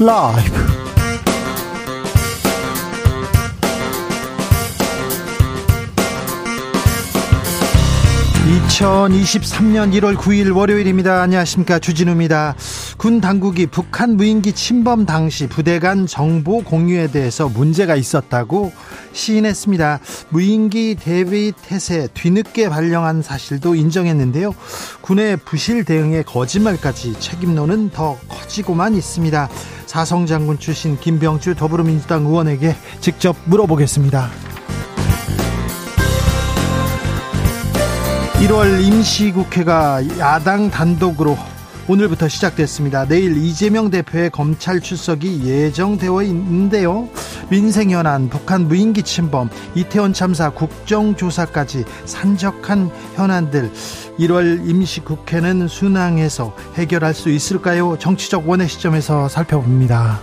라이브. (2023년 1월 9일) 월요일입니다. 안녕하십니까, 주진우입니다. 군 당국이 북한 무인기 침범 당시 부대 간 정보 공유에 대해서 문제가 있었다고 시인했습니다. 무인기 대비 태세 뒤늦게 발령한 사실도 인정했는데요, 군의 부실 대응에 거짓말까지 책임론은 더 커지고만 있습니다. 사성 장군 출신 김병주 더불어민주당 의원에게 직접 물어보겠습니다. 1월 임시국회가 야당 단독으로 오늘부터 시작됐습니다. 내일 이재명 대표의 검찰 출석이 예정되어 있는데요, 민생 현안, 북한 무인기 침범, 이태원 참사, 국정조사까지 산적한 현안들 1월 임시국회는 순항해서 해결할 수 있을까요? 정치적 원의 시점에서 살펴봅니다.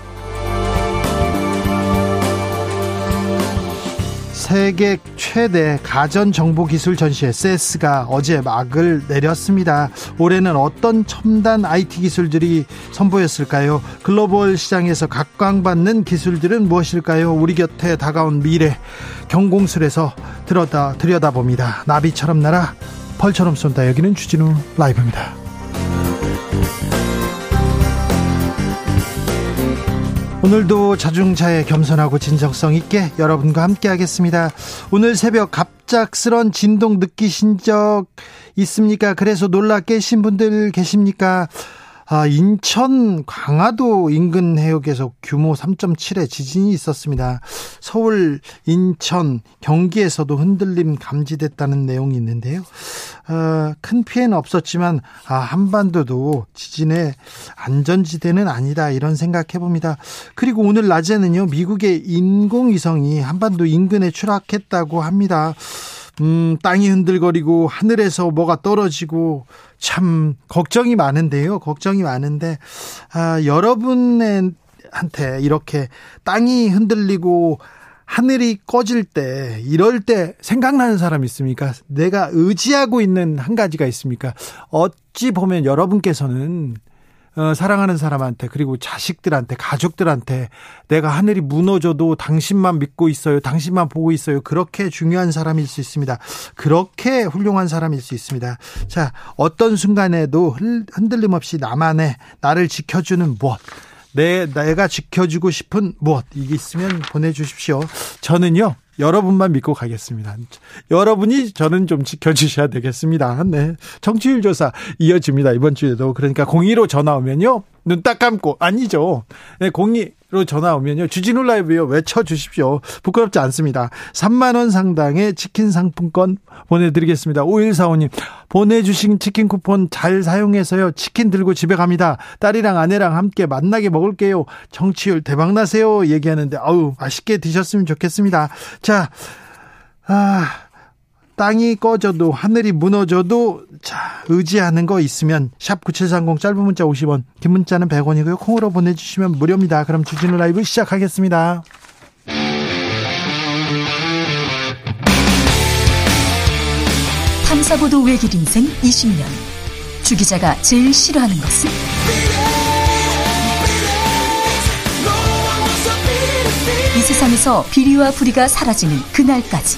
세계 최대 가전정보기술 전시회 CES가 어제 막을 내렸습니다. 올해는 어떤 첨단 IT 기술들이 선보였을까요? 글로벌 시장에서 각광받는 기술들은 무엇일까요? 우리 곁에 다가온 미래, 경공술에서 들여다봅니다. 나비처럼 날아 벌처럼 쏜다. 여기는 주진우 라이브입니다. 오늘도 자중차에 겸손하고 진정성 있게 여러분과 함께 하겠습니다. 오늘 새벽 갑작스런 진동 느끼신 적 있습니까? 그래서 놀라 깨신 분들 계십니까? 인천 강화도 인근 해역에서 규모 3.7의 지진이 있었습니다. 서울, 인천, 경기에서도 흔들림 감지됐다는 내용이 있는데요. 큰 피해는 없었지만 한반도도 지진의 안전지대는 아니다, 이런 생각해봅니다. 그리고 오늘 낮에는요, 미국의 인공위성이 한반도 인근에 추락했다고 합니다. 땅이 흔들거리고 하늘에서 뭐가 떨어지고 참 걱정이 많은데요. 여러분한테 이렇게 땅이 흔들리고 하늘이 꺼질 때, 이럴 때 생각나는 사람 있습니까? 내가 의지하고 있는 한 가지가 있습니까? 어찌 보면 여러분께서는 사랑하는 사람한테, 그리고 자식들한테, 가족들한테 내가 하늘이 무너져도 당신만 믿고 있어요, 당신만 보고 있어요, 그렇게 중요한 사람일 수 있습니다. 그렇게 훌륭한 사람일 수 있습니다. 자, 어떤 순간에도 흔들림 없이 나만의, 나를 지켜주는 무엇, 내가 지켜주고 싶은 무엇, 이게 있으면 보내주십시오. 저는요, 여러분만 믿고 가겠습니다. 여러분이 저는 좀 지켜주셔야 되겠습니다. 네. 청취율 조사 이어집니다, 이번 주에도. 그러니까 02로 전화 오면요, 눈 딱 감고, 아니죠, 네, 02로 전화 오면요, 주진우 라이브요 외쳐주십시오. 부끄럽지 않습니다. 3만원 상당의 치킨 상품권 보내드리겠습니다. 5145님, 보내주신 치킨 쿠폰 잘 사용해서요, 치킨 들고 집에 갑니다. 딸이랑 아내랑 함께 만나게 먹을게요. 정치율 대박나세요, 얘기하는데 아우, 맛있게 드셨으면 좋겠습니다. 자, 땅이 꺼져도 하늘이 무너져도 자, 의지하는 거 있으면 샵 9730, 짧은 문자 50원, 긴 문자는 100원이고요. 콩으로 보내주시면 무료입니다. 그럼 주진우 라이브 시작하겠습니다. 탐사보도 외길 인생 20년, 주 기자가 제일 싫어하는 것은? 이 세상에서 비리와 부리가 사라지는 그날까지,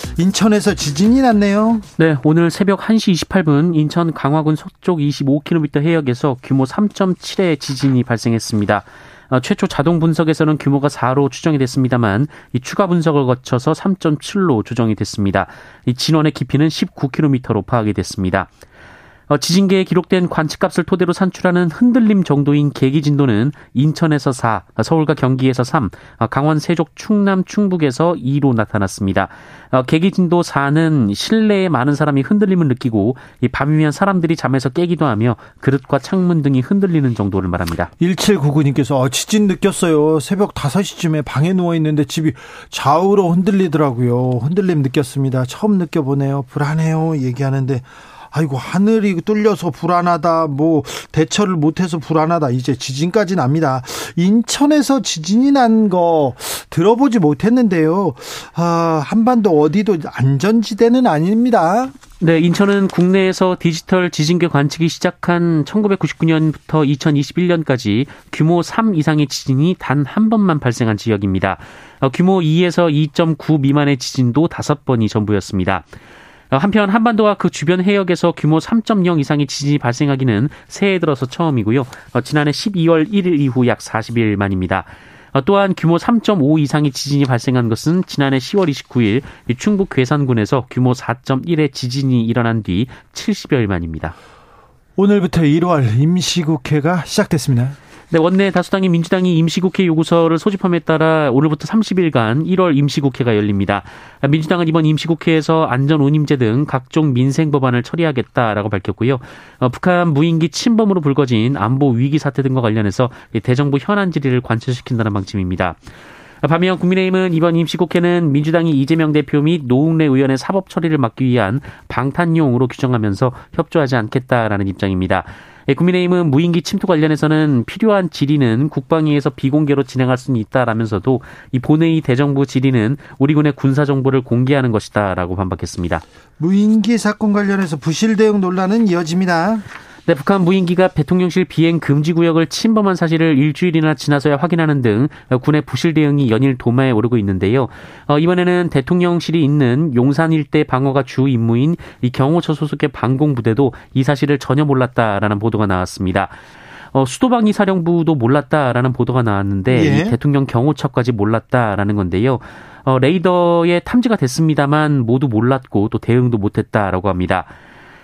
인천에서 지진이 났네요. 네, 오늘 새벽 1시 28분 인천 강화군 서쪽 25km 해역에서 규모 3.7의 지진이 발생했습니다. 최초 자동 분석에서는 규모가 4로 추정이 됐습니다만, 이 추가 분석을 거쳐서 3.7로 조정이 됐습니다. 이 진원의 깊이는 19km로 파악이 됐습니다. 지진계에 기록된 관측값을 토대로 산출하는 흔들림 정도인 계기 진도는 인천에서 4, 서울과 경기에서 3, 강원, 세종, 충남, 충북에서 2로 나타났습니다. 계기 진도 4는 실내에 많은 사람이 흔들림을 느끼고 밤이면 사람들이 잠에서 깨기도 하며 그릇과 창문 등이 흔들리는 정도를 말합니다. 1799님께서 지진 느꼈어요. 새벽 5시쯤에 방에 누워있는데 집이 좌우로 흔들리더라고요. 흔들림 느꼈습니다. 처음 느껴보네요. 불안해요. 얘기하는데 아이고 하늘이 뚫려서 불안하다, 뭐 대처를 못해서 불안하다, 이제 지진까지 납니다. 인천에서 지진이 난 거 들어보지 못했는데요. 한반도 어디도 안전지대는 아닙니다. 네, 인천은 국내에서 디지털 지진계 관측이 시작한 1999년부터 2021년까지 규모 3 이상의 지진이 단 한 번만 발생한 지역입니다. 규모 2에서 2.9 미만의 지진도 5번이 전부였습니다. 한편 한반도와 그 주변 해역에서 규모 3.0 이상의 지진이 발생하기는 새해 들어서 처음이고요. 지난해 12월 1일 이후 약 40일 만입니다. 또한 규모 3.5 이상의 지진이 발생한 것은 지난해 10월 29일 충북 괴산군에서 규모 4.1의 지진이 일어난 뒤 70여일 만입니다. 오늘부터 1월 임시국회가 시작됐습니다. 네, 원내 다수당인 민주당이 임시국회 요구서를 소집함에 따라 오늘부터 30일간 1월 임시국회가 열립니다. 민주당은 이번 임시국회에서 안전운임제 등 각종 민생법안을 처리하겠다라고 밝혔고요. 북한 무인기 침범으로 불거진 안보 위기 사태 등과 관련해서 대정부 현안 질의를 관철시킨다는 방침입니다. 반면 국민의힘은 이번 임시국회는 민주당이 이재명 대표 및 노웅래 의원의 사법 처리를 막기 위한 방탄용으로 규정하면서 협조하지 않겠다라는 입장입니다. 국민의힘은 무인기 침투 관련해서는 필요한 질의는 국방위에서 비공개로 진행할 수는 있다라면서도 이 본회의 대정부 질의는 우리 군의 군사 정보를 공개하는 것이다라고 반박했습니다. 무인기 사건 관련해서 부실 대응 논란은 이어집니다. 네, 북한 무인기가 대통령실 비행 금지 구역을 침범한 사실을 일주일이나 지나서야 확인하는 등 군의 부실 대응이 연일 도마에 오르고 있는데요. 이번에는 대통령실이 있는 용산 일대 방어가 주 임무인 이 경호처 소속의 방공부대도 이 사실을 전혀 몰랐다라는 보도가 나왔습니다. 수도방위사령부도 몰랐다라는 보도가 나왔는데 예? 대통령 경호처까지 몰랐다라는 건데요. 레이더에 탐지가 됐습니다만 모두 몰랐고 또 대응도 못했다라고 합니다.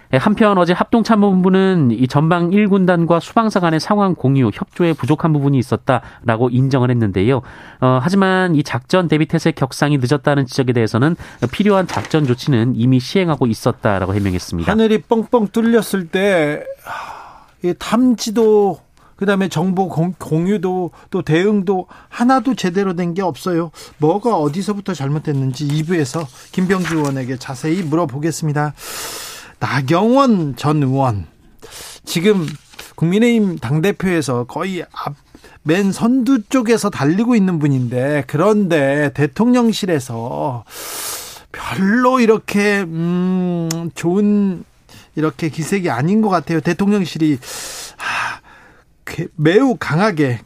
한편 어제 합동참모본부는 이 전방 1군단과 수방사 간의 상황 공유, 협조에 부족한 부분이 있었다라고 인정을 했는데요. 하지만 이 작전 대비 태세 격상이 늦었다는 지적에 대해서는 필요한 작전 조치는 이미 시행하고 있었다라고 해명했습니다. 하늘이 뻥뻥 뚫렸을 때 탐지도 그다음에 정보 공유도 또 대응도 하나도 제대로 된 게 없어요. 뭐가 어디서부터 잘못됐는지 2부에서 김병주 의원에게 자세히 물어보겠습니다. 나경원 전 의원 지금 국민의힘 당대표에서 거의 맨 선두 쪽에서 달리고 있는 분인데 그런데 대통령실에서 별로 이렇게 좋은 이렇게 기색이 아닌 것 같아요. 대통령실이 매우 강하게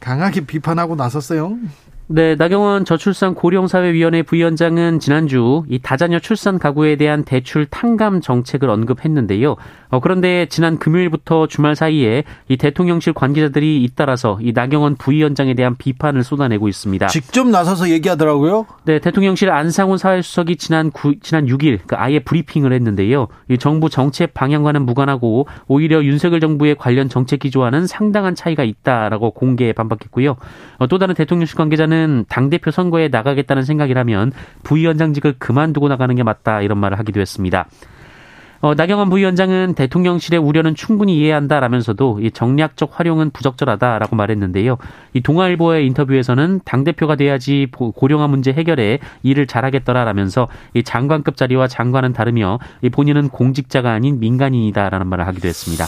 비판하고 나섰어요. 네, 나경원 저출산 고령사회위원회 부위원장은 지난주 이 다자녀 출산 가구에 대한 대출 탕감 정책을 언급했는데요. 그런데 지난 금요일부터 주말 사이에 이 대통령실 관계자들이 잇따라서 이 나경원 부위원장에 대한 비판을 쏟아내고 있습니다. 직접 나서서 얘기하더라고요. 네, 대통령실 안상훈 사회수석이 지난 6일 아예 브리핑을 했는데요. 이 정부 정책 방향과는 무관하고 오히려 윤석열 정부의 관련 정책 기조와는 상당한 차이가 있다라고 공개에 반박했고요. 또 다른 대통령실 관계자는 당대표 선거에 나가겠다는 생각이라면 부위원장직을 그만두고 나가는 게 맞다 이런 말을 하기도 했습니다. 나경원 부위원장은 대통령실의 우려는 충분히 이해한다라면서도 이 정략적 활용은 부적절하다라고 말했는데요. 이 동아일보의 인터뷰에서는 당대표가 돼야지 고령화 문제 해결에 일을 잘하겠더라라면서 이 장관급 자리와 장관은 다르며 이 본인은 공직자가 아닌 민간인이다라는 말을 하기도 했습니다.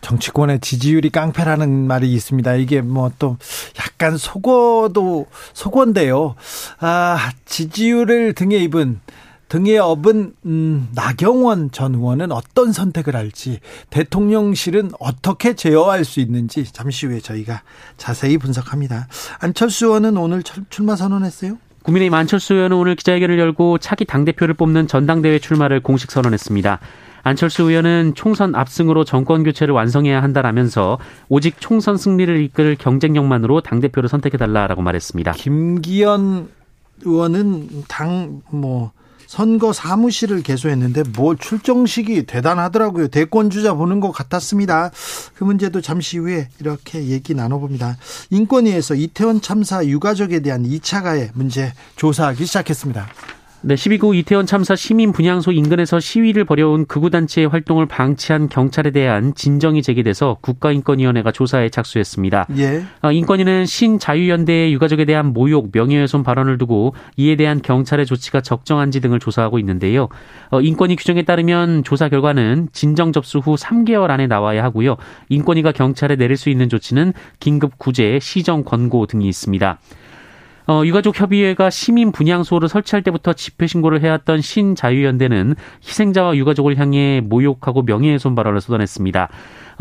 정치권의 지지율이 깡패라는 말이 있습니다. 이게 뭐 또 약간 속어인데요. 지지율을 등에 업은 나경원 전 의원은 어떤 선택을 할지, 대통령실은 어떻게 제어할 수 있는지 잠시 후에 저희가 자세히 분석합니다. 안철수 의원은 오늘 출마 선언했어요? 국민의힘 안철수 의원은 오늘 기자회견을 열고 차기 당대표를 뽑는 전당대회 출마를 공식 선언했습니다. 안철수 의원은 총선 압승으로 정권교체를 완성해야 한다라면서 오직 총선 승리를 이끌 경쟁력만으로 당대표를 선택해달라라고 말했습니다. 김기현 의원은 선거 사무실을 개소했는데 뭐 출정식이 대단하더라고요. 대권주자 보는 것 같았습니다. 그 문제도 잠시 후에 이렇게 얘기 나눠봅니다. 인권위에서 이태원 참사 유가족에 대한 2차 가해 문제 조사하기 시작했습니다. 네, 12구 이태원 참사 시민 분향소 인근에서 시위를 벌여온 극우단체의 활동을 방치한 경찰에 대한 진정이 제기돼서 국가인권위원회가 조사에 착수했습니다. 예. 인권위는 신자유연대의 유가족에 대한 모욕, 명예훼손 발언을 두고 이에 대한 경찰의 조치가 적정한지 등을 조사하고 있는데요. 인권위 규정에 따르면 조사 결과는 진정 접수 후 3개월 안에 나와야 하고요. 인권위가 경찰에 내릴 수 있는 조치는 긴급 구제, 시정 권고 등이 있습니다. 유가족협의회가 시민 분향소를 설치할 때부터 집회 신고를 해왔던 신자유연대는 희생자와 유가족을 향해 모욕하고 명예훼손 발언을 쏟아냈습니다.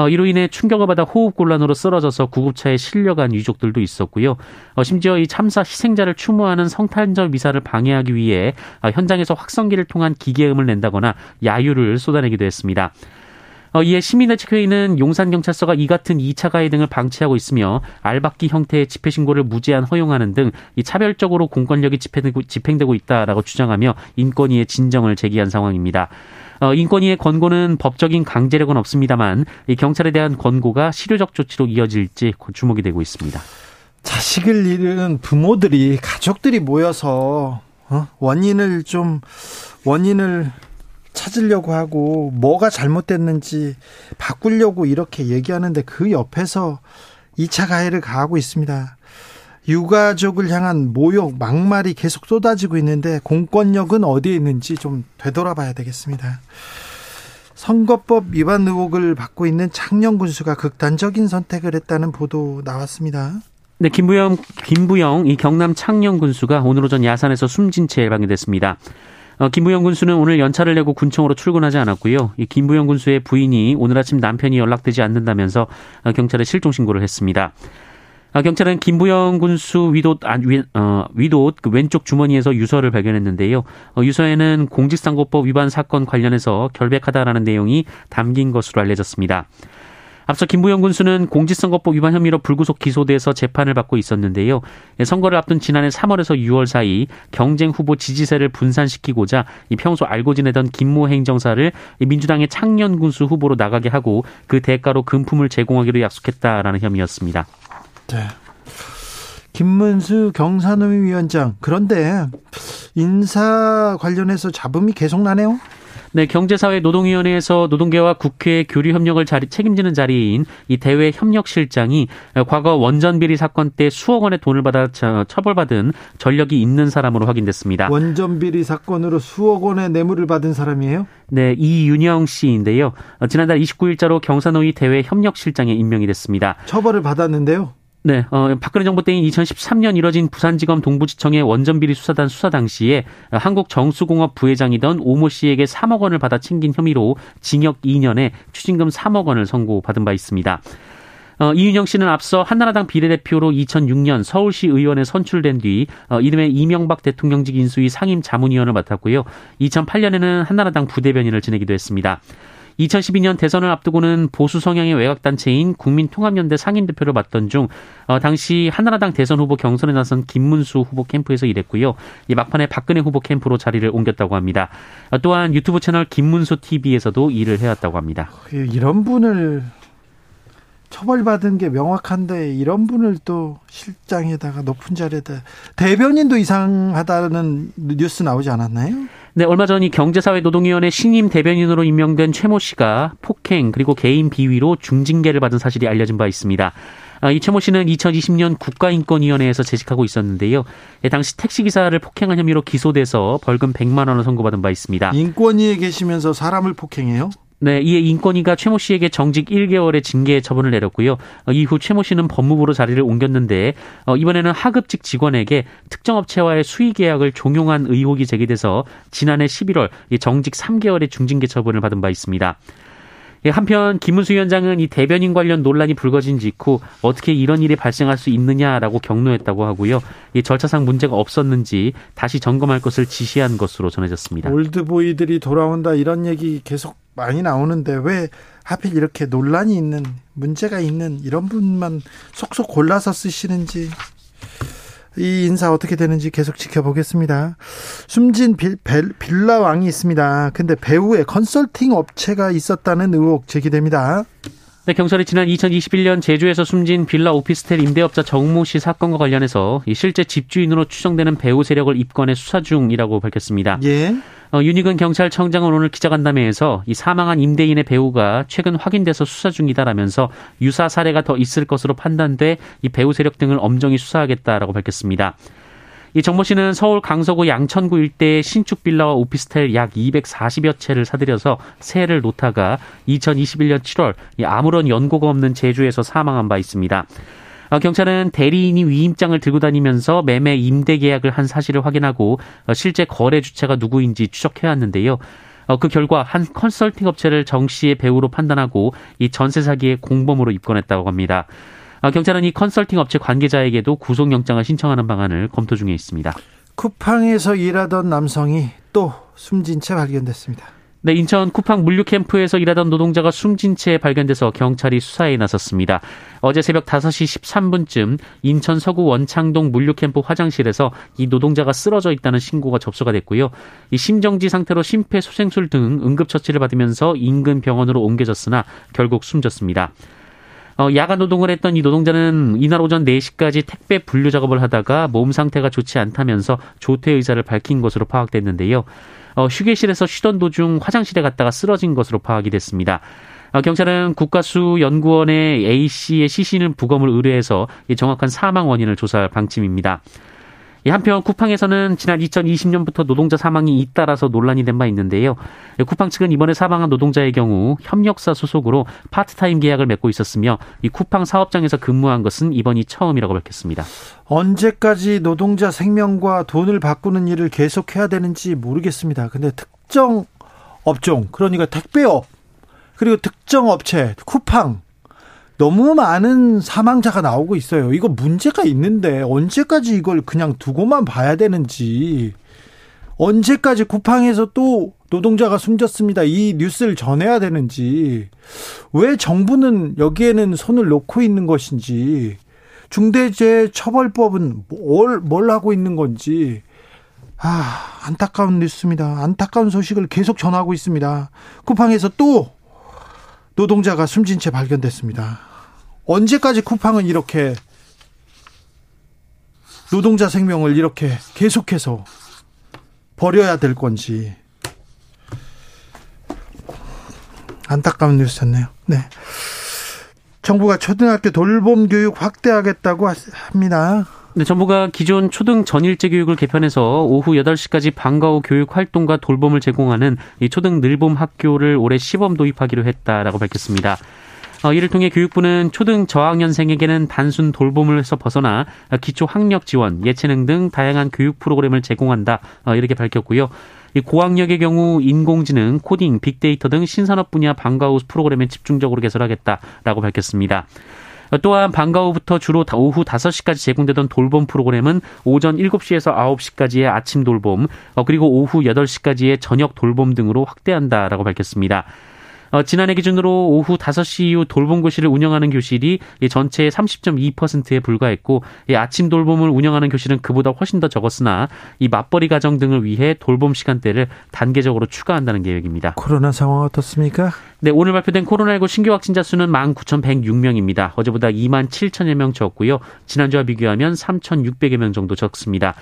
이로 인해 충격을 받아 호흡곤란으로 쓰러져서 구급차에 실려간 유족들도 있었고요. 심지어 이 참사 희생자를 추모하는 성탄절 미사를 방해하기 위해 현장에서 확성기를 통한 기계음을 낸다거나 야유를 쏟아내기도 했습니다. 이에 시민단체회의는 용산경찰서가 이 같은 2차 가해 등을 방치하고 있으며 알박기 형태의 집회 신고를 무제한 허용하는 등 이 차별적으로 공권력이 집행되고 있다라고 주장하며 인권위에 진정을 제기한 상황입니다. 인권위의 권고는 법적인 강제력은 없습니다만 이 경찰에 대한 권고가 실효적 조치로 이어질지 주목이 되고 있습니다. 자식을 잃은 부모들이, 가족들이 모여서 원인을 찾으려고 하고 뭐가 잘못됐는지 바꾸려고 이렇게 얘기하는데 그 옆에서 2차 가해를 가하고 있습니다. 유가족을 향한 모욕, 막말이 계속 쏟아지고 있는데 공권력은 어디에 있는지 좀 되돌아봐야 되겠습니다. 선거법 위반 의혹을 받고 있는 창녕 군수가 극단적인 선택을 했다는 보도 나왔습니다. 네, 김부영 이 경남 창녕 군수가 오늘 오전 야산에서 숨진 채 발견됐습니다. 김부영 군수는 오늘 연차를 내고 군청으로 출근하지 않았고요. 이 김부영 군수의 부인이 오늘 아침 남편이 연락되지 않는다면서 경찰에 실종 신고를 했습니다. 경찰은 김부영 군수 위도 그 왼쪽 주머니에서 유서를 발견했는데요. 유서에는 공직선거법 위반 사건 관련해서 결백하다라는 내용이 담긴 것으로 알려졌습니다. 앞서 김부영 군수는 공직선거법 위반 혐의로 불구속 기소돼서 재판을 받고 있었는데요. 선거를 앞둔 지난해 3월에서 6월 사이 경쟁 후보 지지세를 분산시키고자 평소 알고 지내던 김모 행정사를 민주당의 창녕 군수 후보로 나가게 하고 그 대가로 금품을 제공하기로 약속했다라는 혐의였습니다. 네. 김문수 경산노위 위원장, 그런데 인사 관련해서 잡음이 계속 나네요. 네, 경제사회노동위원회에서 노동계와 국회 교류 협력을 책임지는 자리인 이 대외 협력실장이 과거 원전 비리 사건 때 수억 원의 돈을 받아 처벌받은 전력이 있는 사람으로 확인됐습니다. 원전 비리 사건으로 수억 원의 뇌물을 받은 사람이에요? 네, 이윤영 씨인데요. 지난달 29일자로 경산노위 대외 협력실장에 임명이 됐습니다. 처벌을 받았는데요? 네, 박근혜 정부 때인 2013년 이뤄진 부산지검 동부지청의 원전비리 수사단 수사 당시에 한국정수공업 부회장이던 오모 씨에게 3억 원을 받아 챙긴 혐의로 징역 2년에 추징금 3억 원을 선고받은 바 있습니다. 이윤영 씨는 앞서 한나라당 비례대표로 2006년 서울시 의원에 선출된 뒤 이듬해 이명박 대통령직 인수위 상임 자문위원을 맡았고요. 2008년에는 한나라당 부대변인을 지내기도 했습니다. 2012년 대선을 앞두고는 보수 성향의 외곽단체인 국민통합연대 상임대표를 맡던 중 당시 한나라당 대선 후보 경선에 나선 김문수 후보 캠프에서 일했고요. 이 막판에 박근혜 후보 캠프로 자리를 옮겼다고 합니다. 또한 유튜브 채널 김문수 TV에서도 일을 해왔다고 합니다. 이런 분을 처벌받은 게 명확한데 이런 분을 또 실장에다가 높은 자리에다, 대변인도 이상하다는 뉴스 나오지 않았나요? 네, 얼마 전 이 경제사회노동위원회 신임 대변인으로 임명된 최모 씨가 폭행 그리고 개인 비위로 중징계를 받은 사실이 알려진 바 있습니다. 이 최모 씨는 2020년 국가인권위원회에서 재직하고 있었는데요. 당시 택시기사를 폭행한 혐의로 기소돼서 벌금 100만 원을 선고받은 바 있습니다. 인권위에 계시면서 사람을 폭행해요? 네, 이에 인권위가 최모 씨에게 정직 1개월의 징계 처분을 내렸고요. 이후 최모 씨는 법무부로 자리를 옮겼는데 이번에는 하급직 직원에게 특정 업체와의 수의 계약을 종용한 의혹이 제기돼서 지난해 11월 정직 3개월의 중징계 처분을 받은 바 있습니다. 한편 김문수 위원장은 이 대변인 관련 논란이 불거진 직후 어떻게 이런 일이 발생할 수 있느냐라고 격노했다고 하고요. 이 절차상 문제가 없었는지 다시 점검할 것을 지시한 것으로 전해졌습니다. 올드보이들이 돌아온다 이런 얘기 계속 많이 나오는데 왜 하필 이렇게 논란이 있는, 문제가 있는 이런 분만 속속 골라서 쓰시는지 이 인사 어떻게 되는지 계속 지켜보겠습니다. 숨진 빌라왕이 있습니다. 근데 배우의 컨설팅 업체가 있었다는 의혹 제기됩니다. 네, 경찰이 지난 2021년 제주에서 숨진 빌라 오피스텔 임대업자 정모 씨 사건과 관련해서 실제 집주인으로 추정되는 배우 세력을 입건해 수사 중이라고 밝혔습니다. 예. 윤희근 경찰청장은 오늘 기자간담회에서 이 사망한 임대인의 배우가 최근 확인돼서 수사 중이다라면서 유사 사례가 더 있을 것으로 판단돼 이 배우 세력 등을 엄정히 수사하겠다라고 밝혔습니다. 이 정모 씨는 서울 강서구 양천구 일대의 신축 빌라와 오피스텔 약 240여 채를 사들여서 세를 놓다가 2021년 7월 아무런 연고가 없는 제주에서 사망한 바 있습니다. 경찰은 대리인이 위임장을 들고 다니면서 매매 임대 계약을 한 사실을 확인하고 실제 거래 주체가 누구인지 추적해왔는데요. 그 결과 한 컨설팅 업체를 정 씨의 배우로 판단하고 이 전세 사기의 공범으로 입건했다고 합니다. 경찰은 이 컨설팅 업체 관계자에게도 구속영장을 신청하는 방안을 검토 중에 있습니다. 쿠팡에서 일하던 남성이 또 숨진 채 발견됐습니다. 네, 인천 쿠팡 물류캠프에서 일하던 노동자가 숨진 채 발견돼서 경찰이 수사에 나섰습니다. 어제 새벽 5시 13분쯤 인천 서구 원창동 물류캠프 화장실에서 이 노동자가 쓰러져 있다는 신고가 접수가 됐고요. 이 심정지 상태로 심폐소생술 등 응급처치를 받으면서 인근 병원으로 옮겨졌으나 결국 숨졌습니다. 야간 노동을 했던 이 노동자는 이날 오전 4시까지 택배 분류 작업을 하다가 몸 상태가 좋지 않다면서 조퇴 의사를 밝힌 것으로 파악됐는데요. 휴게실에서 쉬던 도중 화장실에 갔다가 쓰러진 것으로 파악이 됐습니다. 경찰은 국가수연구원에 A씨의 시신을 부검을 의뢰해서 정확한 사망 원인을 조사할 방침입니다. 한편 쿠팡에서는 지난 2020년부터 노동자 사망이 잇따라서 논란이 된 바 있는데요. 쿠팡 측은 이번에 사망한 노동자의 경우 협력사 소속으로 파트타임 계약을 맺고 있었으며 이 쿠팡 사업장에서 근무한 것은 이번이 처음이라고 밝혔습니다. 언제까지 노동자 생명과 돈을 바꾸는 일을 계속해야 되는지 모르겠습니다. 근데 특정 업종, 그러니까 택배업, 그리고 특정 업체, 쿠팡, 너무 많은 사망자가 나오고 있어요. 이거 문제가 있는데 언제까지 이걸 그냥 두고만 봐야 되는지, 언제까지 쿠팡에서 또 노동자가 숨졌습니다, 이 뉴스를 전해야 되는지, 왜 정부는 여기에는 손을 놓고 있는 것인지, 중대재해처벌법은 뭘 하고 있는 건지, 안타까운 뉴스입니다. 안타까운 소식을 계속 전하고 있습니다. 쿠팡에서 또 노동자가 숨진 채 발견됐습니다. 언제까지 쿠팡은 이렇게 노동자 생명을 이렇게 계속해서 버려야 될 건지. 안타까운 뉴스였네요. 네. 정부가 초등학교 돌봄 교육 확대하겠다고 합니다. 네, 정부가 기존 초등 전일제 교육을 개편해서 오후 8시까지 방과 후 교육 활동과 돌봄을 제공하는 이 초등 늘봄 학교를 올해 시범 도입하기로 했다라고 밝혔습니다. 이를 통해 교육부는 초등 저학년생에게는 단순 돌봄을 해서 벗어나 기초 학력 지원, 예체능 등 다양한 교육 프로그램을 제공한다, 이렇게 밝혔고요. 고학력의 경우 인공지능, 코딩, 빅데이터 등 신산업 분야 방과 후 프로그램에 집중적으로 개설하겠다라고 밝혔습니다. 또한 방과 후부터 주로 오후 5시까지 제공되던 돌봄 프로그램은 오전 7시에서 9시까지의 아침 돌봄, 그리고 오후 8시까지의 저녁 돌봄 등으로 확대한다라고 밝혔습니다. 지난해 기준으로 오후 5시 이후 돌봄 교실을 운영하는 교실이 전체의 30.2%에 불과했고, 아침 돌봄을 운영하는 교실은 그보다 훨씬 더 적었으나 이 맞벌이 가정 등을 위해 돌봄 시간대를 단계적으로 추가한다는 계획입니다. 코로나 상황 어떻습니까? 네, 오늘 발표된 코로나19 신규 확진자 수는 19,106명입니다. 어제보다 27,000여 명 적고요. 지난주와 비교하면 3,600여 명 정도 적습니다.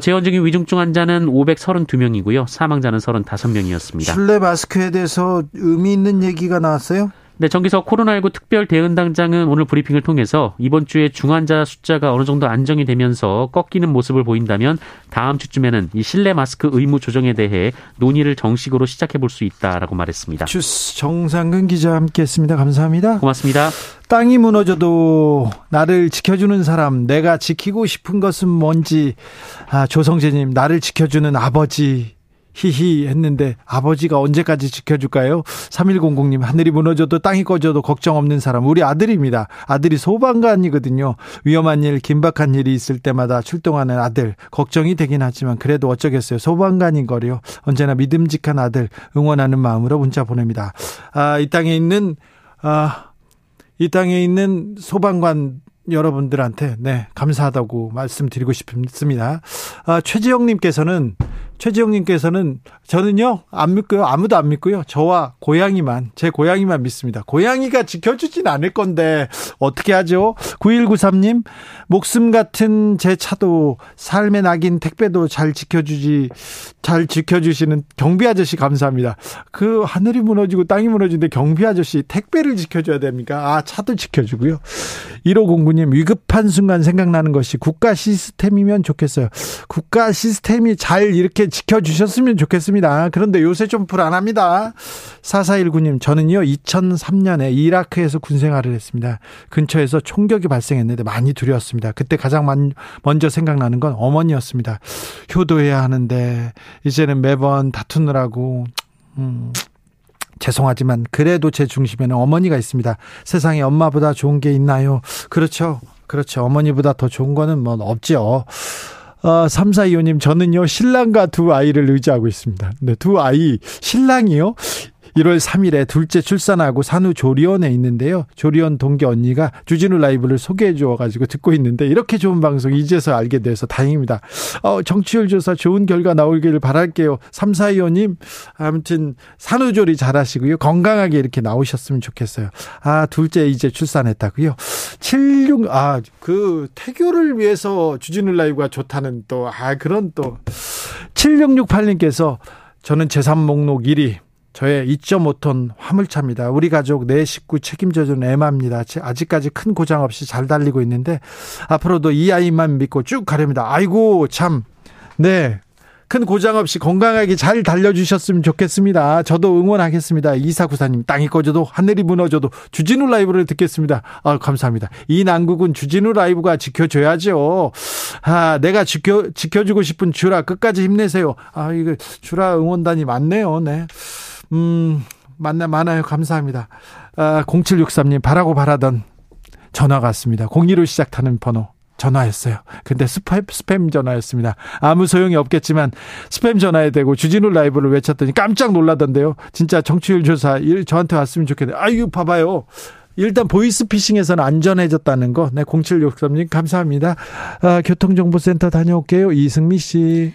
재원 중인 위중증 환자는 532명이고요. 사망자는 35명이었습니다. 실내 마스크에 대해서 의미 있는 얘기가 나왔어요? 네, 정기석 코로나19 특별 대응당장은 오늘 브리핑을 통해서 이번 주에 중환자 숫자가 어느 정도 안정이 되면서 꺾이는 모습을 보인다면 다음 주쯤에는 이 실내 마스크 의무 조정에 대해 논의를 정식으로 시작해 볼 수 있다라고 말했습니다. 주스 정상근 기자와 함께했습니다. 감사합니다. 고맙습니다. 땅이 무너져도 나를 지켜주는 사람, 내가 지키고 싶은 것은 뭔지, 조성재님, 나를 지켜주는 아버지. 히히 했는데 아버지가 언제까지 지켜줄까요? 3100님, 하늘이 무너져도 땅이 꺼져도 걱정 없는 사람, 우리 아들입니다. 아들이 소방관이거든요. 위험한 일, 긴박한 일이 있을 때마다 출동하는 아들, 걱정이 되긴 하지만 그래도 어쩌겠어요. 소방관인 거요. 언제나 믿음직한 아들 응원하는 마음으로 문자 보냅니다. 이 땅에 있는 소방관 여러분들한테 네, 감사하다고 말씀드리고 싶습니다. 아, 최지영님께서는 저는요 안 믿고요, 아무도 안 믿고요, 저와 제 고양이만 믿습니다. 고양이가 지켜주진 않을 건데 어떻게 하죠? 9193님, 목숨 같은 제 차도, 삶의 낙인 택배도 잘 지켜주시는 경비 아저씨 감사합니다. 그 하늘이 무너지고 땅이 무너지는데 경비 아저씨 택배를 지켜줘야 됩니까? 아, 차도 지켜주고요. 1509님, 위급한 순간 생각나는 것이 국가 시스템이면 좋겠어요. 국가 시스템이 잘 이렇게 지켜주셨으면 좋겠습니다. 그런데 요새 좀 불안합니다. 4419님, 저는요 2003년에 이라크에서 군생활을 했습니다. 근처에서 총격이 발생했는데 많이 두려웠습니다. 그때 가장 먼저 생각나는 건 어머니였습니다. 효도해야 하는데 이제는 매번 다투느라고 죄송하지만 그래도 제 중심에는 어머니가 있습니다. 세상에 엄마보다 좋은 게 있나요? 그렇죠. 어머니보다 더 좋은 거는 뭐 없죠. 3425님, 저는요 신랑과 두 아이를 의지하고 있습니다. 네, 두 아이. 신랑이요? 1월 3일에 둘째 출산하고 산후조리원에 있는데요, 조리원 동기 언니가 주진우 라이브를 소개해 주어가지고 듣고 있는데 이렇게 좋은 방송 이제서 알게 돼서 다행입니다. 정치율 조사 좋은 결과 나오길 바랄게요. 3425님, 아무튼 산후조리 잘하시고요, 건강하게 이렇게 나오셨으면 좋겠어요. 아, 둘째 이제 출산했다고요. 76, 아, 그 태교를 위해서 주진우 라이브가 좋다는 또, 아, 그런 또. 7668님께서 저는 재산 목록 1위 저의 2.5톤 화물차입니다. 우리 가족 내 식구 책임져준 애마입니다. 아직까지 큰 고장 없이 잘 달리고 있는데 앞으로도 이 아이만 믿고 쭉 가렵니다. 아이고 참, 네, 큰 고장 없이 건강하게 잘 달려주셨으면 좋겠습니다. 저도 응원하겠습니다. 2494님, 땅이 꺼져도 하늘이 무너져도 주진우 라이브를 듣겠습니다. 아, 감사합니다. 이 난국은 주진우 라이브가 지켜줘야죠. 아, 내가 지켜주고 싶은 주라 끝까지 힘내세요. 아, 이거 주라 응원단이 많네요. 네. 많아요. 감사합니다. 아, 0763님, 바라고 바라던 전화 같습니다. 02로 시작하는 번호 전화였어요. 근데 스팸 전화였습니다. 아무 소용이 없겠지만 스팸 전화에 대고 주진우 라이브를 외쳤더니 깜짝 놀라던데요. 진짜 정치율 조사 저한테 왔으면 좋겠네요. 아유, 봐봐요. 일단 보이스피싱에서는 안전해졌다는 거. 네, 0763님 감사합니다. 아, 교통정보센터 다녀올게요. 이승미 씨.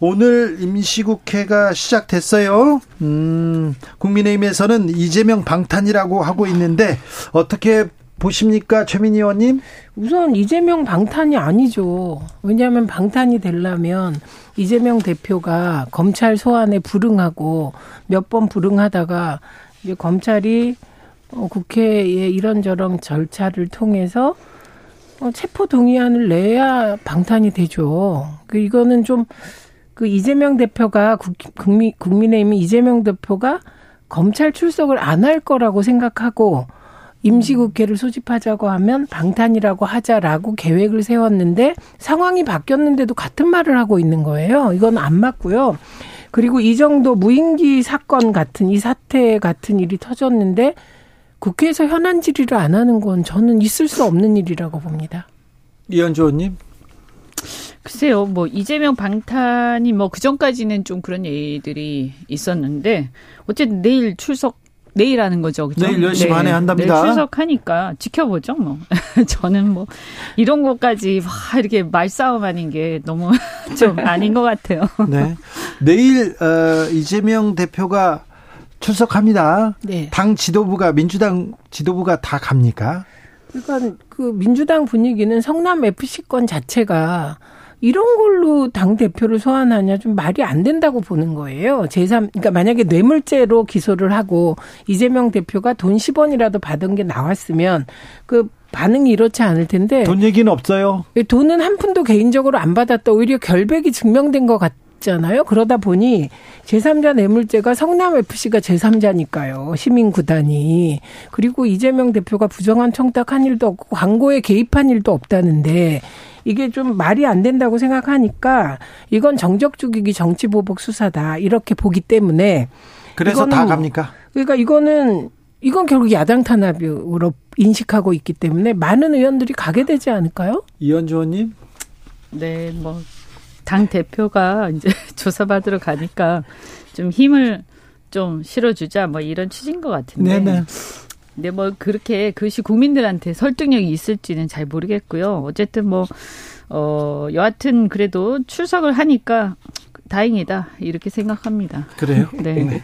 오늘 임시국회가 시작됐어요. 국민의힘에서는 이재명 방탄이라고 하고 있는데 어떻게 보십니까, 최민희 의원님? 우선 이재명 방탄이 아니죠. 왜냐하면 방탄이 되려면 이재명 대표가 검찰 소환에 불응하고 몇 번 불응하다가 이제 검찰이 국회에 이런저런 절차를 통해서 체포 동의안을 내야 방탄이 되죠. 이거는 좀 그 이재명 대표가 국민의힘 이재명 대표가 검찰 출석을 안 할 거라고 생각하고 임시국회를 소집하자고 하면 방탄이라고 하자라고 계획을 세웠는데 상황이 바뀌었는데도 같은 말을 하고 있는 거예요. 이건 안 맞고요. 그리고 이 정도 무인기 사건 같은 이 사태 같은 일이 터졌는데 국회에서 현안 질의를 안 하는 건 저는 있을 수 없는 일이라고 봅니다. 이현주 의원님. 글쎄요, 뭐, 이재명 방탄이 뭐, 그전까지는 좀 그런 얘기들이 있었는데, 어쨌든 내일 하는 거죠. 그죠? 내일 10시 반에 한답니다. 내일 출석하니까 지켜보죠, 뭐. 저는 뭐, 이런 것까지 막 이렇게 말싸움 아닌 게 너무 좀 아닌 것 같아요. 네. 내일, 이재명 대표가 출석합니다. 네. 당 지도부가, 민주당 지도부가 다 갑니까? 그러니까 그 민주당 분위기는 성남FC 건 자체가 이런 걸로 당 대표를 소환하냐, 좀 말이 안 된다고 보는 거예요. 그러니까 만약에 뇌물죄로 기소를 하고 이재명 대표가 돈 10원이라도 받은 게 나왔으면 그 반응이 이렇지 않을 텐데. 돈 얘기는 없어요. 돈은 한 푼도 개인적으로 안 받았다. 오히려 결백이 증명된 것 같아요. 있잖아요. 그러다 보니 제3자 뇌물죄가 성남FC가 제3자니까요. 시민구단이. 그리고 이재명 대표가 부정한 청탁한 일도 없고 광고에 개입한 일도 없다는데 이게 좀 말이 안 된다고 생각하니까 이건 정적 죽이기 정치보복 수사다 이렇게 보기 때문에. 그래서 다 갑니까? 그러니까 이건 결국 야당 탄압으로 인식하고 있기 때문에 많은 의원들이 가게 되지 않을까요? 이현주 의원님. 네, 뭐 당 대표가 이제 조사받으러 가니까 좀 힘을 좀 실어주자 뭐 이런 취지인 것 같은데. 네네. 근데 뭐 그렇게 그것이 국민들한테 설득력이 있을지는 잘 모르겠고요. 어쨌든 뭐 여하튼 그래도 출석을 하니까 다행이다 이렇게 생각합니다. 그래요? 네. 네.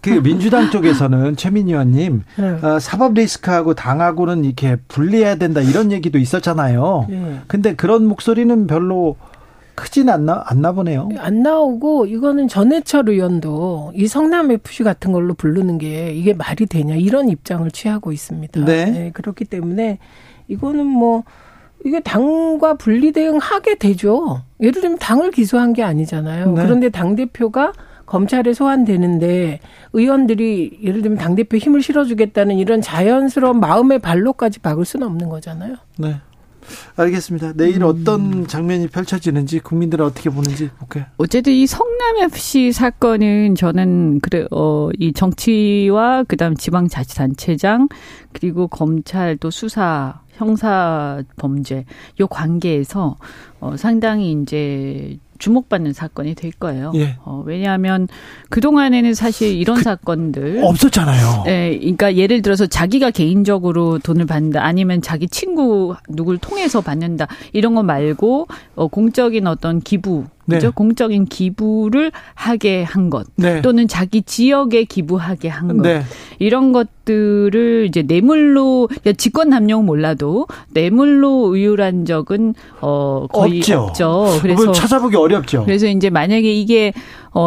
그 민주당 쪽에서는 최민희 의원님 사법 리스크하고 당하고는 이렇게 분리해야 된다 이런 얘기도 있었잖아요. 근데 그런 목소리는 별로 크진 않나 보네요. 안 나오고 이거는 전해철 의원도 이 성남FC 같은 걸로 부르는 게 이게 말이 되냐 이런 입장을 취하고 있습니다. 네. 네, 그렇기 때문에 이거는 뭐 이게 당과 분리 대응하게 되죠. 예를 들면 당을 기소한 게 아니잖아요. 네. 그런데 당대표가 검찰에 소환되는데 의원들이 예를 들면 당대표 힘을 실어주겠다는 이런 자연스러운 마음의 발로까지 박을 수는 없는 거잖아요. 네. 알겠습니다. 내일 어떤 장면이 펼쳐지는지 국민들은 어떻게 보는지 볼까요? 어쨌든 이 성남FC 사건은 저는 이 정치와 그다음 지방자치단체장 그리고 검찰 또 수사 형사 범죄 요 관계에서 상당히 이제 주목받는 사건이 될 거예요. 예. 왜냐하면 그동안에는 사실 이런 사건들 없었잖아요. 네, 그러니까 예를 들어서 자기가 개인적으로 돈을 받는다 아니면 자기 친구 누굴 통해서 받는다 이런 거 말고 공적인 어떤 기부 네. 그죠? 공적인 기부를 하게 한 것 네. 또는 자기 지역에 기부하게 한 것 네. 이런 것들을 이제 뇌물로 직권남용은 몰라도 뇌물로 의율한 적은 거의 없죠. 그래서 찾아보기 어렵죠. 그래서 이제 만약에 이게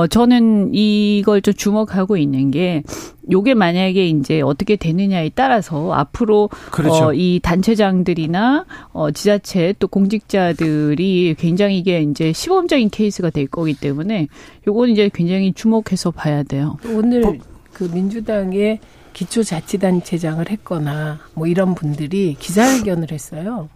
저는 이걸 좀 주목하고 있는 게 요게 만약에 이제 어떻게 되느냐에 따라서 앞으로 그렇죠. 이 단체장들이나 지자체 또 공직자들이 굉장히 이게 이제 시범적인 케이스가 될 거기 때문에 요건 이제 굉장히 주목해서 봐야 돼요. 오늘 그 민주당의 기초자치단체장을 했거나 뭐 이런 분들이 기자회견을 했어요.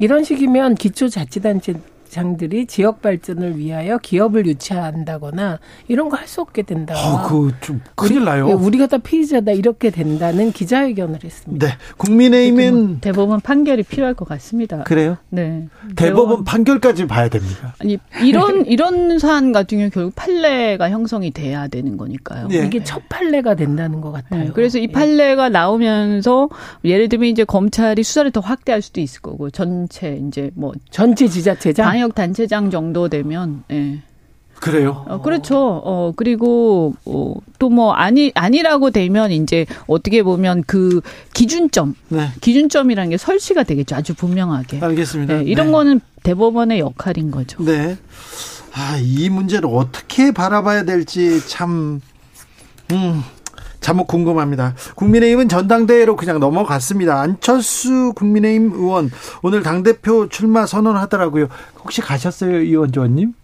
이런 식이면 기초자치단체장들이 지역 발전을 위하여 기업을 유치한다거나 이런 거 할 수 없게 된다. 그거 좀 큰일 나요. 우리가 다 피의자다 이렇게 된다는 기자회견을 했습니다. 네, 국민의힘은 대법원 판결이 필요할 것 같습니다. 그래요? 네. 대법원 판결까지 봐야 됩니다. 아니 이런 사안 같은 경우 결국 판례가 형성이 돼야 되는 거니까요. 네. 이게 첫 판례가 된다는 것 같아요. 네. 그래서 이 판례가 나오면서 예를 들면 이제 검찰이 수사를 더 확대할 수도 있을 거고 전체 이제 뭐 전체 지자체장. 방역단체장 정도 되면, 예. 그래요? 그렇죠. 그리고, 또 뭐, 아니라고 되면, 이제, 어떻게 보면 그 기준점. 네. 기준점이라는 게 설치가 되겠죠. 아주 분명하게. 알겠습니다. 예, 이런 네. 거는 대법원의 역할인 거죠. 네. 아, 이 문제를 어떻게 바라봐야 될지 참, 참혹 궁금합니다. 국민의힘은 전당대회로 그냥 넘어갔습니다. 안철수 국민의힘 의원 오늘 당대표 출마 선언하더라고요. 혹시 가셨어요, 이현주 의원님?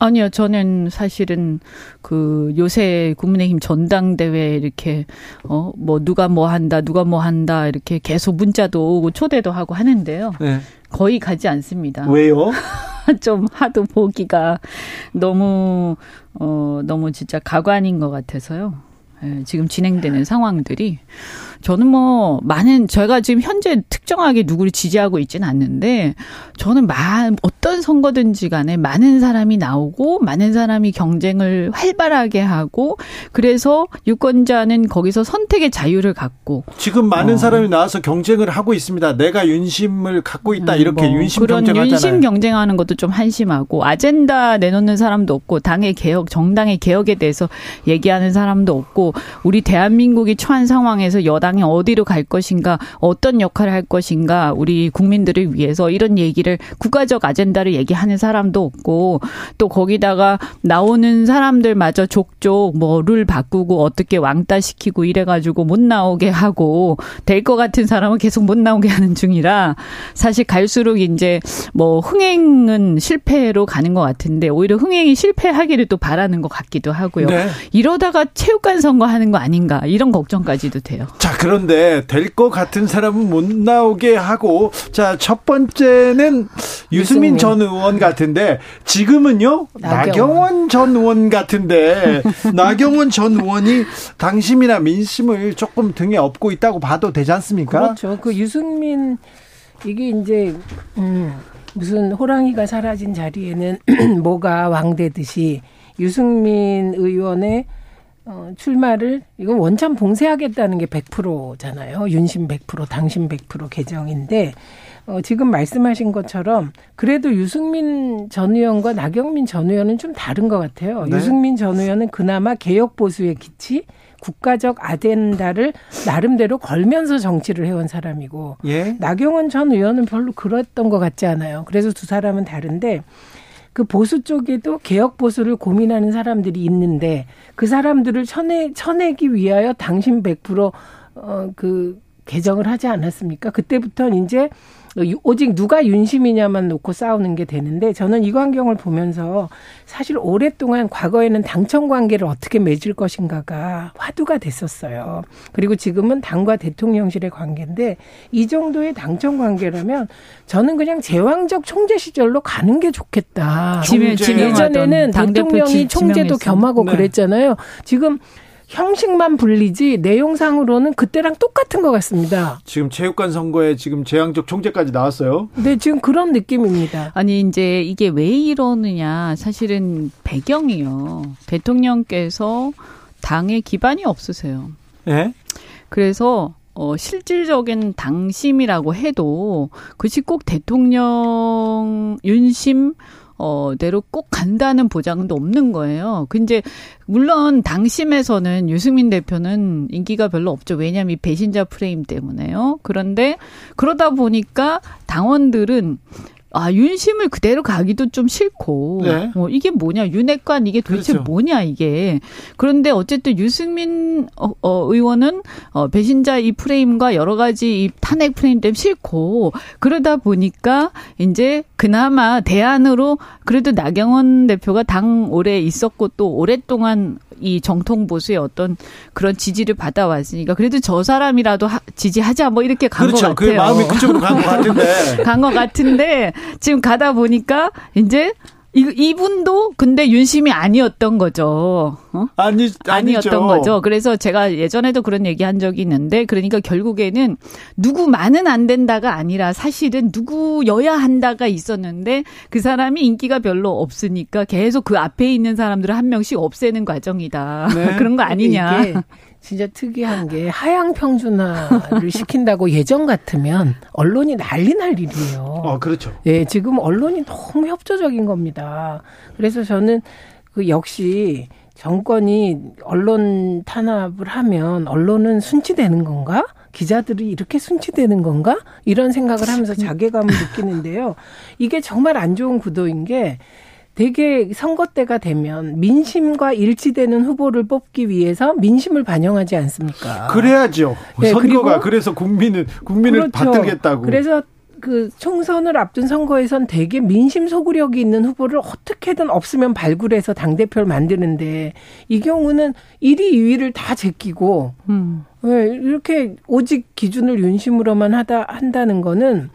아니요, 저는 사실은 그 요새 국민의힘 전당대회 이렇게 뭐 누가 뭐 한다 이렇게 계속 문자도 오고 초대도 하고 하는데요. 네. 거의 가지 않습니다. 왜요? 좀 하도 보기가 너무 진짜 가관인 것 같아서요. 지금 진행되는 상황들이 저는 뭐 많은 제가 지금 현재 특정하게 누구를 지지하고 있지는 않는데 저는 어떤 선거든지 간에 많은 사람이 나오고 많은 사람이 경쟁을 활발하게 하고 그래서 유권자는 거기서 선택의 자유를 갖고 지금 많은 사람이 나와서 경쟁을 하고 있습니다. 내가 윤심을 갖고 있다 이렇게 뭐 윤심 경쟁하잖아요. 윤심 경쟁하는 것도 좀 한심하고 아젠다 내놓는 사람도 없고 당의 개혁 정당의 개혁에 대해서 얘기하는 사람도 없고 우리 대한민국이 처한 상황에서 여당이 어디로 갈 것인가, 어떤 역할을 할 것인가, 우리 국민들을 위해서 이런 얘기를 국가적 아젠다를 얘기하는 사람도 없고, 또 거기다가 나오는 사람들마저 족족 뭐 룰 바꾸고 어떻게 왕따시키고 이래가지고 못 나오게 하고, 될 것 같은 사람은 계속 못 나오게 하는 중이라, 사실 갈수록 이제 뭐 흥행은 실패로 가는 것 같은데, 오히려 흥행이 실패하기를 또 바라는 것 같기도 하고요. 네. 이러다가 체육관 선거하는 거 아닌가, 이런 걱정까지도 돼요. 자, 그런데 될 것 같은 사람은 못 나오게 하고, 자, 첫 번째는 유승민 전 의원 같은데, 지금은요 나경원 전 의원 같은데, 나경원 전 의원이 당심이나 민심을 조금 등에 업고 있다고 봐도 되지 않습니까? 그렇죠. 그 유승민, 이게 이제 무슨 호랑이가 사라진 자리에는 뭐가 왕되듯이 유승민 의원의 출마를, 이건 원천 봉쇄하겠다는 게 100%잖아요. 윤심 100%, 당심 100% 개정인데, 지금 말씀하신 것처럼 그래도 유승민 전 의원과 나경민 전 의원은 좀 다른 것 같아요. 네. 유승민 전 의원은 그나마 개혁보수의 기치, 국가적 아젠다를 나름대로 걸면서 정치를 해온 사람이고, 예? 나경원 전 의원은 별로 그랬던 것 같지 않아요. 그래서 두 사람은 다른데, 그 보수 쪽에도 개혁 보수를 고민하는 사람들이 있는데, 그 사람들을 쳐내기 위하여 당심 100% 그 개정을 하지 않았습니까? 그때부터는 이제 오직 누가 윤심이냐만 놓고 싸우는 게 되는데, 저는 이 광경을 보면서 사실 오랫동안 과거에는 당청 관계를 어떻게 맺을 것인가가 화두가 됐었어요. 그리고 지금은 당과 대통령실의 관계인데, 이 정도의 당청 관계라면 저는 그냥 제왕적 총재 시절로 가는 게 좋겠다. 예전에는 대통령이 총재도 겸하고, 네, 그랬잖아요. 지금 형식만 불리지 내용상으로는 그때랑 똑같은 것 같습니다. 지금 체육관 선거에 지금 재앙적 총재까지 나왔어요. 네, 지금 그런 느낌입니다. 아니, 이제 이게 왜 이러느냐, 사실은 배경이요. 대통령께서 당의 기반이 없으세요. 네? 그래서 실질적인 당심이라고 해도 그것이 꼭 대통령 윤심 대로 꼭 간다는 보장도 없는 거예요. 근데 물론 당심에서는 유승민 대표는 인기가 별로 없죠. 왜냐하면 이 배신자 프레임 때문에요. 그런데 그러다 보니까 당원들은 윤심을 그대로 가기도 좀 싫고, 네, 이게 뭐냐, 윤핵관 이게 도대체, 그렇죠, 뭐냐 이게. 그런데 어쨌든 유승민 의원은 배신자 이 프레임과 여러 가지 이 탄핵 프레임 때문에 싫고, 그러다 보니까 이제 그나마 대안으로 그래도 나경원 대표가 당 오래 있었고 또 오랫동안 이 정통 보수의 어떤 그런 지지를 받아왔으니까 그래도 저 사람이라도 지지하자 뭐 이렇게 간 것, 그렇죠, 같아요. 그 마음이 그쪽으로 간 것 같은데. 간 것 같은데 지금 가다 보니까 이제 이분도 근데 윤심이 아니었던 거죠. 아니었던 거죠. 그래서 제가 예전에도 그런 얘기한 적이 있는데, 그러니까 결국에는 누구만은 안 된다가 아니라 사실은 누구여야 한다가 있었는데, 그 사람이 인기가 별로 없으니까 계속 그 앞에 있는 사람들을 한 명씩 없애는 과정이다. 네. 그런 거 아니냐. 이게 진짜 특이한 게, 하향 평준화를 시킨다고 예전 같으면 언론이 난리 날 일이에요. 그렇죠. 예, 지금 언론이 너무 협조적인 겁니다. 그래서 저는 그 역시 정권이 언론 탄압을 하면 언론은 순치되는 건가? 기자들이 이렇게 순치되는 건가? 이런 생각을 하면서 자괴감을 느끼는데요. 이게 정말 안 좋은 구도인 게, 되게 선거 때가 되면 민심과 일치되는 후보를 뽑기 위해서 민심을 반영하지 않습니까? 그래야죠. 네, 선거가 그래서 국민을 그렇죠, 받들겠다고. 그래서 그 총선을 앞둔 선거에선 되게 민심 소구력이 있는 후보를 어떻게든 없으면 발굴해서 당대표를 만드는데, 이 경우는 1위, 2위를 다 제끼고, 왜 이렇게 오직 기준을 윤심으로만 한다는 거는,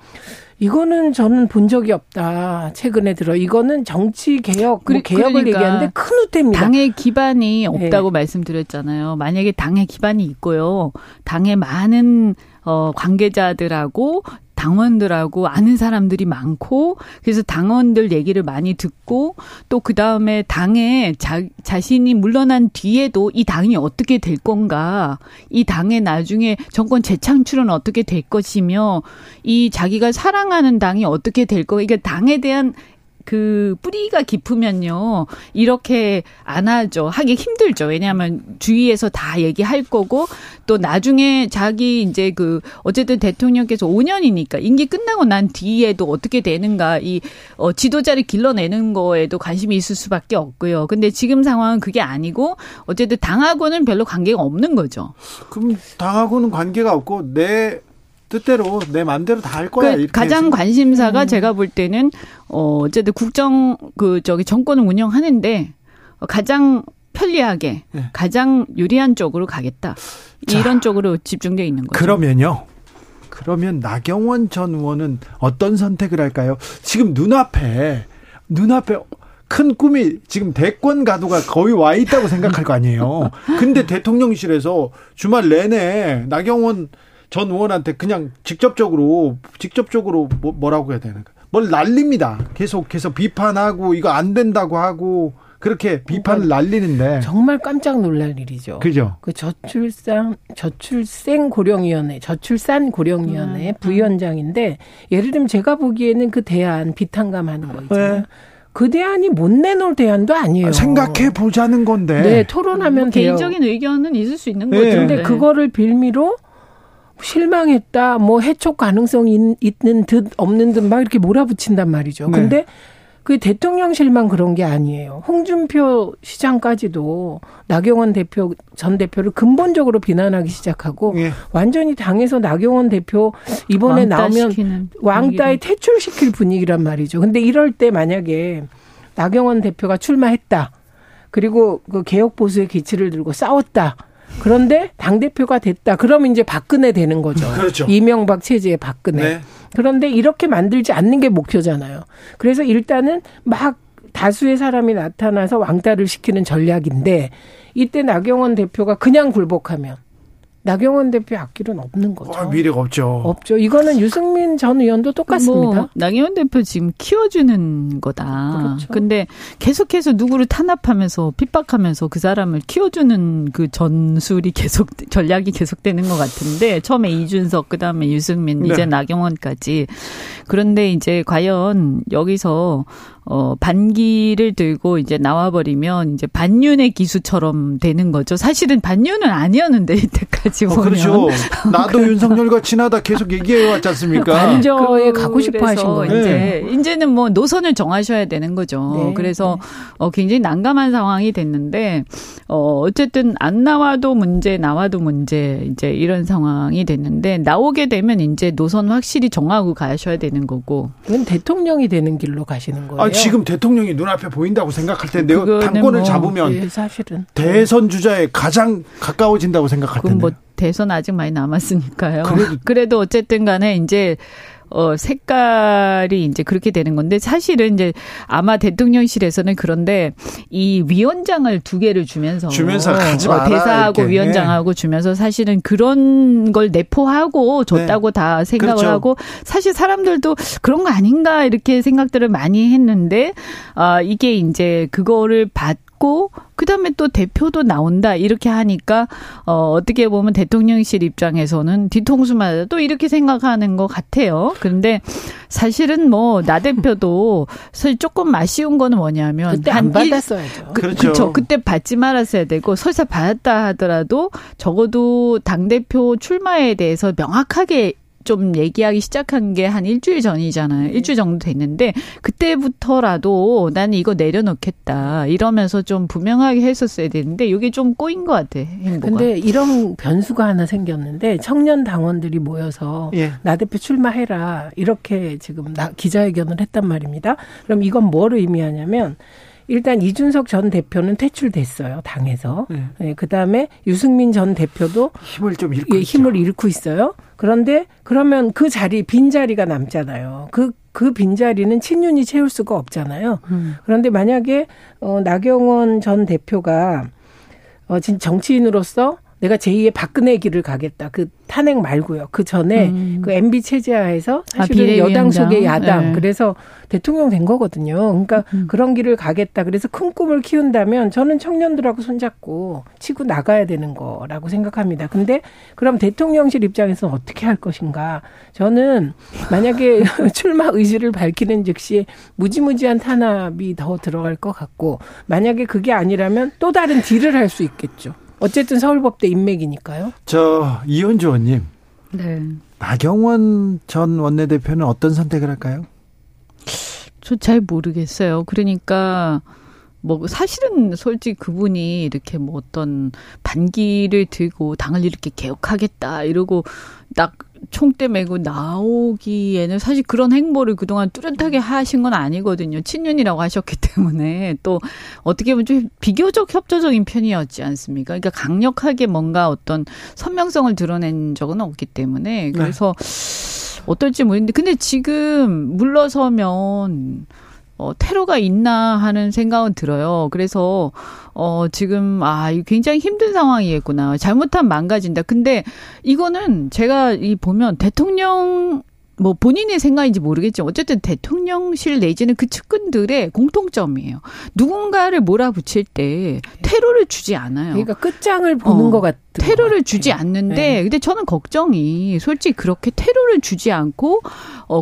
이거는 저는 본 적이 없다. 최근에 들어. 이거는 정치 개혁, 개혁을 얘기하는데 큰 우태입니다. 당의 기반이 없다고, 네, 말씀드렸잖아요. 만약에 당의 기반이 있고요, 당의 많은 관계자들하고 당원들하고 아는 사람들이 많고, 그래서 당원들 얘기를 많이 듣고, 또 그다음에 당에 자신이 물러난 뒤에도 이 당이 어떻게 될 건가, 이 당의 나중에 정권 재창출은 어떻게 될 것이며, 이 자기가 사랑하는 당이 어떻게 될 건가, 이게 당에 대한 그 뿌리가 깊으면요 이렇게 안 하죠. 하기 힘들죠. 왜냐하면 주위에서 다 얘기할 거고 또 나중에 자기 이제 그 어쨌든 대통령께서 5년이니까 임기 끝나고 난 뒤에도 어떻게 되는가 이 지도자를 길러내는 거에도 관심이 있을 수밖에 없고요. 근데 지금 상황은 그게 아니고 어쨌든 당하고는 별로 관계가 없는 거죠. 그럼 당하고는 관계가 없고 내 뜻대로 내 마음대로 다 할 거야. 이렇게 가장 해서. 관심사가 제가 볼 때는 어쨌든 국정 그 저기 정권을 운영하는데 가장 편리하게 네. 가장 유리한 쪽으로 가겠다. 자, 이런 쪽으로 집중되어 있는 거죠. 그러면요. 그러면 나경원 전 의원은 어떤 선택을 할까요? 지금 눈앞에 큰 꿈이 지금 대권 가도가 거의 와 있다고 생각할 거 아니에요. 근데 대통령실에서 주말 내내 나경원 전 의원한테 그냥 직접적으로 뭐라고 해야 되는가? 뭘 날립니다. 계속해서 비판하고 이거 안 된다고 하고 그렇게 비판을 날리는데 정말 깜짝 놀랄 일이죠. 그죠? 그 저출산 고령위원회 부위원장인데 예를 들면 제가 보기에는 그 대안 비탄감하는 거 있잖아요. 네. 그 대안이 못 내놓을 대안도 아니에요. 생각해 보자는 건데. 네, 토론하면 돼요. 개인적인 의견은 있을 수 있는 거죠. 그런데 네. 그거를 빌미로. 실망했다, 뭐 해촉 가능성이 있는 듯 없는 듯 막 이렇게 몰아붙인단 말이죠. 그런데 네. 그게 대통령실만 그런 게 아니에요. 홍준표 시장까지도 나경원 대표 전 대표를 근본적으로 비난하기 시작하고 네. 완전히 당에서 나경원 대표 이번에 나오면 왕따에 퇴출시킬 분위기란 말이죠. 그런데 이럴 때 만약에 나경원 대표가 출마했다. 그리고 그 개혁보수의 기치를 들고 싸웠다. 그런데 당대표가 됐다. 그러면 이제 박근혜 되는 거죠. 그렇죠. 이명박 체제의 박근혜. 네. 그런데 이렇게 만들지 않는 게 목표잖아요. 그래서 일단은 막 다수의 사람이 나타나서 왕따를 시키는 전략인데 이때 나경원 대표가 그냥 굴복하면 나경원 대표 앞길은 없는 거죠. 미래가 없죠. 없죠. 이거는 유승민 전 의원도 똑같습니다. 뭐 나경원 대표 지금 키워주는 거다. 그렇죠. 근데 계속해서 누구를 탄압하면서 핍박하면서 그 사람을 키워주는 그 전술이 계속 전략이 계속되는 것 같은데 처음에 이준석 그다음에 유승민 네. 이제 나경원까지. 그런데 이제 과연 여기서 반기를 들고 이제 나와버리면 이제 반윤의 기수처럼 되는 거죠. 사실은 반윤은 아니었는데 이때까지 보면. 그렇죠. 나도 윤석열과 친하다 계속 얘기해 왔지 않습니까? 반저에 가고 싶어 하신 거예요. 이제는 뭐 노선을 정하셔야 되는 거죠. 네. 그래서 굉장히 난감한 상황이 됐는데 어쨌든 안 나와도 문제, 나와도 문제 이제 이런 상황이 됐는데 나오게 되면 이제 노선 확실히 정하고 가셔야 되는 거고. 그건 대통령이 되는 길로 가시는 거예요. 지금 대통령이 눈앞에 보인다고 생각할 텐데 당권을 잡으면 예, 사실은. 대선 주자에 가장 가까워진다고 생각할 텐데 뭐 대선 아직 많이 남았으니까요. 그래도 어쨌든 간에 이제 색깔이 이제 그렇게 되는 건데 사실은 이제 아마 대통령실에서는 그런데 이 위원장을 두 개를 주면서 가지 마라, 대사하고 이렇게. 위원장하고 주면서 사실은 그런 걸 내포하고 줬다고 네. 다 생각을 그렇죠. 하고 사실 사람들도 그런 거 아닌가 이렇게 생각들을 많이 했는데 이게 이제 그거를 받고 그다음에 또 대표도 나온다 이렇게 하니까 어떻게 보면 대통령실 입장에서는 뒤통수 맞아 또 이렇게 생각하는 것 같아요. 그런데 사실은 뭐 나 대표도 사실 조금 아쉬운 거는 뭐냐면 그때 안 받았어야죠. 그렇죠. 그때 받지 말았어야 되고 설사 받았다 하더라도 적어도 당대표 출마에 대해서 명확하게 좀 얘기하기 시작한 게 한 일주일 전이잖아요. 일주일 정도 됐는데 그때부터라도 나는 이거 내려놓겠다 이러면서 좀 분명하게 했었어야 되는데 이게 좀 꼬인 것 같아. 그런데 이런 변수가 하나 생겼는데 청년 당원들이 모여서 예. 나 대표 출마해라 이렇게 지금 기자회견을 했단 말입니다. 그럼 이건 뭘 의미하냐면 일단 이준석 전 대표는 퇴출됐어요. 당에서. 네. 네, 그다음에 유승민 전 대표도 힘을 잃고 있어요. 그런데 그러면 그 자리 빈자리가 남잖아요. 그 빈자리는 친윤이 채울 수가 없잖아요. 그런데 만약에 나경원 전 대표가 정치인으로서 내가 제2의 박근혜 길을 가겠다. 그 탄핵 말고요. 그 전에 그 MB 체제하에서 사실은 여당 속의 야당. 네. 그래서 대통령 된 거거든요. 그러니까 그런 길을 가겠다. 그래서 큰 꿈을 키운다면 저는 청년들하고 손잡고 치고 나가야 되는 거라고 생각합니다. 근데 그럼 대통령실 입장에서는 어떻게 할 것인가. 저는 만약에 출마 의지를 밝히는 즉시 무지무지한 탄압이 더 들어갈 것 같고 만약에 그게 아니라면 또 다른 딜을 할 수 있겠죠. 어쨌든 서울법대 인맥이니까요. 저 이현주 의원님. 네. 나경원 전 원내대표는 어떤 선택을 할까요? 저 잘 모르겠어요. 그러니까 뭐 사실은 솔직히 그분이 이렇게 뭐 어떤 반기를 들고 당을 이렇게 개혁하겠다 이러고 딱 총대 메고 나오기에는 사실 그런 행보를 그동안 뚜렷하게 하신 건 아니거든요. 친윤이라고 하셨기 때문에 또 어떻게 보면 좀 비교적 협조적인 편이었지 않습니까? 그러니까 강력하게 뭔가 어떤 선명성을 드러낸 적은 없기 때문에 그래서 네. 어떨지 모르겠는데 근데 지금 물러서면 테러가 있나 하는 생각은 들어요. 그래서 지금 굉장히 힘든 상황이겠구나. 잘못하면 망가진다. 근데 이거는 제가 보면 대통령 뭐 본인의 생각인지 모르겠지만 어쨌든 대통령실 내지는 그 측근들의 공통점이에요. 누군가를 몰아붙일 때 테러를 주지 않아요. 그러니까 끝장을 보는 것 같아요. 테러를 주지 않는데 네. 근데 저는 걱정이 솔직히 그렇게 테러를 주지 않고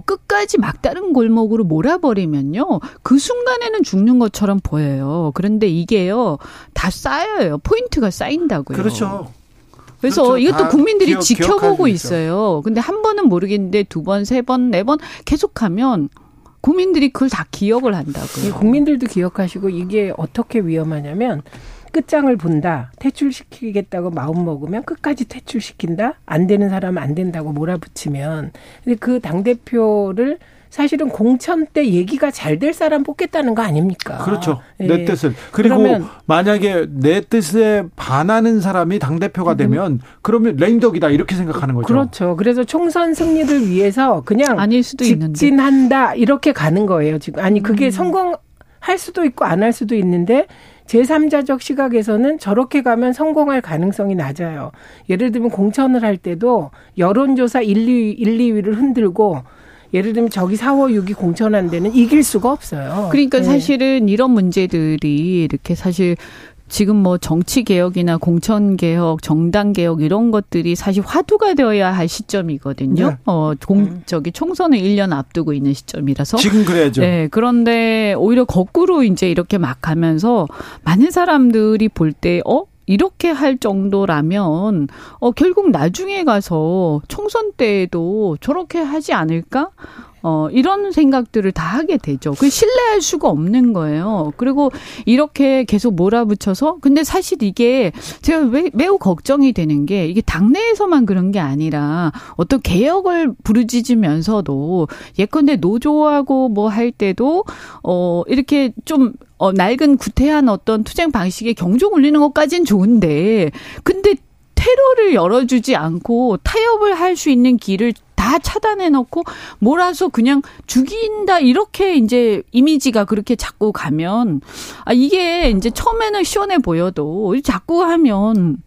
끝까지 막다른 골목으로 몰아버리면요. 그 순간에는 죽는 것처럼 보여요. 그런데 이게요. 다 쌓여요. 포인트가 쌓인다고요. 그렇죠. 그래서 그렇죠. 이것도 국민들이 지켜보고 있어요. 근데 한 번은 모르겠는데 두 번, 세 번, 네 번 계속하면 국민들이 그걸 다 기억을 한다고요. 국민들도 기억하시고 이게 어떻게 위험하냐면 끝장을 본다. 퇴출시키겠다고 마음먹으면 끝까지 퇴출시킨다. 안 되는 사람은 안 된다고 몰아붙이면. 근데 그 당대표를 사실은 공천 때 얘기가 잘 될 사람 뽑겠다는 거 아닙니까? 그렇죠. 예. 내 뜻을. 그리고 만약에 내 뜻에 반하는 사람이 당대표가 되면 그러면 레임덕이다 이렇게 생각하는 거죠. 그렇죠. 그래서 총선 승리를 위해서 그냥 아닐 수도 직진한다 있는데. 이렇게 가는 거예요. 지금 아니 그게 성공할 수도 있고 안 할 수도 있는데 제3자적 시각에서는 저렇게 가면 성공할 가능성이 낮아요. 예를 들면 공천을 할 때도 여론조사 1, 2위를 흔들고 예를 들면 저기 4, 5, 6이 공천한 데는 이길 수가 없어요. 그러니까 네. 사실은 이런 문제들이 이렇게 사실 지금 뭐 정치개혁이나 공천개혁, 정당개혁 이런 것들이 사실 화두가 되어야 할 시점이거든요. 네. 총선을 1년 앞두고 있는 시점이라서. 지금 그래야죠. 네. 그런데 오히려 거꾸로 이제 이렇게 막 가면서 많은 사람들이 볼 때, 이렇게 할 정도라면 결국 나중에 가서 총선 때에도 저렇게 하지 않을까? 이런 생각들을 다 하게 되죠. 그 신뢰할 수가 없는 거예요. 그리고 이렇게 계속 몰아붙여서 근데 사실 이게 제가 매우 걱정이 되는 게 이게 당내에서만 그런 게 아니라 어떤 개혁을 부르짖으면서도 예컨대 노조하고 뭐 할 때도 이렇게 좀 낡은 구태한 어떤 투쟁 방식에 경종 울리는 것까지는 좋은데 근데 테러를 열어주지 않고 타협을 할 수 있는 길을 다 차단해놓고 몰아서 그냥 죽인다 이렇게 이제 이미지가 그렇게 자꾸 가면 이게 이제 처음에는 시원해 보여도 자꾸 하면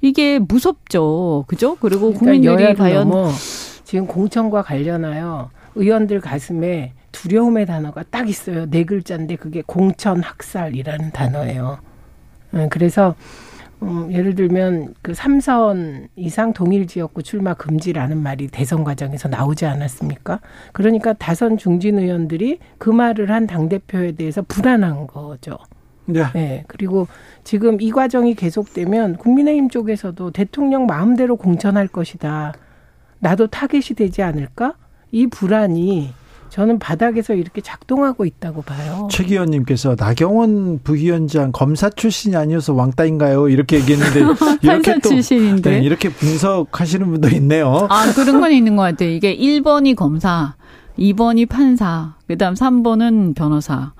이게 무섭죠. 그죠? 그리고 그러니까 국민들이 과연 지금 공천과 관련하여 의원들 가슴에 두려움의 단어가 딱 있어요. 네 글자인데 그게 공천 학살이라는 단어예요. 그래서 예를 들면 그 3선 이상 동일 지역구 출마 금지라는 말이 대선 과정에서 나오지 않았습니까? 그러니까 다선 중진 의원들이 그 말을 한 당대표에 대해서 불안한 거죠. 네. 네. 그리고 지금 이 과정이 계속되면 국민의힘 쪽에서도 대통령 마음대로 공천할 것이다. 나도 타겟이 되지 않을까? 이 불안이 저는 바닥에서 이렇게 작동하고 있다고 봐요. 최 기현님께서 나경원 부위원장 검사 출신이 아니어서 왕따인가요? 이렇게 얘기했는데 이렇게 또 출신인데. 네, 이렇게 분석하시는 분도 있네요. 그런 건 있는 것 같아요. 이게 1번이 검사, 2번이 판사, 그다음 3번은 변호사.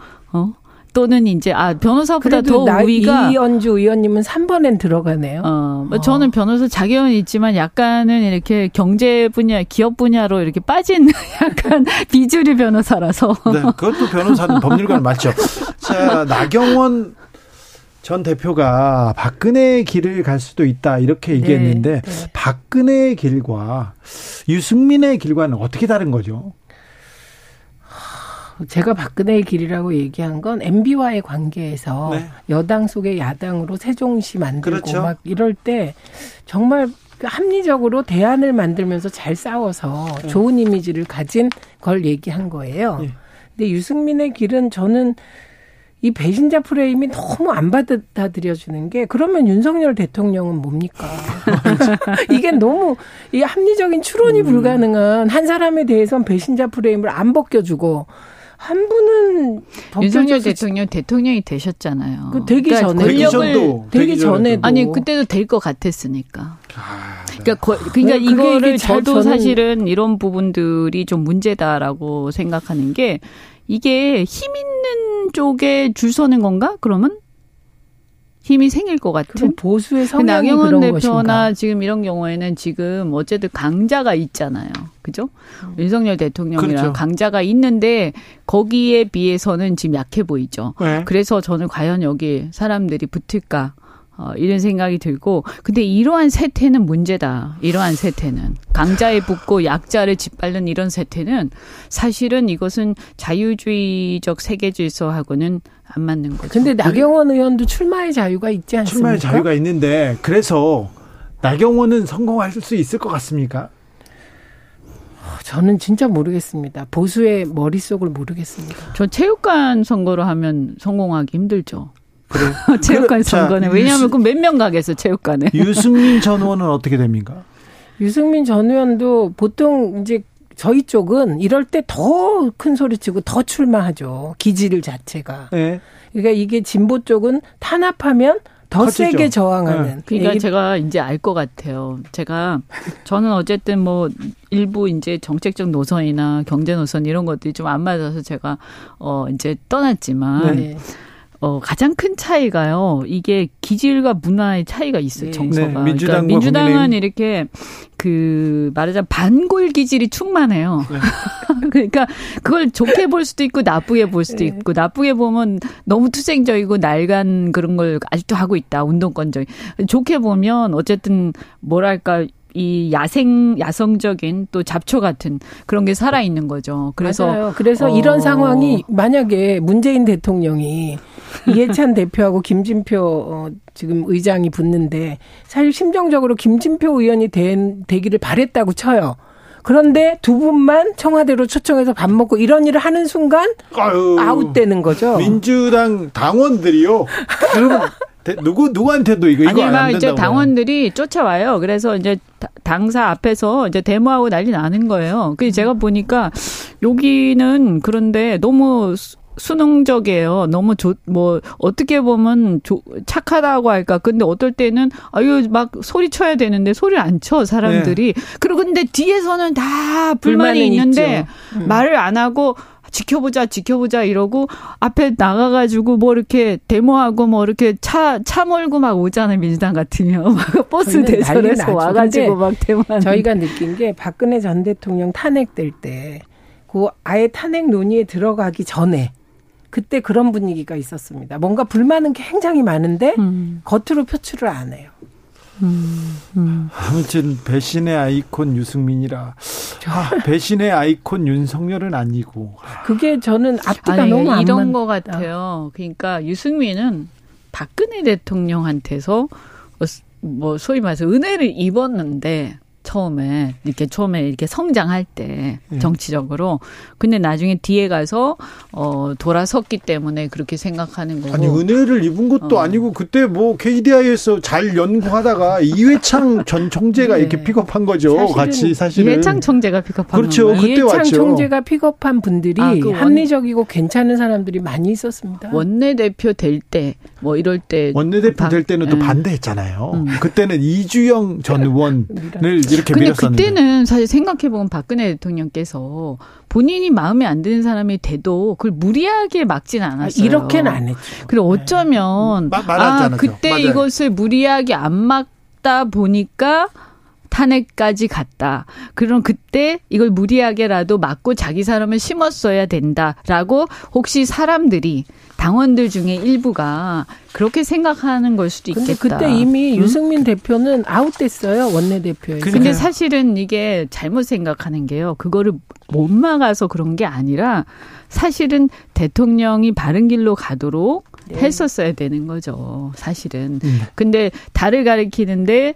또는 이제 변호사보다 더 우위가 이현주 의원님은 3번엔 들어가네요. 저는 변호사 자격은 있지만 약간은 이렇게 경제 분야, 기업 분야로 이렇게 빠진 약간 비주류 변호사라서. 네, 그것도 변호사는 법률관 맞죠. 자, 나경원 전 대표가 박근혜의 길을 갈 수도 있다 이렇게 얘기했는데 네. 박근혜의 길과 유승민의 길과는 어떻게 다른 거죠? 제가 박근혜의 길이라고 얘기한 건 MB와의 관계에서 네. 여당 속의 야당으로 세종시 만들고 그렇죠. 막 이럴 때 정말 합리적으로 대안을 만들면서 잘 싸워서 네. 좋은 이미지를 가진 걸 얘기한 거예요. 네. 근데 유승민의 길은 저는 이 배신자 프레임이 너무 안 받아들여지는 게 그러면 윤석열 대통령은 뭡니까? 이게 너무 이 합리적인 추론이 불가능한 한 사람에 대해서는 배신자 프레임을 안 벗겨주고 한 분은 윤석열 대통령 대통령이 되셨잖아요. 그 되기 그러니까 전에 되기 전에도 아니 그때도 될 것 같았으니까. 아, 네. 그러니까 이거를 저도 사실은 이런 부분들이 좀 문제다라고 생각하는 게 이게 힘 있는 쪽에 줄 서는 건가? 그러면 힘이 생길 것 같은 보수의 성향이 그런 것인가? 나경원 대표나 지금 이런 경우에는 지금 어쨌든 강자가 있잖아요. 그죠? 윤석열 대통령이랑 그렇죠. 강자가 있는데 거기에 비해서는 지금 약해 보이죠. 네. 그래서 저는 과연 여기 사람들이 붙을까? 이런 생각이 들고 근데 이러한 세태는 문제다. 이러한 세태는 강자에 붙고 약자를 짓밟는 이런 세태는 사실은 이것은 자유주의적 세계 질서하고는 안 맞는 거죠. 근데 나경원 의원도 출마의 자유가 있지 않습니까? 출마의 자유가 있는데 그래서 나경원은 성공할 수 있을 것 같습니까? 저는 진짜 모르겠습니다. 보수의 머릿속을 모르겠습니다. 저 체육관 선거로 하면 성공하기 힘들죠. 그래. 체육관 선거는 왜냐하면 그럼 몇 명 가겠어 체육관에. 유승민 전 의원은 어떻게 됩니까? 유승민 전 의원도 보통 이제 저희 쪽은 이럴 때 더 큰 소리치고 더 출마하죠. 기질 자체가. 네. 그러니까 이게 진보 쪽은 탄압하면 더 커지죠. 세게 저항하는. 네. 그러니까 제가 이제 알 것 같아요. 저는 어쨌든 뭐 일부 이제 정책적 노선이나 경제 노선 이런 것들이 좀 안 맞아서 제가 이제 떠났지만. 네. 가장 큰 차이가요. 이게 기질과 문화의 차이가 있어요. 정서가. 네, 민주당과 그러니까 민주당은 국민의힘. 이렇게 말하자면 반골 기질이 충만해요. 네. 그러니까 그걸 좋게 볼 수도 있고 나쁘게 볼 수도 있고 나쁘게 보면 너무 투쟁적이고 날간 그런 걸 아직도 하고 있다. 운동권적. 좋게 보면 어쨌든 뭐랄까. 이 야성적인 또 잡초 같은 그런 게 살아있는 거죠. 그래서 맞아요. 그래서 이런 상황이 만약에 문재인 대통령이 이해찬 대표하고 김진표 지금 의장이 붙는데 사실 심정적으로 김진표 의원이 되기를 바랬다고 쳐요. 그런데 두 분만 청와대로 초청해서 밥 먹고 이런 일을 하는 순간 아웃되는 거죠. 민주당 당원들이요. 누구한테도 이거 안 된다고. 이제 당원들이 쫓아와요. 그래서 이제 당사 앞에서 이제 데모하고 난리 나는 거예요. 그 제가 보니까 여기는 그런데 너무 수능적이에요. 너무 어떻게 보면 착하다고 할까. 근데 어떨 때는 아유 막 소리 쳐야 되는데 소리를 안 쳐 사람들이. 네. 그리고 근데 뒤에서는 다 불만이 있는데 말을 안 하고. 지켜보자 이러고 앞에 나가가지고 뭐 이렇게 데모하고 뭐 이렇게 차 몰고 막 오잖아요. 민주당 같으면 버스 대절에서 와가지고 막 데모하는. 저희가 느낀 게 박근혜 전 대통령 탄핵될 때 그 아예 탄핵 논의에 들어가기 전에 그때 그런 분위기가 있었습니다. 뭔가 불만은 굉장히 많은데 겉으로 표출을 안 해요. 아무튼 배신의 아이콘 유승민이라 배신의 아이콘 윤석열은 아니고 그게 저는 앞뒤가 너무 안 이런 것 같아요. 그러니까 유승민은 박근혜 대통령한테서 뭐 소위 말해서 은혜를 입었는데 처음에 이렇게 성장할 때 정치적으로 근데 나중에 뒤에 가서 돌아섰기 때문에 그렇게 생각하는 거고. 아니 은혜를 입은 것도 아니고 그때 뭐 KDI에서 잘 연구하다가 이회창 전 총재가 네. 이렇게 픽업한 거죠. 사실은 이회창 총재가 픽업한 그렇죠. 건가요? 그때 이회창 왔죠. 총재가 픽업한 분들이 합리적이고 괜찮은 사람들이 많이 있었습니다. 원내대표 될 때 뭐 이럴 때 원내대표 될 때는 또 반대했잖아요. 그때는 이주영 전 의원을 이렇게 근데 밀었었는데. 그때는 사실 생각해보면 박근혜 대통령께서 본인이 마음에 안 드는 사람이 돼도 그걸 무리하게 막진 않았어요. 이렇게는 안 했죠. 그리고 어쩌면 그때 맞아요. 이것을 무리하게 안 막다 보니까 탄핵까지 갔다. 그런 때 이걸 무리하게라도 막고 자기 사람을 심었어야 된다라고 혹시 사람들이 당원들 중에 일부가 그렇게 생각하는 걸 수도 있겠다. 근데 그때 이미 유승민 대표는 아웃됐어요. 원내대표에서. 근데 사실은 이게 잘못 생각하는 게요. 그거를 못 막아서 그런 게 아니라 사실은 대통령이 바른 길로 가도록 했었어야 되는 거죠. 사실은. 근데 달을 가리키는데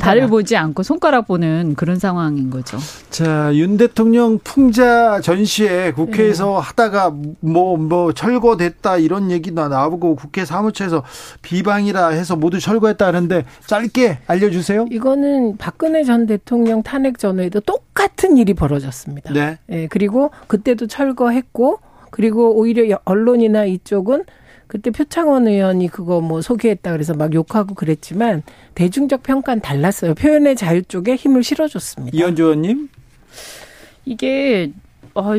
달을 보지 않고 손가락 보는 그런 상황인 거죠. 자, 윤 대통령 풍자 전시회 국회에서 하다가 뭐 철거됐다 이런 얘기도 나오고 국회 사무처에서 비방이라 해서 모두 철거했다 하는데 짧게 알려주세요. 이거는 박근혜 전 대통령 탄핵 전후에도 똑같은 일이 벌어졌습니다. 네. 예, 그리고 그때도 철거했고 그리고 오히려 언론이나 이쪽은 그때 표창원 의원이 그거 뭐 소개했다 그래서 막 욕하고 그랬지만 대중적 평가는 달랐어요. 표현의 자유 쪽에 힘을 실어줬습니다. 이현주 의원님. 이게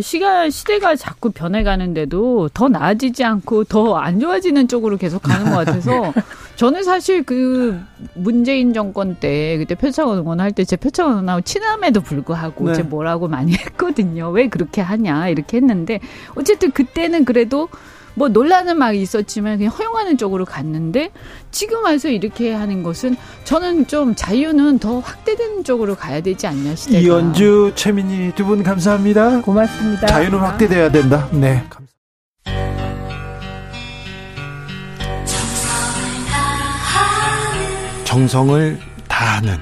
시대가 자꾸 변해가는데도 더 나아지지 않고 더 안 좋아지는 쪽으로 계속 가는 것 같아서 저는 사실 그 문재인 정권 때 그때 표창원 응원할 때 제 표창원 응원하고 친함에도 불구하고 제 뭐라고 많이 했거든요. 왜 그렇게 하냐 이렇게 했는데 어쨌든 그때는 그래도 뭐 논란은 막 있었지만 그냥 허용하는 쪽으로 갔는데 지금 와서 이렇게 하는 것은 저는 좀 자유는 더 확대되는 쪽으로 가야 되지 않냐 시대가. 이현주, 최민희 두 분 감사합니다. 고맙습니다. 자유는 확대돼야 된다. 네. 정성을 다하는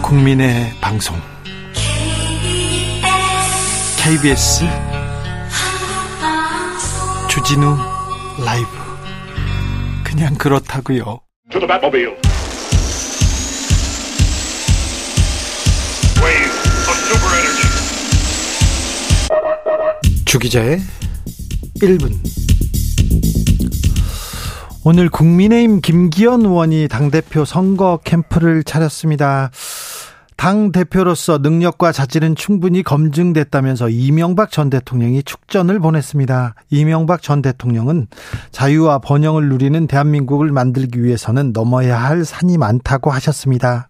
국민의 방송 KBS 주진우 라이브 그냥 그렇다고요. 주 기자의 1분. 오늘 국민의힘 김기현 의원이 당대표 선거 캠프를 차렸습니다. 당대표로서 능력과 자질은 충분히 검증됐다면서 이명박 전 대통령이 축전을 보냈습니다. 이명박 전 대통령은 자유와 번영을 누리는 대한민국을 만들기 위해서는 넘어야 할 산이 많다고 하셨습니다.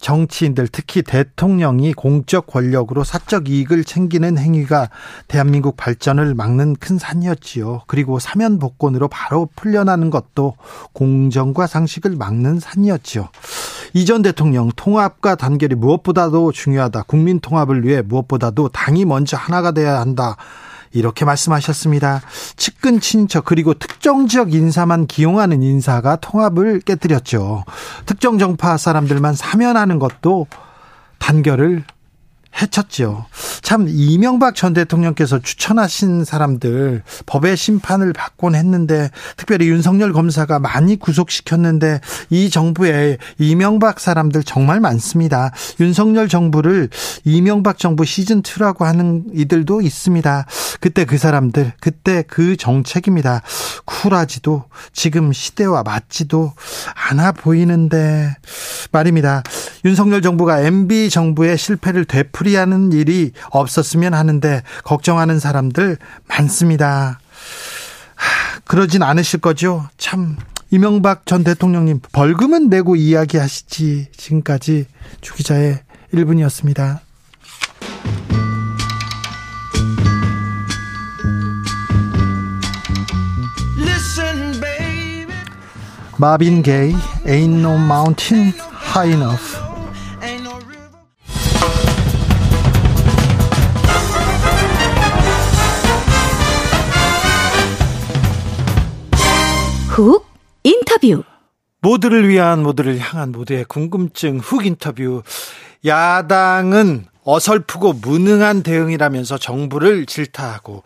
정치인들 특히 대통령이 공적 권력으로 사적 이익을 챙기는 행위가 대한민국 발전을 막는 큰 산이었지요. 그리고 사면복권으로 바로 풀려나는 것도 공정과 상식을 막는 산이었지요. 이 전 대통령 통합과 단결이 무엇보다도 중요하다. 국민 통합을 위해 무엇보다도 당이 먼저 하나가 돼야 한다. 이렇게 말씀하셨습니다. 측근 친척 그리고 특정 지역 인사만 기용하는 인사가 통합을 깨뜨렸죠. 특정 정파 사람들만 사면하는 것도 단결을 해쳤죠. 참 이명박 전 대통령께서 추천하신 사람들 법의 심판을 받곤 했는데 특별히 윤석열 검사가 많이 구속시켰는데 이 정부에 이명박 사람들 정말 많습니다. 윤석열 정부를 이명박 정부 시즌2라고 하는 이들도 있습니다. 그때 그 사람들 그때 그 정책입니다. 쿨하지도 지금 시대와 맞지도 않아 보이는데 말입니다. 윤석열 정부가 MB 정부의 실패를 되풀이하는 일이 없었으면 하는데 걱정하는 사람들 많습니다. 그러진 않으실 거죠? 참 이명박 전 대통령님 벌금은 내고 이야기하시지. 지금까지 주 기자의 1분이었습니다. 마빈 게이 Ain't No Mountain High Enough. 훅 인터뷰. 모두를 위한 모두를 향한 모두의 궁금증 훅 인터뷰. 야당은 어설프고 무능한 대응이라면서 정부를 질타하고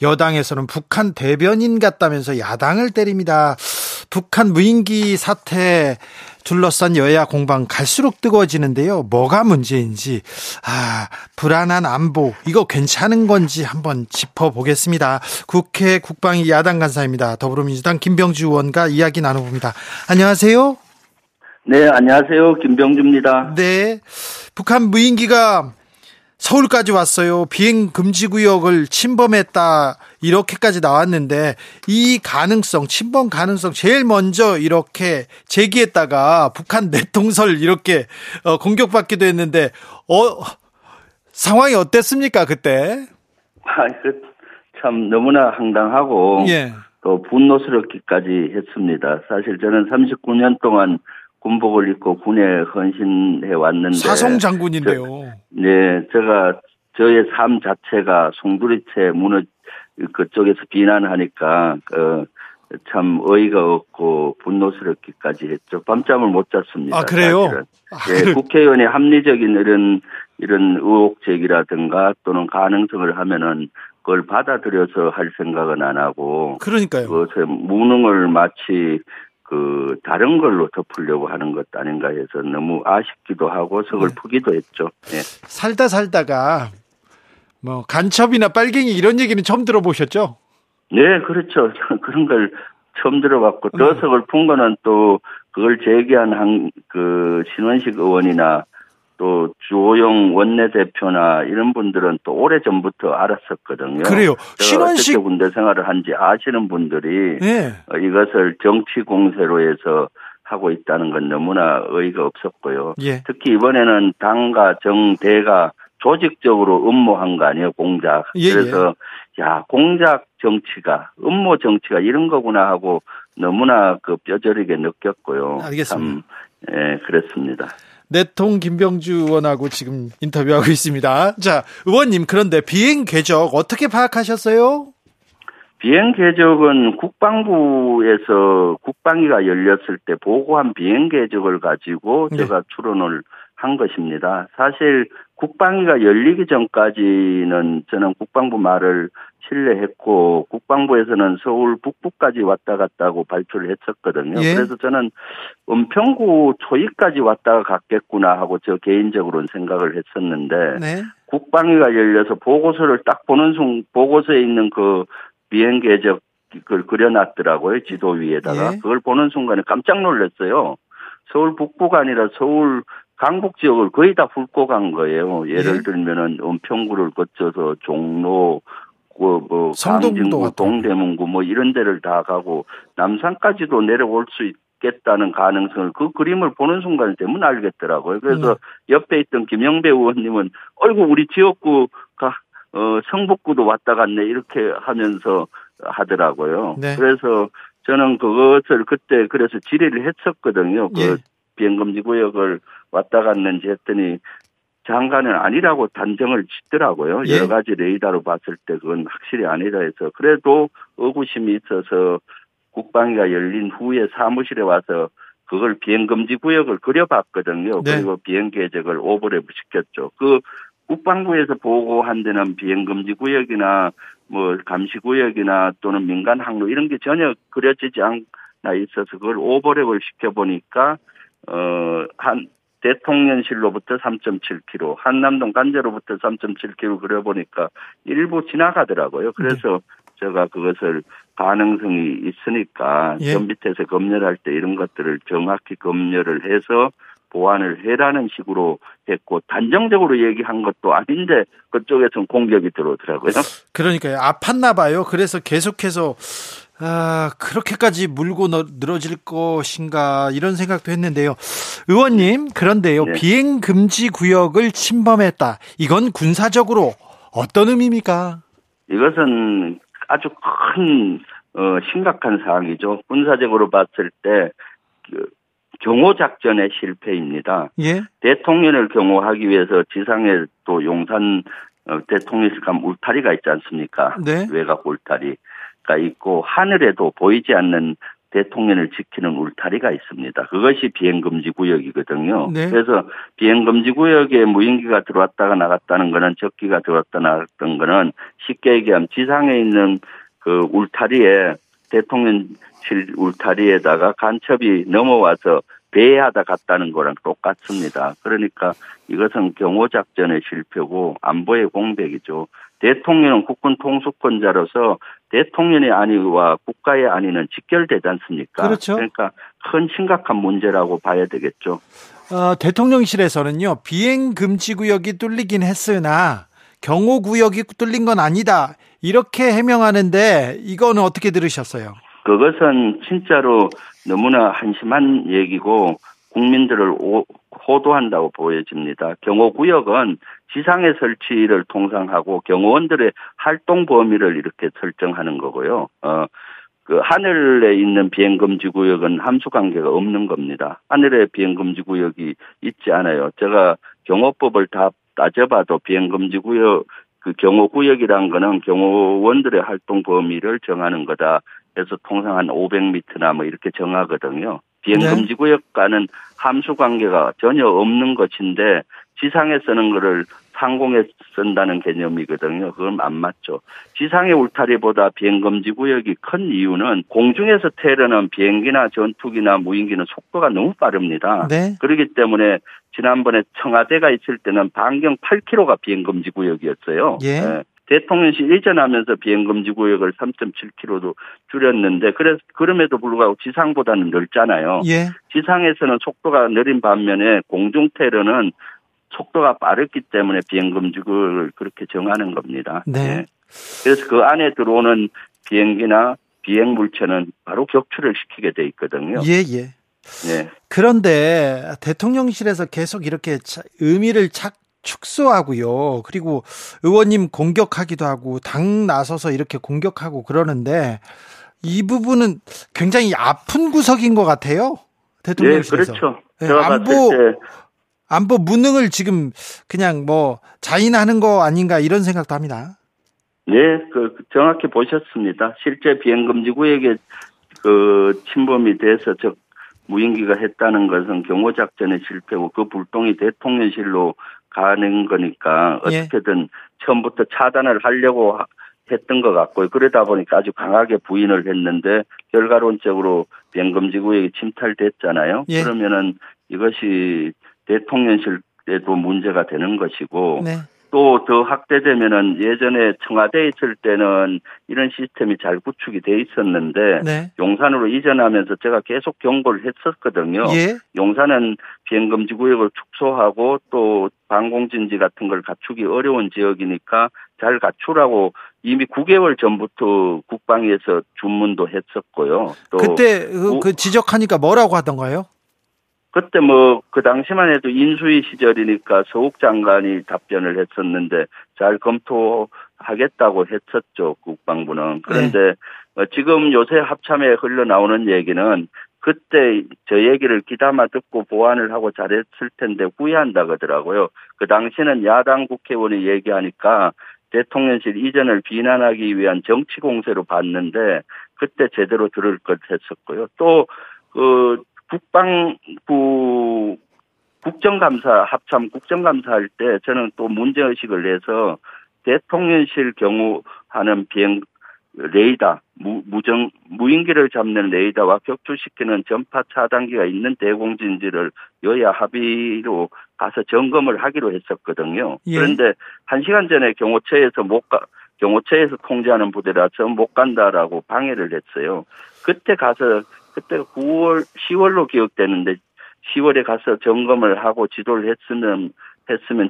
여당에서는 북한 대변인 같다면서 야당을 때립니다. 북한 무인기 사태 둘러싼 여야 공방 갈수록 뜨거워지는데요. 뭐가 문제인지, 불안한 안보 이거 괜찮은 건지 한번 짚어보겠습니다. 국회 국방위 야당 간사입니다. 더불어민주당 김병주 의원과 이야기 나눠봅니다. 안녕하세요. 네, 안녕하세요. 김병주입니다. 네, 북한 무인기가 서울까지 왔어요. 비행 금지 구역을 침범했다. 이렇게까지 나왔는데 이 가능성, 친번 가능성 제일 먼저 이렇게 제기했다가 북한 내통설 이렇게 공격받기도 했는데 상황이 어땠습니까 그때? 참 너무나 황당하고 예. 또 분노스럽기까지 했습니다. 사실 저는 39년 동안 군복을 입고 군에 헌신해 왔는데 사성 장군인데요. 네, 제가 저의 삶 자체가 송두리째 무너 그쪽에서 비난하니까 참 어이가 없고 분노스럽기까지 했죠. 밤잠을 못 잤습니다. 아 그래요? 네, 국회의원의 합리적인 이런 의혹 제기라든가 또는 가능성을 하면은. 그걸 받아들여서 할 생각은 안 하고. 그러니까요. 그것의 무능을 마치 다른 걸로 덮으려고 하는 것 아닌가 해서 너무 아쉽기도 하고 서글프기도 네. 했죠. 네. 살다가 뭐 간첩이나 빨갱이 이런 얘기는 처음 들어보셨죠? 네, 그렇죠. 그런 걸 처음 들어봤고 더 서글픈 거는 또 그걸 제기한 신원식 의원이나 또 주호영 원내대표나 이런 분들은 또 오래전부터 알았었거든요. 그래요. 신원식 어떻게 군대 생활을 한지 아시는 분들이 네. 이것을 정치 공세로 해서 하고 있다는 건 너무나 어이가 없었고요. 예. 특히 이번에는 당과 정대가 조직적으로 음모한 거 아니에요, 공작. 예예. 그래서 야 공작 정치가 음모 정치가 이런 거구나 하고 너무나 뼈저리게 느꼈고요. 알겠습니다. 참, 예, 그랬습니다. 내통 김병주 의원하고 지금 인터뷰하고 있습니다. 자, 의원님 그런데 비행 궤적 어떻게 파악하셨어요? 비행 궤적은 국방부에서 국방위가 열렸을 때 보고한 비행 궤적을 가지고 네. 제가 추론을 한 것입니다. 사실 국방위가 열리기 전까지는 저는 국방부 말을 신뢰했고 국방부에서는 서울 북부까지 왔다 갔다 하고 발표를 했었거든요. 예. 그래서 저는 은평구 초입까지 왔다 갔겠구나 하고 저 개인적으로는 생각을 했었는데 네. 국방위가 열려서 보고서를 딱 보는 순간 보고서에 있는 그 비행 궤적을 그려놨더라고요. 지도 위에다가. 예. 그걸 보는 순간에 깜짝 놀랐어요. 서울 북부가 아니라 서울 강북 지역을 거의 다 훑고 간 거예요. 예를 예. 들면은 은평구를 거쳐서 종로 뭐 강진구, 동대문구 뭐 이런 데를 다 가고 남산까지도 내려올 수 있겠다는 가능성을 그 그림을 보는 순간 때문에 알겠더라고요. 그래서 옆에 있던 김영배 의원님은 어이구 우리 지역구가 성북구도 왔다 갔네 이렇게 하면서 하더라고요. 네. 그래서 저는 그것을 그때 그래서 질의를 했었거든요. 예. 비행금지 구역을 왔다 갔는지 했더니 장관은 아니라고 단정을 짓더라고요. 예. 여러 가지 레이더로 봤을 때 그건 확실히 아니다 해서 그래도 의구심이 있어서 국방위가 열린 후에 사무실에 와서 그걸 비행금지 구역을 그려봤거든요. 네. 그리고 비행 계획을 오버랩 시켰죠. 그 국방부에서 보고한 데는 비행금지 구역이나 뭐 감시 구역이나 또는 민간 항로 이런 게 전혀 그려지지 않아 있어서 그걸 오버랩을 시켜보니까 한 대통령실로부터 3.7km, 한남동 간제로부터 3.7km 그려보니까 일부 지나가더라고요. 그래서 네. 제가 그것을 가능성이 있으니까 예. 전 밑에서 검열할 때 이런 것들을 정확히 검열을 해서 보완을 해라는 식으로 했고 단정적으로 얘기한 것도 아닌데 그쪽에서는 공격이 들어오더라고요. 그러니까요. 아팠나 봐요. 그래서 계속해서 그렇게까지 물고 늘어질 것인가 이런 생각도 했는데요. 의원님 그런데요. 네. 비행금지 구역을 침범했다. 이건 군사적으로 어떤 의미입니까? 이것은 아주 큰 심각한 사항이죠. 군사적으로 봤을 때 경호작전의 실패입니다. 예? 대통령을 경호하기 위해서 지상에 또 용산 대통령실감 울타리가 있지 않습니까? 네? 외곽 울타리가 있고 하늘에도 보이지 않는 대통령을 지키는 울타리가 있습니다. 그것이 비행금지 구역이거든요. 네? 그래서 비행금지 구역에 무인기가 들어왔다가 나갔다는 거는 적기가 들어왔다 나갔던 거는 쉽게 얘기하면 지상에 있는 그 울타리에 대통령실 울타리에다가 간첩이 넘어와서 배회하다 갔다는 거랑 똑같습니다. 그러니까 이것은 경호작전의 실패고 안보의 공백이죠. 대통령은 국군 통수권자로서 대통령의 안위와 국가의 안위는 직결되지 않습니까? 그렇죠. 그러니까 큰 심각한 문제라고 봐야 되겠죠. 대통령실에서는요. 비행금지구역이 뚫리긴 했으나 경호구역이 뚫린 건 아니다 이렇게 해명하는데 이거는 어떻게 들으셨어요? 그것은 진짜로 너무나 한심한 얘기고 국민들을 호도한다고 보여집니다. 경호구역은 지상의 설치를 통상하고 경호원들의 활동 범위를 이렇게 설정하는 거고요. 그 하늘에 있는 비행금지구역은 함수관계가 없는 겁니다. 하늘에 비행금지구역이 있지 않아요. 제가 경호법을 다 따져봐도 비행금지구역, 그 경호구역이란 거는 경호원들의 활동 범위를 정하는 거다 해서 통상 한 500m나 뭐 이렇게 정하거든요. 비행금지구역과는 함수관계가 전혀 없는 것인데 지상에 쓰는 거를 상공에 쓴다는 개념이거든요. 그건 안 맞죠. 지상의 울타리보다 비행금지구역이 큰 이유는 공중에서 테러는 비행기나 전투기나 무인기는 속도가 너무 빠릅니다. 네. 그렇기 때문에 지난번에 청와대가 있을 때는 반경 8km가 비행금지구역이었어요. 예. 네. 대통령실 이전하면서 비행금지구역을 3.7km도 줄였는데, 그럼에도 불구하고 지상보다는 넓잖아요. 예. 지상에서는 속도가 느린 반면에 공중 테러는 속도가 빠르기 때문에 비행금지구역을 그렇게 정하는 겁니다. 네. 예. 그래서 그 안에 들어오는 비행기나 비행물체는 바로 격추를 시키게 돼 있거든요. 예예. 예. 그런데 대통령실에서 계속 이렇게 의미를 축소하고요. 그리고 의원님 공격하기도 하고 당 나서서 이렇게 공격하고 그러는데 이 부분은 굉장히 아픈 구석인 것 같아요. 대통령실에서. 네, 그렇죠. 네, 제가 봤을 때 안보 무능을 지금 그냥 뭐 자인하는 거 아닌가 이런 생각도 합니다. 네, 그 정확히 보셨습니다. 실제 비행금지구역에 그 침범이 돼서 즉 무인기가 했다는 것은 경호작전의 실패고 그 불똥이 대통령실로 가는 거니까 어떻게든 처음부터 차단을 하려고 했던 것 같고요. 그러다 보니까 아주 강하게 부인을 했는데 결과론적으로 비행금지구역이 침탈됐잖아요. 예. 그러면은 이것이 대통령실에도 문제가 되는 것이고 네. 또 더 확대되면은 예전에 청와대에 있을 때는 이런 시스템이 잘 구축이 돼 있었는데 네. 용산으로 이전하면서 제가 계속 경고를 했었거든요. 예. 용산은 비행금지구역을 축소하고 또 방공진지 같은 걸 갖추기 어려운 지역이니까 잘 갖추라고 이미 9개월 전부터 국방위에서 주문도 했었고요. 또 그때 그 지적하니까 뭐라고 하던가요? 그때 뭐 그 당시만 해도 인수위 시절이니까 서욱 장관이 답변을 했었는데 잘 검토하겠다고 했었죠. 국방부는. 그런데 네. 지금 요새 합참에 흘러나오는 얘기는 그때 저 얘기를 귀담아 듣고 보완을 하고 잘했을 텐데 후회한다 그러더라고요. 그 당시는 야당 국회의원이 얘기하니까 대통령실 이전을 비난하기 위한 정치 공세로 봤는데 그때 제대로 들을 것 했었고요. 또 국방부 국정감사 합참 국정감사 할 때 저는 또 문제의식을 내서 대통령실 경호하는 비행 레이더 무인기를 잡는 레이더와 격추시키는 전파 차단기가 있는 대공진지를 여야 합의로 가서 점검을 하기로 했었거든요. 예. 그런데 1시간 전에 경호처에서 경호처에서 통제하는 부대라서 못 간다라고 방해를 했어요. 그때 가서 그때 9월, 10월로 기억되는데 10월에 가서 점검을 하고 지도를 했으면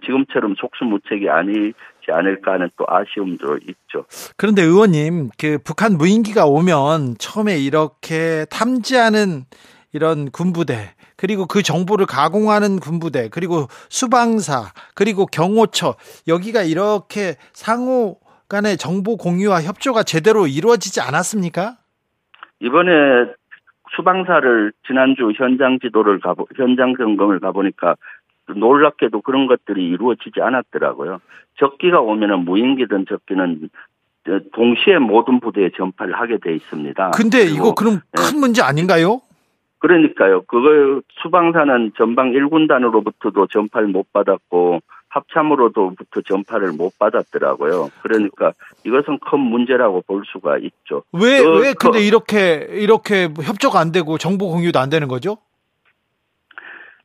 지금처럼 속수무책이 아니지 않을까 하는 또 아쉬움도 있죠. 그런데 의원님, 그 북한 무인기가 오면 처음에 이렇게 탐지하는 이런 군부대, 그리고 그 정보를 가공하는 군부대, 그리고 수방사, 그리고 경호처, 여기가 이렇게 상호 간의 정보 공유와 협조가 제대로 이루어지지 않았습니까? 이번에 수방사를 지난주 현장 점검을 가보니까 놀랍게도 그런 것들이 이루어지지 않았더라고요. 적기가 오면은 무인기든 적기는 동시에 모든 부대에 전파를 하게 돼 있습니다. 근데 이거 그럼 큰 문제 아닌가요? 그러니까요. 그걸 수방사는 전방 1군단으로부터도 전파를 못 받았고 합참으로부터 전파를 못 받았더라고요. 그러니까 이것은 큰 문제라고 볼 수가 있죠. 왜 근데 이렇게 협조가 안 되고 정보 공유도 안 되는 거죠?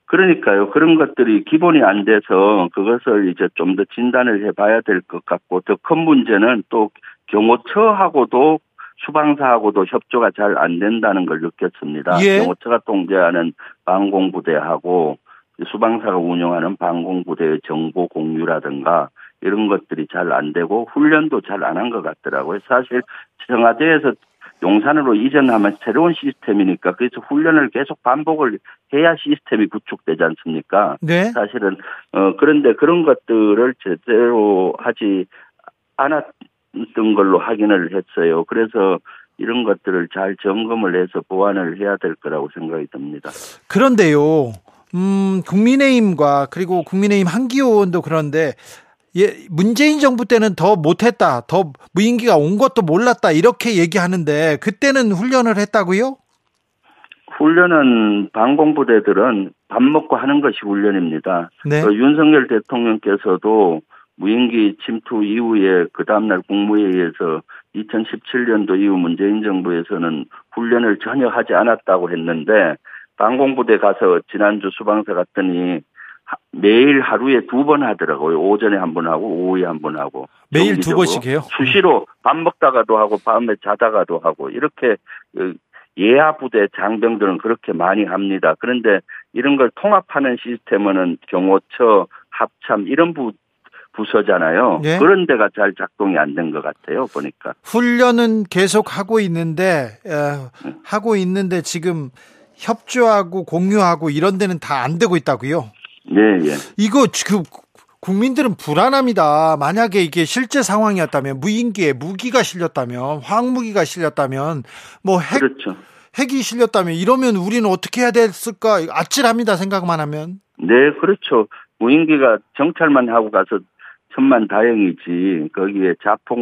그러니까요. 그런 것들이 기본이 안 돼서 그것을 이제 좀 더 진단을 해봐야 될 것 같고 더 큰 문제는 또 경호처하고도 수방사하고도 협조가 잘 안 된다는 걸 느꼈습니다. 예. 경호처가 통제하는 방공부대하고 수방사가 운영하는 방공부대의 정보 공유라든가 이런 것들이 잘 안 되고 훈련도 잘 안 한 것 같더라고요. 사실 청와대에서 용산으로 이전하면 새로운 시스템이니까 그래서 훈련을 계속 반복을 해야 시스템이 구축되지 않습니까? 네. 사실은 그런데 그런 것들을 제대로 하지 않았던 걸로 확인을 했어요. 그래서 이런 것들을 잘 점검을 해서 보완을 해야 될 거라고 생각이 듭니다. 그런데요. 국민의힘과 그리고 국민의힘 한기호 의원도 그런데 문재인 정부 때는 더 못했다, 더 무인기가 온 것도 몰랐다 이렇게 얘기하는데 그때는 훈련을 했다고요? 훈련은 방공부대들은 밥 먹고 하는 것이 훈련입니다. 네. 윤석열 대통령께서도 무인기 침투 이후에 그 다음날 국무회의에서 2017년도 이후 문재인 정부에서는 훈련을 전혀 하지 않았다고 했는데 방공부대 가서 지난주 수방사 갔더니 매일 하루에 두 번 하더라고요. 오전에 한 번 하고 오후에 한 번 하고. 매일 두 번씩이요? 수시로 밥 먹다가도 하고 밤에 자다가도 하고 이렇게 예하부대 장병들은 그렇게 많이 합니다. 그런데 이런 걸 통합하는 시스템은 경호처, 합참 이런 부서잖아요. 네? 그런 데가 잘 작동이 안 된 것 같아요. 보니까. 훈련은 계속 하고 있는데 지금 협조하고 공유하고 이런 데는 다 안 되고 있다고요? 네, 예. 이거 지금 국민들은 불안합니다. 만약에 이게 실제 상황이었다면 무인기에 무기가 실렸다면 화학무기가 실렸다면 뭐 그렇죠. 핵이 실렸다면 이러면 우리는 어떻게 해야 됐을까? 아찔합니다. 생각만 하면. 네, 그렇죠. 무인기가 정찰만 하고 가서 천만다행이지 거기에 자폭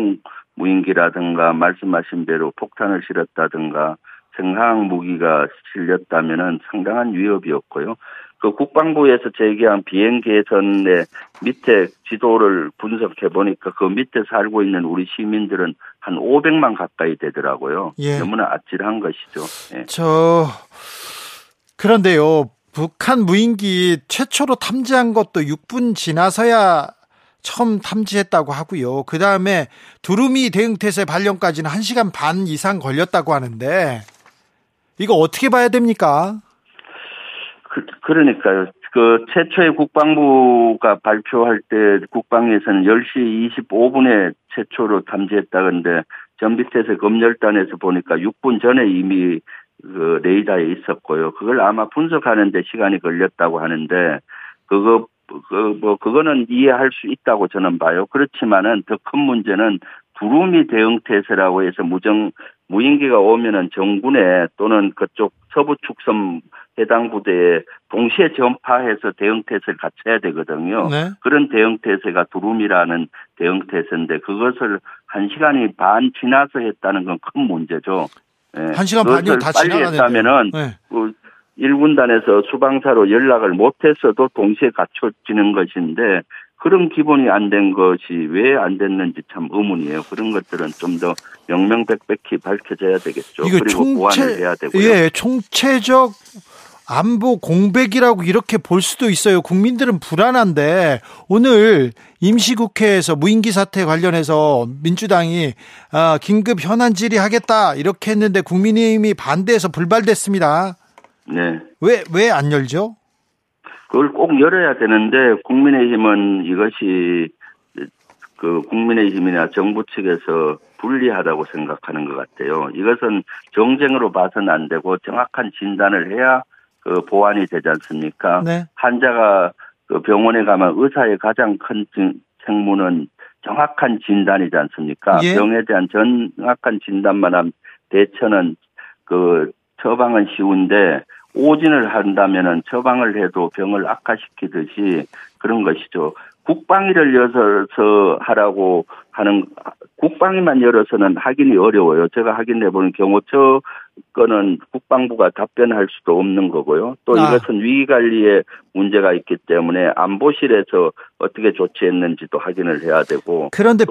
무인기라든가 말씀하신 대로 폭탄을 실었다든가 생화학 무기가 실렸다면은 상당한 위협이었고요. 그 국방부에서 제기한 비행개선의 밑에 지도를 분석해 보니까 그 밑에 살고 있는 우리 시민들은 한 500만 가까이 되더라고요. 예. 너무나 아찔한 것이죠. 예. 그런데요, 북한 무인기 최초로 탐지한 것도 6분 지나서야 처음 탐지했다고 하고요. 그 다음에 두루미 대응태세 발령까지는 1시간 반 이상 걸렸다고 하는데 이거 어떻게 봐야 됩니까? 그러니까요. 그 최초의 국방부가 발표할 때 국방에서는 10시 25분에 최초로 탐지했다는데 전비태세 검열단에서 보니까 6분 전에 이미 그 레이더에 있었고요. 그걸 아마 분석하는데 시간이 걸렸다고 하는데 그거는 이해할 수 있다고 저는 봐요. 그렇지만은 더 큰 문제는 두루미 대응태세라고 해서 무인기가 오면은 정군에 또는 그쪽 서부 축섬 해당 부대에 동시에 전파해서 대응태세를 갖춰야 되거든요. 네. 그런 대응태세가 두루미라는 대응태세인데 그것을 1시간이 반 지나서 했다는 건 큰 문제죠. 네. 1시간 반이 다 지나가는데. 네. 일군단에서 수방사로 연락을 못했어도 동시에 갖춰지는 것인데 그런 기본이 안 된 것이 왜 안 됐는지 참 의문이에요. 그런 것들은 좀 더 명명백백히 밝혀져야 되겠죠. 그리고 보완을 해야 되고요. 예, 총체적 안보 공백이라고 이렇게 볼 수도 있어요. 국민들은 불안한데 오늘 임시국회에서 무인기 사태 관련해서 민주당이 긴급 현안 질의하겠다 이렇게 했는데 국민의힘이 반대해서 불발됐습니다. 네. 왜 안 열죠? 그걸 꼭 열어야 되는데 국민의힘은 이것이 그 국민의힘이나 정부 측에서 불리하다고 생각하는 것 같아요. 이것은 정쟁으로 봐서는 안 되고 정확한 진단을 해야 그 보완이 되지 않습니까? 네. 환자가 그 병원에 가면 의사의 가장 큰 책무는 정확한 진단이지 않습니까? 예. 병에 대한 정확한 진단만 하면 대처는 처방은 쉬운데 오진을 한다면은 처방을 해도 병을 악화시키듯이 그런 것이죠. 국방위를 열어서 하라고 하는 국방위만 열어서는 확인이 어려워요. 제가 확인해보는 경호처 거는 국방부가 답변할 수도 없는 거고요. 또 이것은 위기관리에 문제가 있기 때문에 안보실에서 어떻게 조치했는지도 확인을 해야 되고. 그런데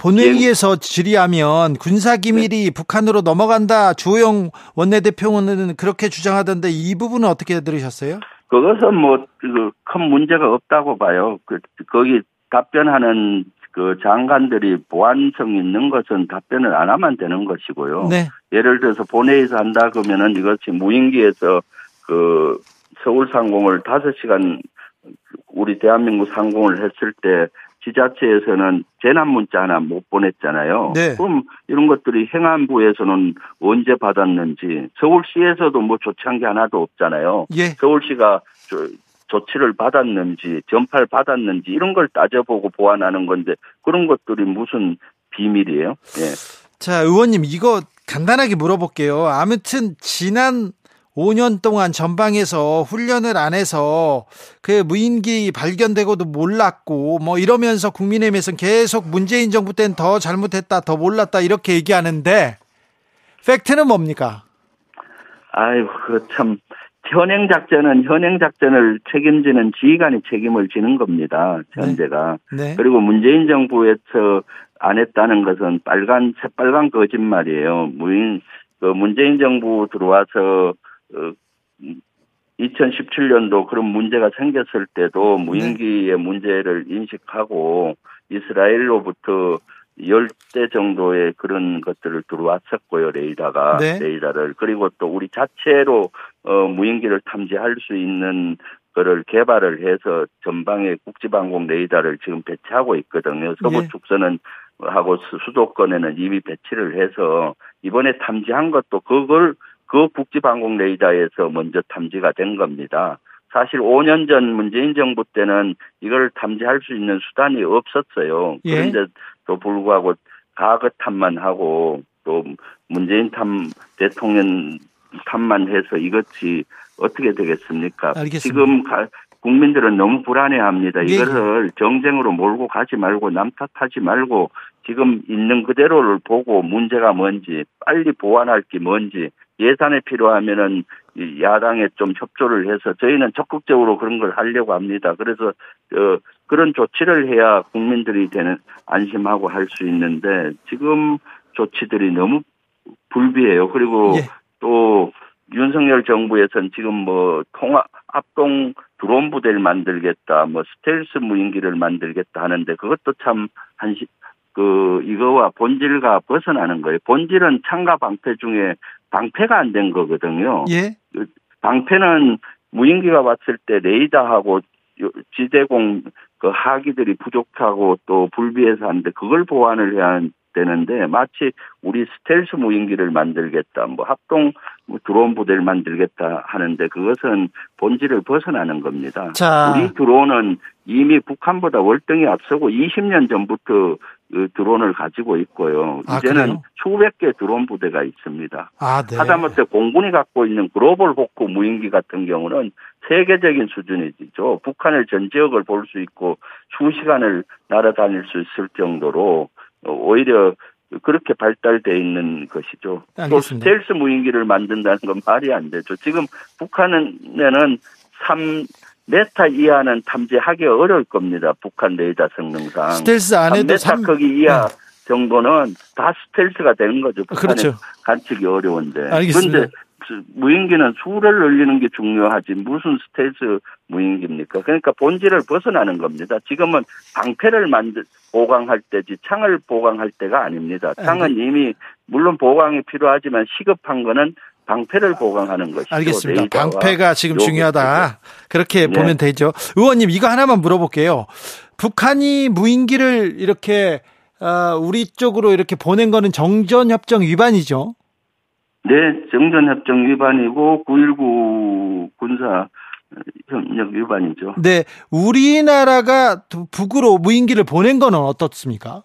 본회의에서 질의하면 군사기밀이 네. 북한으로 넘어간다. 주호영 원내대표는 그렇게 주장하던데 이 부분은 어떻게 들으셨어요? 그것은 큰 문제가 없다고 봐요. 거기 답변하는 그 장관들이 보완성 있는 것은 답변을 안 하면 되는 것이고요. 네. 예를 들어서 본회의에서 한다 그러면은 이것이 무인기에서 그 서울 상공을 5시간 우리 대한민국 상공을 했을 때 지자체에서는 재난 문자 하나 못 보냈잖아요. 네. 그럼 이런 것들이 행안부에서는 언제 받았는지, 서울시에서도 뭐 조치한 게 하나도 없잖아요. 예. 서울시가 조치를 받았는지, 전파를 받았는지 이런 걸 따져보고 보완하는 건데 그런 것들이 무슨 비밀이에요? 예. 자, 의원님 이거 간단하게 물어볼게요. 아무튼 지난 5년 동안 전방에서 훈련을 안 해서 그 무인기 발견되고도 몰랐고 뭐 이러면서 국민의힘에서는 계속 문재인 정부 때는 더 잘못했다, 더 몰랐다 이렇게 얘기하는데 팩트는 뭡니까? 아이고, 그 참 현행작전을 책임지는 지휘관이 책임을 지는 겁니다. 현재가. 네. 네. 그리고 문재인 정부에서 안 했다는 것은 새빨간 거짓말이에요. 문재인 정부 들어와서 2017년도 그런 문제가 생겼을 때도 무인기의 문제를 인식하고 이스라엘로부터 10대 정도의 그런 것들을 들어왔었고요, 레이더가. 네. 레이더를. 그리고 또 우리 자체로 무인기를 탐지할 수 있는 거를 개발을 해서 전방에 국지방공 레이더를 지금 배치하고 있거든요. 서부 축선은 하고 수도권에는 이미 배치를 해서 이번에 탐지한 것도 그 국지방공 레이더에서 먼저 탐지가 된 겁니다. 사실 5년 전 문재인 정부 때는 이걸 탐지할 수 있는 수단이 없었어요. 그런데도 불구하고 가거 탐만 하고 또 문재인 대통령 탐만 해서 이것이 어떻게 되겠습니까? 알겠습니다. 지금 국민들은 너무 불안해합니다. 이것을 정쟁으로 몰고 가지 말고 남탓하지 말고 지금 있는 그대로를 보고 문제가 뭔지 빨리 보완할 게 뭔지 예산에 필요하면은 야당에 좀 협조를 해서 저희는 적극적으로 그런 걸 하려고 합니다. 그래서 그런 조치를 해야 국민들이 안심하고 할 수 있는데 지금 조치들이 너무 불비해요. 그리고 또 윤석열 정부에서는 지금 뭐 합동 드론 부대를 만들겠다, 뭐 스텔스 무인기를 만들겠다 하는데 그것도 참 이거와 본질과 벗어나는 거예요. 본질은 창과 방패 중에 방패가 안 된 거거든요. 예. 방패는 무인기가 왔을 때 레이더하고 지대공 하기들이 부족하고 또 불비해서 하는데 그걸 보완을 해야 되는데 마치 우리 스텔스 무인기를 만들겠다, 뭐 합동 드론 부대를 만들겠다 하는데 그것은 본질을 벗어나는 겁니다. 우리 드론은 이미 북한보다 월등히 앞서고 20년 전부터 드론을 가지고 있고요. 이제는 수백 개 드론 부대가 있습니다. 하다못해 공군이 갖고 있는 글로벌 호크 무인기 같은 경우는 세계적인 수준이죠. 북한의 전 지역을 볼 수 있고 수시간을 날아다닐 수 있을 정도로 오히려 그렇게 발달되어 있는 것이죠. 또 스텔스 무인기를 만든다는 건 말이 안 되죠. 지금 북한에는 3m 이하는 탐지하기 어려울 겁니다. 북한 레이더 성능상. 스텔스 안 해도 3m 크기 이하 정도는 다 스텔스가 되는 거죠. 북한에 관측이 어려운데. 그런데 무인기는 수를 늘리는 게 중요하지 무슨 스텔스 무인기입니까? 그러니까 본질을 벗어나는 겁니다. 지금은 방패를 보강할 때지 창을 보강할 때가 아닙니다. 창은 이미 물론 보강이 필요하지만 시급한 거는 방패를 보강하는 것이죠. 알겠습니다. 방패가 지금 중요하다. 그렇게 보면 되죠. 의원님 이거 하나만 물어볼게요. 북한이 무인기를 이렇게 우리 쪽으로 이렇게 보낸 거는 정전협정 위반이죠? 네, 정전협정 위반이고 9.19 군사협력 위반이죠. 네, 우리나라가 북으로 무인기를 보낸 건 어떻습니까?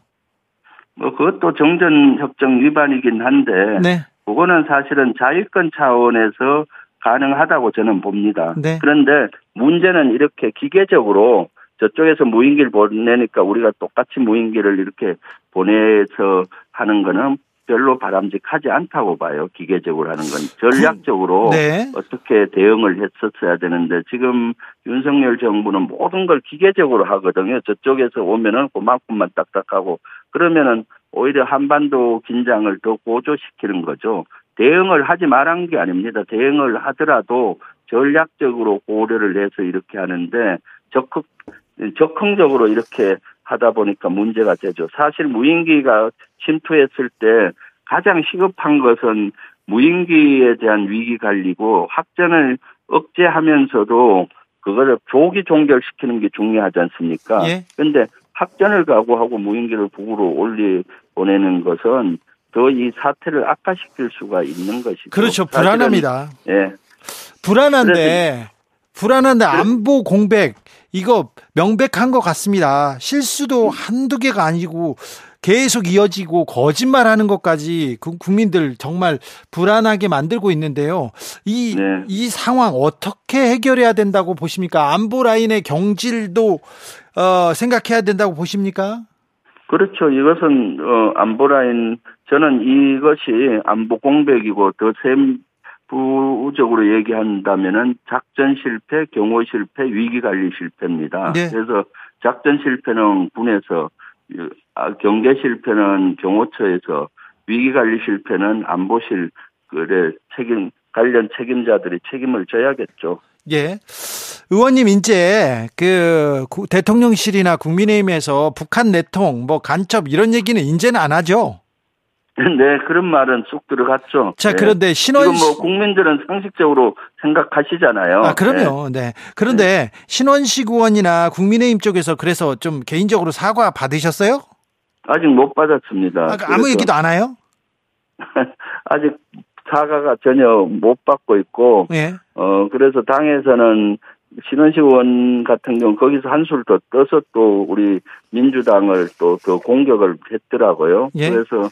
뭐 그것도 정전협정 위반이긴 한데 그거는 사실은 자위권 차원에서 가능하다고 저는 봅니다. 그런데 문제는 이렇게 기계적으로 저쪽에서 무인기를 보내니까 우리가 똑같이 무인기를 이렇게 보내서 하는 거는 별로 바람직하지 않다고 봐요. 기계적으로 하는 건. 전략적으로 어떻게 대응을 했었어야 되는데 지금 윤석열 정부는 모든 걸 기계적으로 하거든요. 저쪽에서 오면은 그만큼만 딱딱하고 그러면은 오히려 한반도 긴장을 더 고조시키는 거죠. 대응을 하지 말한 게 아닙니다. 대응을 하더라도 전략적으로 고려를 해서 이렇게 하는데 적극적으로 이렇게 하다 보니까 문제가 되죠. 사실 무인기가 침투했을 때 가장 시급한 것은 무인기에 대한 위기 관리고 확전을 억제하면서도 그거를 조기 종결시키는 게 중요하지 않습니까? 그런데 확전을 각오하고 무인기를 북으로 올리 보내는 것은 더 이 사태를 악화시킬 수가 있는 것이죠. 그렇죠. 불안합니다. 예. 불안한데 안보 공백 이거 명백한 것 같습니다. 실수도 한두 개가 아니고 계속 이어지고 거짓말하는 것까지 국민들 정말 불안하게 만들고 있는데요. 이 상황 어떻게 해결해야 된다고 보십니까? 안보 라인의 경질도 생각해야 된다고 보십니까? 그렇죠. 이것은 안보 라인, 저는 이것이 안보 공백이고 더 세부적으로 얘기한다면은 작전 실패, 경호 실패, 위기 관리 실패입니다. 네. 그래서 작전 실패는 군에서, 경계 실패는 경호처에서, 위기 관리 실패는 안보실 그래 관련 책임자들이 책임을 져야겠죠. 예. 의원님, 이제 그 대통령실이나 국민의힘에서 북한 내통 뭐 간첩 이런 얘기는 이제는 안 하죠. 네, 그런 말은 쑥 들어갔죠. 자, 그런데 신원식 지금 뭐 국민들은 상식적으로 생각하시잖아요. 아, 그럼요. 네. 그런데 신원식 의원이나 국민의힘 쪽에서 그래서 좀 개인적으로 사과 받으셨어요? 아직 못 받았습니다. 아무 얘기도 안 해요? 아직 사과가 전혀 못 받고 있고, 예. 그래서 당에서는 신원식 의원 같은 경우 거기서 한술 더 떠서 또 우리 민주당을 또 더 공격을 했더라고요. 예. 그래서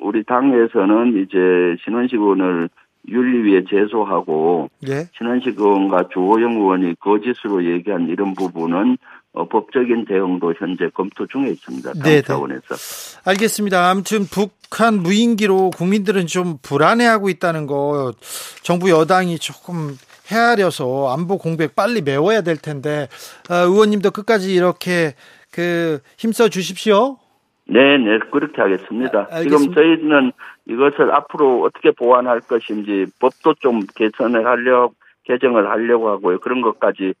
우리 당에서는 이제 신원식 의원을 윤리위에 제소하고, 예. 신원식 의원과 주호영 의원이 거짓으로 얘기한 이런 부분은 법적인 대응도 현재 검토 중에 있습니다. 당 차원에서. 알겠습니다. 아무튼 북한 무인기로 국민들은 좀 불안해하고 있다는 거 정부 여당이 조금 헤아려서 안보 공백 빨리 메워야 될 텐데, 의원님도 끝까지 이렇게 힘써 주십시오. 네, 그렇게 하겠습니다. 지금 저희는 이것을 앞으로 어떻게 보완할 것인지 법도 좀 개정을 하려고 하고요. 그런 것까지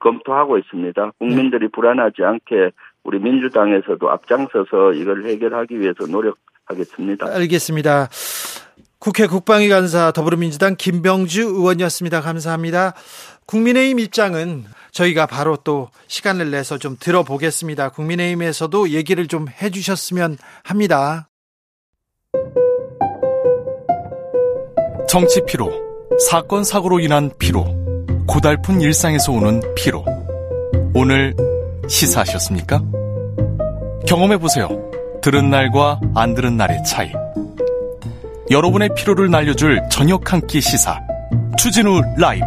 검토하고 있습니다. 국민들이 불안하지 않게 우리 민주당에서도 앞장서서 이걸 해결하기 위해서 노력하겠습니다. 알겠습니다. 국회 국방위 간사 더불어민주당 김병주 의원이었습니다. 감사합니다. 국민의힘 입장은 저희가 바로 또 시간을 내서 좀 들어보겠습니다. 국민의힘에서도 얘기를 좀 해주셨으면 합니다. 정치 피로, 사건 사고로 인한 피로, 고달픈 일상에서 오는 피로. 오늘 시사하셨습니까? 경험해보세요. 들은 날과 안 들은 날의 차이. 여러분의 피로를 날려줄 저녁 한 끼 시사. 추진우 라이브.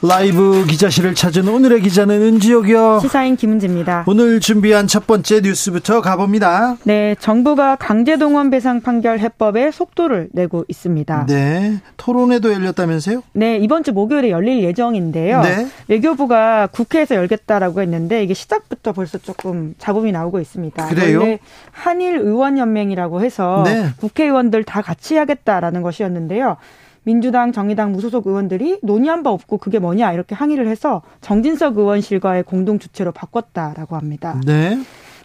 라이브 기자실을 찾은 오늘의 기자는 은지옥이요. 시사인 김은지입니다. 오늘 준비한 첫 번째 뉴스부터 가봅니다. 네, 정부가 강제동원 배상 판결 해법에 속도를 내고 있습니다. 네, 토론회도 열렸다면서요? 네, 이번 주 목요일에 열릴 예정인데요. 네. 외교부가 국회에서 열겠다라고 했는데 이게 시작부터 벌써 조금 잡음이 나오고 있습니다. 그래요? 한일 의원연맹이라고 해서, 네. 국회의원들 다 같이 하겠다라는 것이었는데요. 민주당, 정의당, 무소속 의원들이 논의한 바 없고 그게 뭐냐 이렇게 항의를 해서 정진석 의원실과의 공동 주최로 바꿨다라고 합니다. 네.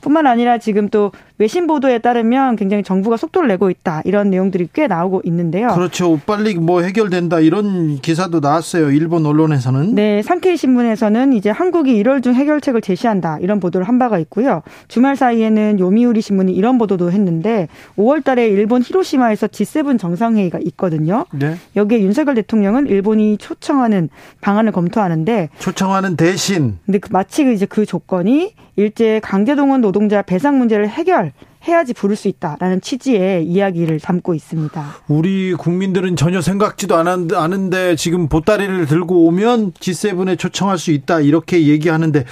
뿐만 아니라 지금 또 외신 보도에 따르면 굉장히 정부가 속도를 내고 있다 이런 내용들이 꽤 나오고 있는데요. 그렇죠. 빨리 뭐 해결된다 이런 기사도 나왔어요. 일본 언론에서는. 네. 산케이 신문에서는 이제 한국이 1월 중 해결책을 제시한다 이런 보도를 한 바가 있고요. 주말 사이에는 요미우리 신문이 이런 보도도 했는데 5월 달에 일본 히로시마에서 G7 정상회의가 있거든요. 네. 여기에 윤석열 대통령은 일본이 초청하는 방안을 검토하는데, 초청하는 대신 근데 마치 이제 그 조건이 일제 강제동원 노동자 배상 문제를 해결해야지 부를 수 있다라는 취지의 이야기를 담고 있습니다. 우리 국민들은 전혀 생각지도 않은데 지금 보따리를 들고 오면 G7에 초청할 수 있다 이렇게 얘기하는데,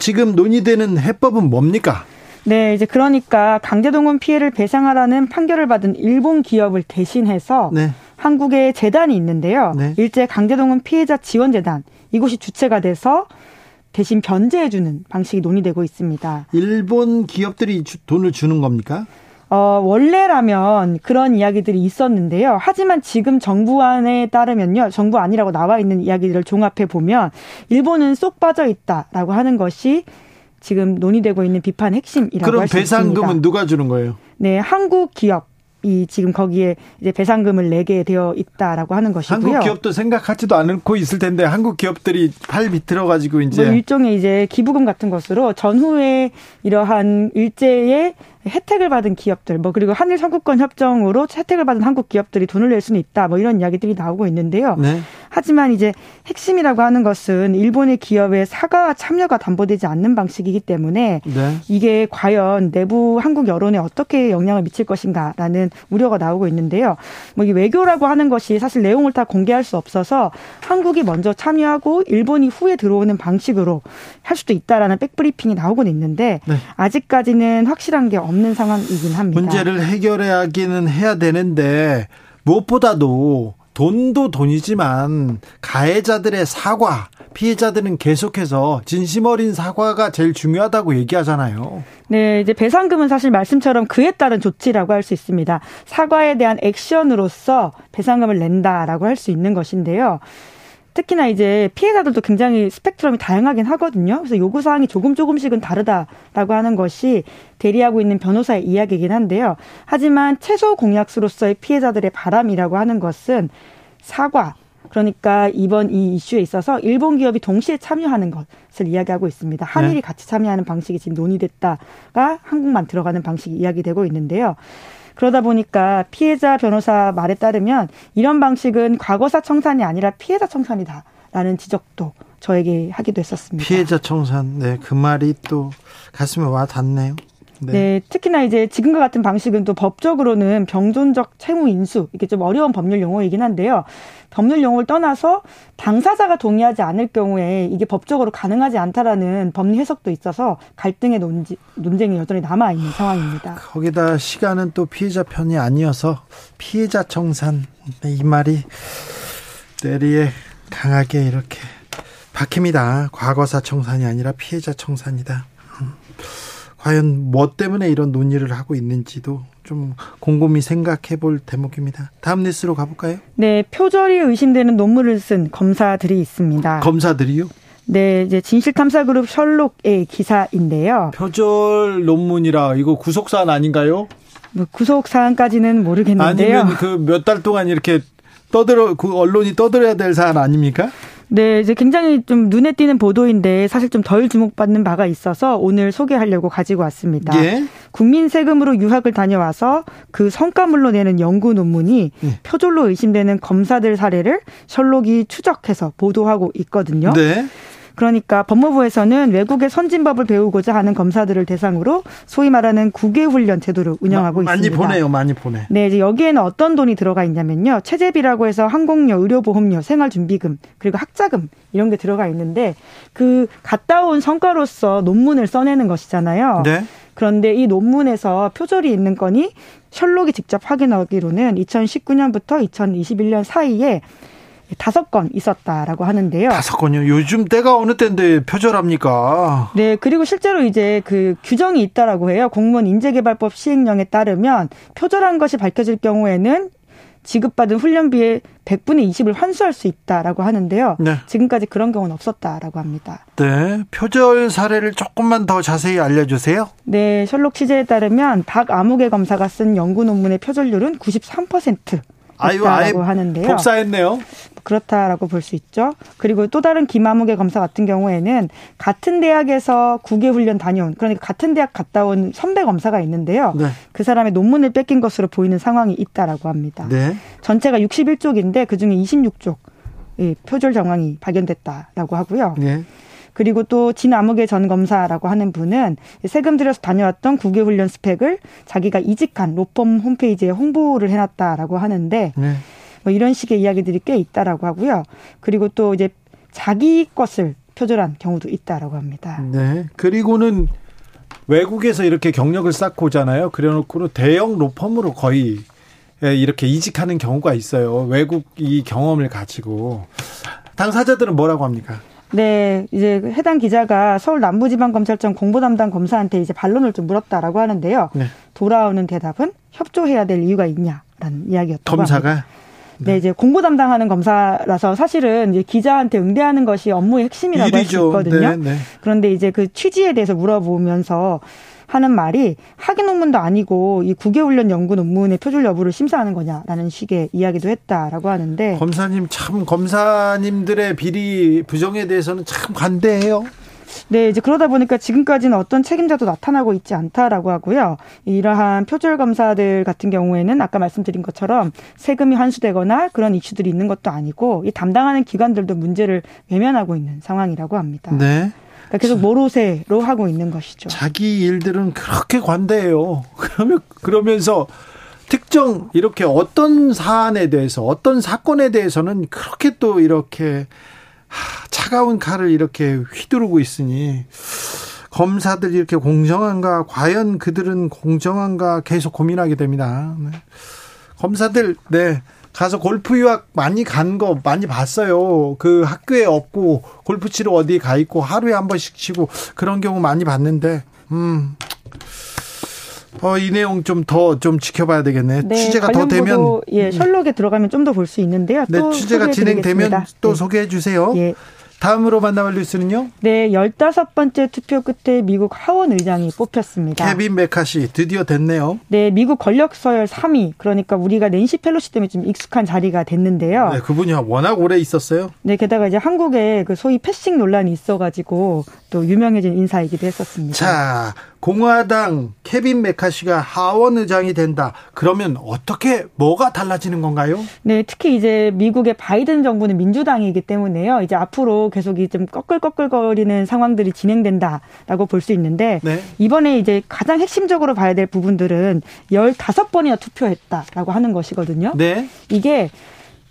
지금 논의되는 해법은 뭡니까? 네, 이제 그러니까 강제동원 피해를 배상하라는 판결을 받은 일본 기업을 대신해서, 네. 한국에 재단이 있는데요. 네. 일제 강제동원 피해자 지원재단, 이곳이 주체가 돼서 대신 변제해주는 방식이 논의되고 있습니다. 일본 기업들이 돈을 주는 겁니까? 원래라면 그런 이야기들이 있었는데요. 하지만 지금 정부안에 따르면요, 정부안이라고 나와 있는 이야기들을 종합해 보면 일본은 쏙 빠져 있다라고 하는 것이 지금 논의되고 있는 비판 핵심이라고 할 수 있습니다. 그럼 배상금은 누가 주는 거예요? 네, 한국 기업이 지금 거기에 이제 배상금을 내게 되어 있다라고 하는 것이고요. 한국 기업도 생각하지도 않고 있을 텐데 한국 기업들이 팔 비틀어 가지고 이제 뭐 일종의 이제 기부금 같은 것으로 전후에 이러한 일제의 혜택을 받은 기업들, 뭐 그리고 한일 선구권 협정으로 혜택을 받은 한국 기업들이 돈을 낼 수는 있다, 뭐 이런 이야기들이 나오고 있는데요. 네. 하지만 이제 핵심이라고 하는 것은 일본의 기업의 사과 참여가 담보되지 않는 방식이기 때문에 네. 이게 과연 내부 한국 여론에 어떻게 영향을 미칠 것인가라는 우려가 나오고 있는데요. 뭐 이 외교라고 하는 것이 사실 내용을 다 공개할 수 없어서 한국이 먼저 참여하고 일본이 후에 들어오는 방식으로 할 수도 있다라는 백브리핑이 나오고는 있는데 네. 아직까지는 확실한 게 없는 상황이긴 합니다. 문제를 해결하기는 해야 되는데 무엇보다도 돈도 돈이지만 가해자들의 사과, 피해자들은 계속해서 진심 어린 사과가 제일 중요하다고 얘기하잖아요. 네, 이제 배상금은 사실 말씀처럼 그에 따른 조치라고 할 수 있습니다. 사과에 대한 액션으로서 배상금을 낸다라고 할 수 있는 것인데요. 특히나 이제 피해자들도 굉장히 스펙트럼이 다양하긴 하거든요. 그래서 요구사항이 조금씩은 다르다라고 하는 것이 대리하고 있는 변호사의 이야기이긴 한데요. 하지만 최소 공약수로서의 피해자들의 바람이라고 하는 것은 사과, 그러니까 이번 이 이슈에 있어서 일본 기업이 동시에 참여하는 것을 이야기하고 있습니다. 한일이 네. 같이 참여하는 방식이 지금 논의됐다가 한국만 들어가는 방식이 이야기되고 있는데요. 그러다 보니까 피해자 변호사 말에 따르면 이런 방식은 과거사 청산이 아니라 피해자 청산이다라는 지적도 저에게 하기도 했었습니다. 피해자 청산, 네, 그 말이 또 가슴에 와 닿네요. 네. 네, 특히나 이제 지금과 같은 방식은 또 법적으로는 병존적 채무 인수, 이게 좀 어려운 법률 용어이긴 한데요. 법률 용어를 떠나서 당사자가 동의하지 않을 경우에 이게 법적으로 가능하지 않다라는 법리 해석도 있어서 갈등의 논쟁이 여전히 남아있는 상황입니다. 거기다 시간은 또 피해자 편이 아니어서 피해자 청산, 이 말이 뇌리에 강하게 이렇게 박힙니다. 과거사 청산이 아니라 피해자 청산이다. 과연 뭐 때문에 이런 논의를 하고 있는지도 좀 곰곰이 생각해 볼 대목입니다. 다음 뉴스로 가볼까요? 네, 표절이 의심되는 논문을 쓴 검사들이 있습니다. 검사들이요? 네, 이제 진실탐사그룹 셜록의 기사인데요. 표절 논문이라 이거 구속사안 아닌가요? 뭐 구속사안까지는 모르겠는데요. 아니면 그 몇 달 동안 이렇게 그 언론이 떠들어야 될 사안 아닙니까? 네, 이제 굉장히 좀 눈에 띄는 보도인데 사실 좀 덜 주목받는 바가 있어서 오늘 소개하려고 가지고 왔습니다. 예? 국민 세금으로 유학을 다녀와서 그 성과물로 내는 연구 논문이 예. 표절로 의심되는 검사들 사례를 셜록이 추적해서 보도하고 있거든요. 네. 그러니까 법무부에서는 외국의 선진법을 배우고자 하는 검사들을 대상으로 소위 말하는 국외훈련 제도를 운영하고 있습니다. 많이 보내요. 네, 이제 여기에는 어떤 돈이 들어가 있냐면요. 체재비라고 해서 항공료, 의료보험료, 생활준비금, 그리고 학자금 이런 게 들어가 있는데 그 갔다 온 성과로서 논문을 써내는 것이잖아요. 네. 그런데 이 논문에서 표절이 있는 건이 셜록이 직접 확인하기로는 2019년부터 2021년 사이에 5건 있었다라고 하는데요. 5건이요? 요즘 때가 어느 때인데 표절합니까? 네, 그리고 실제로 이제 그 규정이 있다라고 해요. 공무원 인재개발법 시행령에 따르면 표절한 것이 밝혀질 경우에는 지급받은 훈련비의 100분의 20을 환수할 수 있다라고 하는데요. 네. 지금까지 그런 경우는 없었다라고 합니다. 네, 표절 사례를 조금만 더 자세히 알려주세요. 네, 셜록 취재에 따르면 박아무개 검사가 쓴 연구 논문의 표절률은 93%. 아유, 하는데요. 복사했네요. 그렇다라고 볼 수 있죠. 그리고 또 다른 김아무개 검사 같은 경우에는 같은 대학에서 국외훈련 다녀온, 그러니까 같은 대학 갔다 온 선배 검사가 있는데요. 네. 그 사람의 논문을 뺏긴 것으로 보이는 상황이 있다라고 합니다. 네. 전체가 61쪽인데 그중에 26쪽 표절 정황이 발견됐다라고 하고요. 네. 그리고 또 진아무개 전 검사라고 하는 분은 세금 들여서 다녀왔던 국외훈련 스펙을 자기가 이직한 로펌 홈페이지에 홍보를 해놨다라고 하는데 네. 뭐 이런 식의 이야기들이 꽤 있다라고 하고요. 그리고 또 이제 자기 것을 표절한 경우도 있다라고 합니다. 네. 그리고는 외국에서 이렇게 경력을 쌓고 오잖아요. 그래놓고는 대형 로펌으로 거의 이렇게 이직하는 경우가 있어요. 외국 이 경험을 가지고 당사자들은 뭐라고 합니까? 네, 이제 해당 기자가 서울 남부지방검찰청 공보 담당 검사한테 이제 반론을 좀 물었다라고 하는데요. 네. 돌아오는 대답은 협조해야 될 이유가 있냐라는 이야기였다고. 검사가? 합니다. 네, 이제 공보 담당하는 검사라서 사실은 이제 기자한테 응대하는 것이 업무의 핵심이라고 할 수 있거든요. 네, 네. 그런데 이제 그 취지에 대해서 물어보면서 하는 말이 학위 논문도 아니고 이 9개월련 연구 논문의 표절 여부를 심사하는 거냐라는 식의 이야기도 했다라고 하는데, 검사님 참 검사님들의 비리 부정에 대해서는 참 관대해요. 네, 이제 그러다 보니까 지금까지는 어떤 책임자도 나타나고 있지 않다라고 하고요. 이러한 표절 검사들 같은 경우에는 아까 말씀드린 것처럼 세금이 환수되거나 그런 이슈들이 있는 것도 아니고 이 담당하는 기관들도 문제를 외면하고 있는 상황이라고 합니다. 네. 그러니까 계속 모로세로 하고 있는 것이죠. 자기 일들은 그렇게 관대해요. 그러면서 특정 이렇게 어떤 사안에 대해서 어떤 사건에 대해서는 그렇게 또 이렇게 차가운 칼을 이렇게 휘두르고 있으니 검사들이 이렇게 공정한가, 과연 그들은 공정한가 계속 고민하게 됩니다. 네. 검사들 네 가서 골프 유학 많이 간 거 많이 봤어요. 그 학교에 없고 골프 치러 어디 가 있고 하루에 한 번씩 치고 그런 경우 많이 봤는데 이 내용 좀 지켜봐야 되겠네. 네, 취재가 더 되면 셜록에 들어가면 좀 더 볼 수 있는데요. 네, 또 취재가 진행되면 또 네. 소개해 주세요. 예. 다음으로 만나볼 뉴스는요? 네, 15번째 투표 끝에 미국 하원 의장이 뽑혔습니다. 케빈 매카시 드디어 됐네요. 네, 미국 권력 서열 3위. 그러니까 우리가 낸시 펠로시 때문에 좀 익숙한 자리가 됐는데요. 네, 그분이 워낙 오래 있었어요. 네, 게다가 이제 한국에 그 소위 패싱 논란이 있어가지고 또 유명해진 인사이기도 했었습니다. 자, 공화당 케빈 매카시가 하원 의장이 된다. 그러면 어떻게 뭐가 달라지는 건가요? 네, 특히 이제 미국의 바이든 정부는 민주당이기 때문에요. 이제 앞으로 계속 좀 꺼끌꺼끌거리는 상황들이 진행된다라고 볼 수 있는데 네. 이번에 이제 가장 핵심적으로 봐야 될 부분들은 15번이나 투표했다라고 하는 것이거든요. 네. 이게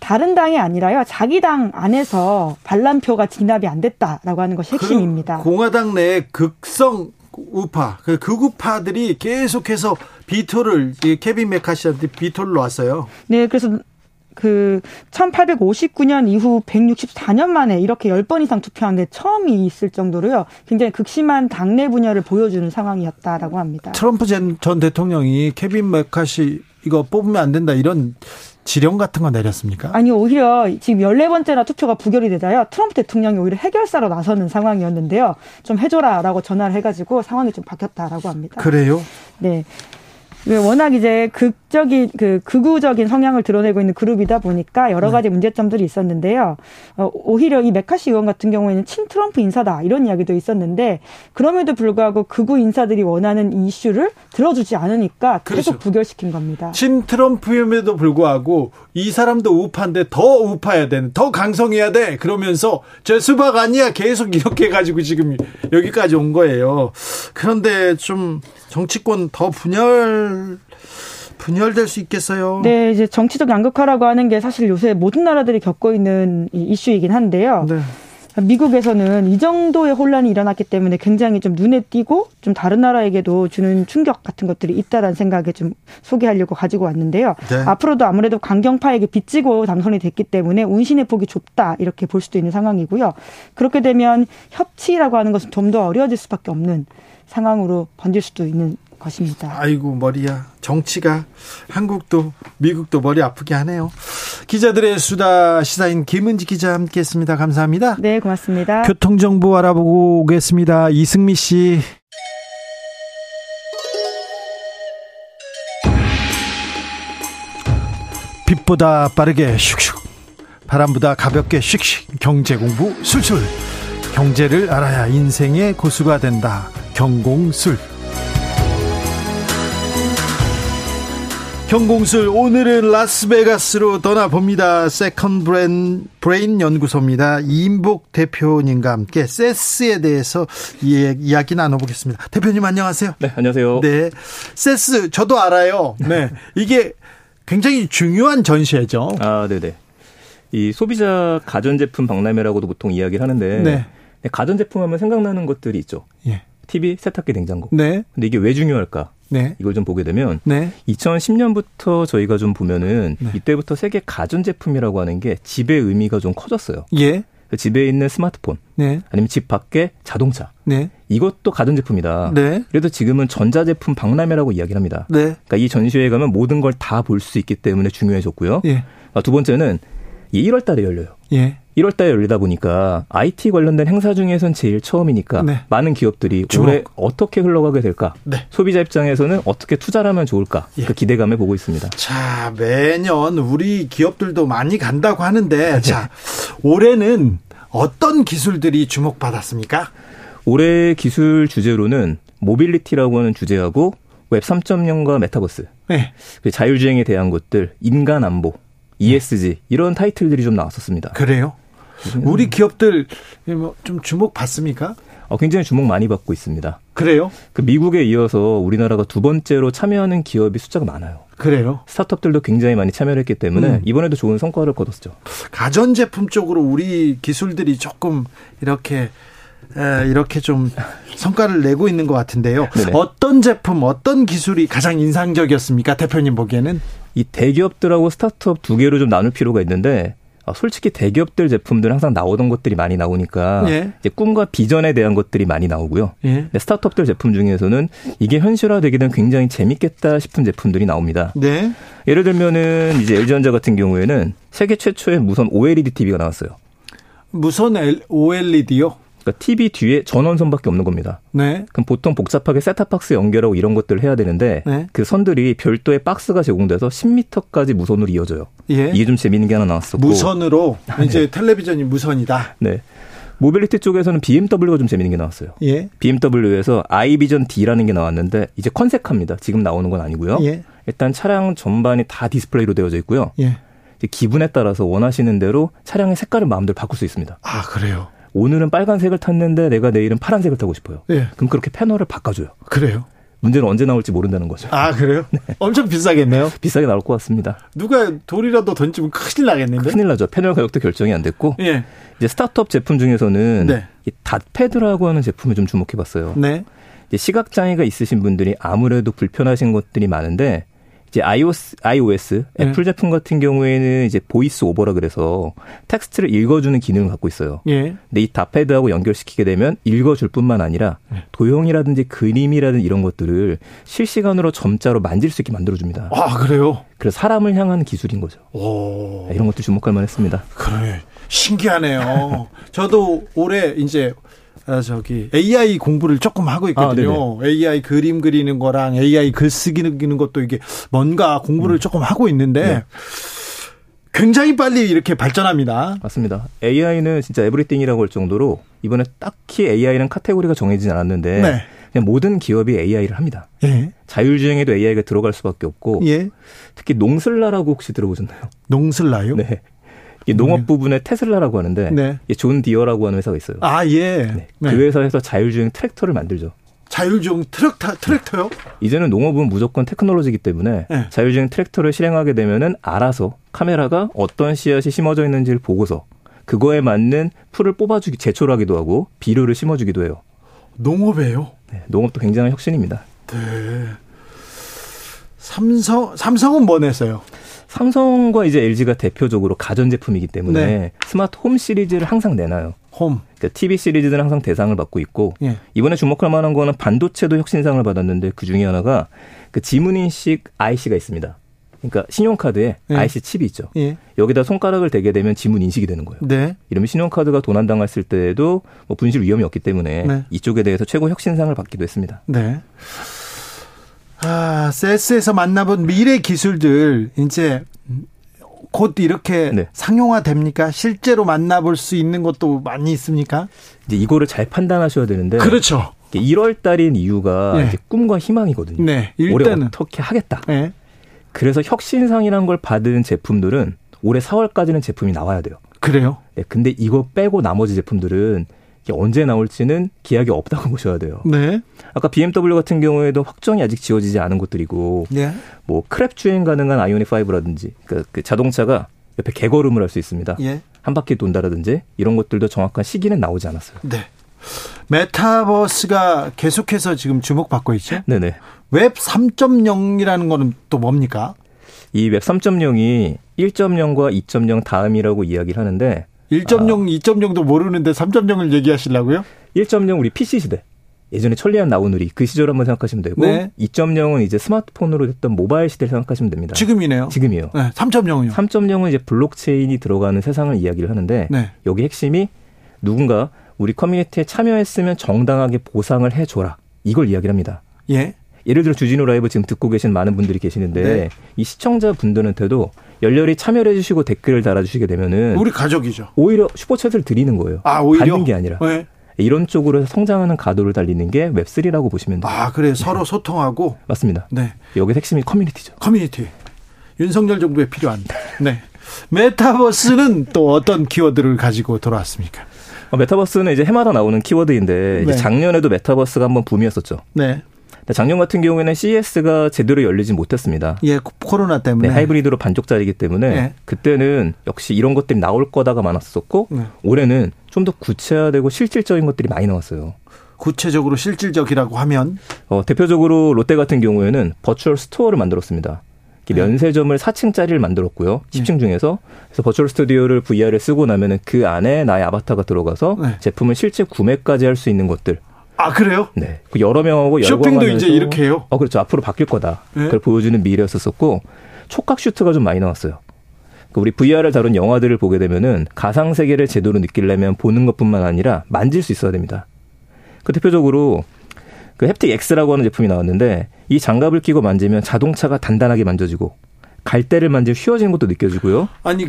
다른 당이 아니라요. 자기 당 안에서 반란표가 진압이 안 됐다라고 하는 것이 핵심입니다. 공화당 내 극성 우파, 그 극우파들이 계속해서 비토를 케빈 매카시한테 비토를 놨어요. 네, 그래서 그 1859년 이후 164년 만에 이렇게 10번 이상 투표한 게 처음이 있을 정도로요. 굉장히 극심한 당내 분열을 보여주는 상황이었다라고 합니다. 트럼프 전 대통령이 케빈 매카시 이거 뽑으면 안 된다 이런 지령 같은 거 내렸습니까? 아니, 오히려 지금 14번째나 투표가 부결이 되자요. 트럼프 대통령이 오히려 해결사로 나서는 상황이었는데요. 좀 해줘라라고 전화를 해가지고 상황이 좀 바뀌었다라고 합니다. 그래요? 네. 워낙 이제 극우적인 성향을 드러내고 있는 그룹이다 보니까 여러 가지 문제점들이 있었는데요. 오히려 이 매카시 의원 같은 경우에는 친트럼프 인사다 이런 이야기도 있었는데 그럼에도 불구하고 극우 인사들이 원하는 이슈를 들어주지 않으니까 계속 그렇죠. 부결시킨 겁니다. 친트럼프임에도 불구하고 이 사람도 우파인데 더 우파해야 되는, 더 강성해야 돼 그러면서 저 수박 아니야 계속 이렇게 해가지고 지금 여기까지 온 거예요. 그런데 좀 정치권 더 분열될 수 있겠어요. 네, 이제 정치적 양극화라고 하는 게 사실 요새 모든 나라들이 겪고 있는 이슈이긴 한데요. 네. 미국에서는 이 정도의 혼란이 일어났기 때문에 굉장히 좀 눈에 띄고 좀 다른 나라에게도 주는 충격 같은 것들이 있다라는 생각에 좀 소개하려고 가지고 왔는데요. 네. 앞으로도 아무래도 강경파에게 빚지고 당선이 됐기 때문에 운신의 폭이 좁다 이렇게 볼 수도 있는 상황이고요. 그렇게 되면 협치라고 하는 것은 좀 더 어려워질 수밖에 없는 상황으로 번질 수도 있는 것입니다. 아이고 머리야. 정치가 한국도 미국도 머리 아프게 하네요. 기자들의 수다 시사인 김은지 기자 함께했습니다. 감사합니다. 네, 고맙습니다. 교통정보 알아보고 오겠습니다. 이승미 씨. 빛보다 빠르게 슉슉, 바람보다 가볍게 슉슉, 경제공부 술술. 경제를 알아야 인생의 고수가 된다. 경공술. 경공술, 오늘은 라스베가스로 떠나봅니다. 세컨 브레인 연구소입니다. 이인복 대표님과 함께 세스에 대해서 이야기 나눠보겠습니다. 대표님 안녕하세요. 네, 안녕하세요. 네, 세스 저도 알아요. 네, 이게 굉장히 중요한 전시회죠. 아, 네네. 이 소비자 가전제품 박람회라고도 보통 이야기를 하는데 네. 가전제품 하면 생각나는 것들이 있죠. 예. TV, 세탁기, 냉장고. 네. 근데 이게 왜 중요할까? 네. 이걸 좀 보게 되면 네. 2010년부터 저희가 좀 보면은 네. 이때부터 세계 가전제품이라고 하는 게 집의 의미가 좀 커졌어요. 예. 집에 있는 스마트폰, 네. 아니면 집 밖에 자동차, 네. 이것도 가전제품이다. 네. 그래서 지금은 전자제품 박람회라고 이야기를 합니다. 네. 그러니까 이 전시회에 가면 모든 걸 다 볼 수 있기 때문에 중요해졌고요. 예. 두 번째는 1월 달에 열려요. 예. 1월 달에 열리다 보니까 IT 관련된 행사 중에선 제일 처음이니까 네. 많은 기업들이 올해 어떻게 흘러가게 될까? 네. 소비자 입장에서는 어떻게 투자를 하면 좋을까? 예. 그 기대감을 보고 있습니다. 자, 매년 우리 기업들도 많이 간다고 하는데 네. 자, 올해는 어떤 기술들이 주목받았습니까? 올해 기술 주제로는 모빌리티라고 하는 주제하고 웹 3.0과 메타버스, 네. 자율주행에 대한 것들, 인간 안보, ESG 이런 타이틀들이 좀 나왔었습니다. 그래요? 우리 기업들 좀 주목받습니까? 굉장히 주목 많이 받고 있습니다. 그래요? 미국에 이어서 우리나라가 두 번째로 참여하는 기업이 숫자가 많아요. 그래요? 스타트업들도 굉장히 많이 참여를 했기 때문에 이번에도 좋은 성과를 거뒀죠. 가전제품 쪽으로 우리 기술들이 조금 이렇게 좀 성과를 내고 있는 것 같은데요. 네네. 어떤 제품, 어떤 기술이 가장 인상적이었습니까? 대표님 보기에는? 이 대기업들하고 스타트업 두 개로 좀 나눌 필요가 있는데 솔직히 대기업들 제품들은 항상 나오던 것들이 많이 나오니까 예. 이제 꿈과 비전에 대한 것들이 많이 나오고요. 예. 근데 스타트업들 제품 중에서는 이게 현실화되게 되면 굉장히 재밌겠다 싶은 제품들이 나옵니다. 네. 예를 들면은 이제 LG전자 같은 경우에는 세계 최초의 무선 OLED TV가 나왔어요. 무선 OLED요? 그러니까 TV 뒤에 전원선밖에 없는 겁니다. 네. 그럼 보통 복잡하게 셋탑박스 연결하고 이런 것들을 해야 되는데 네. 그 선들이 별도의 박스가 제공돼서 10m까지 무선으로 이어져요. 예. 이게 좀 재미있는 게 하나 나왔었고. 무선으로 이제 네. 텔레비전이 무선이다. 네. 모빌리티 쪽에서는 BMW가 좀 재미있는 게 나왔어요. 예. BMW에서 iVision D라는 게 나왔는데 이제 컨셉카입니다. 지금 나오는 건 아니고요. 예. 일단 차량 전반이 다 디스플레이로 되어져 있고요. 예. 이제 기분에 따라서 원하시는 대로 차량의 색깔을 마음대로 바꿀 수 있습니다. 아, 그래요? 오늘은 빨간색을 탔는데 내가 내일은 파란색을 타고 싶어요. 예. 그럼 그렇게 패널을 바꿔줘요. 그래요? 문제는 언제 나올지 모른다는 거죠. 아, 그래요? 네. 엄청 비싸겠네요. 비싸게 나올 것 같습니다. 누가 돌이라도 던지면 큰일 나겠는데? 큰일 나죠. 패널 가격도 결정이 안 됐고. 예. 이제 스타트업 제품 중에서는 네. 이 닷패드라고 하는 제품을 좀 주목해봤어요. 네. 이제 시각장애가 있으신 분들이 아무래도 불편하신 것들이 많은데 이제 iOS 애플 예. 제품 같은 경우에는 이제 보이스 오버라 그래서 텍스트를 읽어주는 기능을 갖고 있어요. 예. 근데 이 닷패드하고 연결시키게 되면 읽어줄 뿐만 아니라 도형이라든지 그림이라든지 이런 것들을 실시간으로 점자로 만질 수 있게 만들어줍니다. 아, 그래요? 그래서 사람을 향한 기술인 거죠. 오. 이런 것도 주목할 만했습니다. 그래, 신기하네요. 저도 올해 이제 AI 공부를 조금 하고 있거든요. 아, AI 그림 그리는 거랑 AI 글 쓰기는 것도 이게 뭔가 공부를 조금 하고 있는데 네. 굉장히 빨리 이렇게 발전합니다. 맞습니다. AI는 진짜 에브리띵이라고 할 정도로 이번에 딱히 AI는 카테고리가 정해지진 않았는데 네. 그냥 모든 기업이 AI를 합니다. 예. 자율주행에도 AI가 들어갈 수밖에 없고 예. 특히 농슬라라고 혹시 들어보셨나요? 농슬라요? 네. 이 농업 부분에 테슬라라고 하는데 네. 존 디어라고 하는 회사가 있어요. 아, 예. 네. 그 회사에서 자율주행 트랙터를 만들죠. 자율주행 트랙터요? 이제는 농업은 무조건 테크놀로지이기 때문에 네. 자율주행 트랙터를 실행하게 되면은 알아서 카메라가 어떤 씨앗이 심어져 있는지를 보고서 그거에 맞는 풀을 뽑아주기, 제초하기도 하고 비료를 심어주기도 해요. 농업에요? 네. 농업도 굉장한 혁신입니다. 네. 삼성은 뭐 냈어요? 삼성과 이제 LG가 대표적으로 가전제품이기 때문에 네. 스마트 홈 시리즈를 항상 내놔요. 홈. 그러니까 TV 시리즈는 항상 대상을 받고 있고 예. 이번에 주목할 만한 거는 반도체도 혁신상을 받았는데 그중에 하나가 그 지문인식 IC가 있습니다. 그러니까 신용카드에 예. IC 칩이 있죠. 예. 여기다 손가락을 대게 되면 지문인식이 되는 거예요. 네. 이러면 신용카드가 도난당했을 때에도 뭐 분실 위험이 없기 때문에 네. 이쪽에 대해서 최고 혁신상을 받기도 했습니다. 네. 아, CES에서 만나본 미래 기술들 이제 곧 이렇게 네. 상용화됩니까? 실제로 만나볼 수 있는 것도 많이 있습니까? 이제 이거를 잘 판단하셔야 되는데 그렇죠. 1월 달인 이유가 네. 이제 꿈과 희망이거든요. 네, 올해 어떻게 하겠다. 네. 그래서 혁신상이라는 걸 받은 제품들은 올해 4월까지는 제품이 나와야 돼요. 그래요? 네, 근데 이거 빼고 나머지 제품들은 언제 나올지는 기약이 없다고 보셔야 돼요. 네. 아까 BMW 같은 경우에도 확정이 아직 지어지지 않은 것들이고, 네. 뭐 크랩 주행 가능한 아이오닉 5라든지 그 자동차가 옆에 개걸음을 할 수 있습니다. 예. 한 바퀴 돈다라든지 이런 것들도 정확한 시기는 나오지 않았어요. 네. 메타버스가 계속해서 지금 주목받고 있죠. 네네. 웹 3.0이라는 거는 또 뭡니까? 이 웹 3.0이 1.0과 2.0 다음이라고 이야기를 하는데. 1.0, 2.0도 모르는데 3.0을 얘기하시려고요? 1.0 우리 PC 시대. 예전에 천리안 나우누리 그 시절 한번 생각하시면 되고 네. 2.0은 이제 스마트폰으로 됐던 모바일 시대를 생각하시면 됩니다. 지금이네요. 지금이요. 네, 3.0은요? 3.0은 이제 블록체인이 들어가는 세상을 이야기를 하는데 네. 여기 핵심이 누군가 우리 커뮤니티에 참여했으면 정당하게 보상을 해줘라. 이걸 이야기를 합니다. 예. 예를 들어 주진우 라이브 지금 듣고 계신 많은 분들이 계시는데 네. 이 시청자분들한테도 열렬히 참여를 해주시고 댓글을 달아주시게 되면은 우리 가족이죠. 오히려 슈퍼챗을 드리는 거예요. 아, 오히려? 받는 게 아니라. 네. 이런 쪽으로 성장하는 가도를 달리는 게 웹3라고 보시면 돼요. 아, 그래. 네. 서로 소통하고. 맞습니다. 네. 여기서 핵심이 커뮤니티죠. 커뮤니티. 윤석열 정부에 필요한. 네. 메타버스는 또 어떤 키워드를 가지고 돌아왔습니까? 메타버스는 이제 해마다 나오는 키워드인데 이제 네. 작년에도 메타버스가 한번 붐이었었죠. 네. 작년 같은 경우에는 CES가 제대로 열리지 못했습니다. 예, 코로나 때문에. 네, 하이브리드로 반쪽짜리이기 때문에 예. 그때는 역시 이런 것들이 나올 거다가 많았었고 네. 올해는 좀 더 구체화되고 실질적인 것들이 많이 나왔어요. 구체적으로 실질적이라고 하면? 대표적으로 롯데 같은 경우에는 버추얼 스토어를 만들었습니다. 면세점을 4층짜리를 만들었고요. 10층 중에서. 그래서 버추얼 스튜디오를 VR을 쓰고 나면은 그 안에 나의 아바타가 들어가서 네. 제품을 실제 구매까지 할 수 있는 것들. 아, 그래요? 네. 여러 명하고 쇼핑도 이제 이렇게 해요? 그렇죠. 앞으로 바뀔 거다. 네. 그걸 보여주는 미래였었고 촉각 슈트가 좀 많이 나왔어요. 우리 VR을 다룬 영화들을 보게 되면은 가상세계를 제대로 느끼려면 보는 것뿐만 아니라 만질 수 있어야 됩니다. 그 대표적으로 그 햅틱 X라고 하는 제품이 나왔는데 이 장갑을 끼고 만지면 자동차가 단단하게 만져지고 갈대를 만지면 휘어지는 것도 느껴지고요. 아니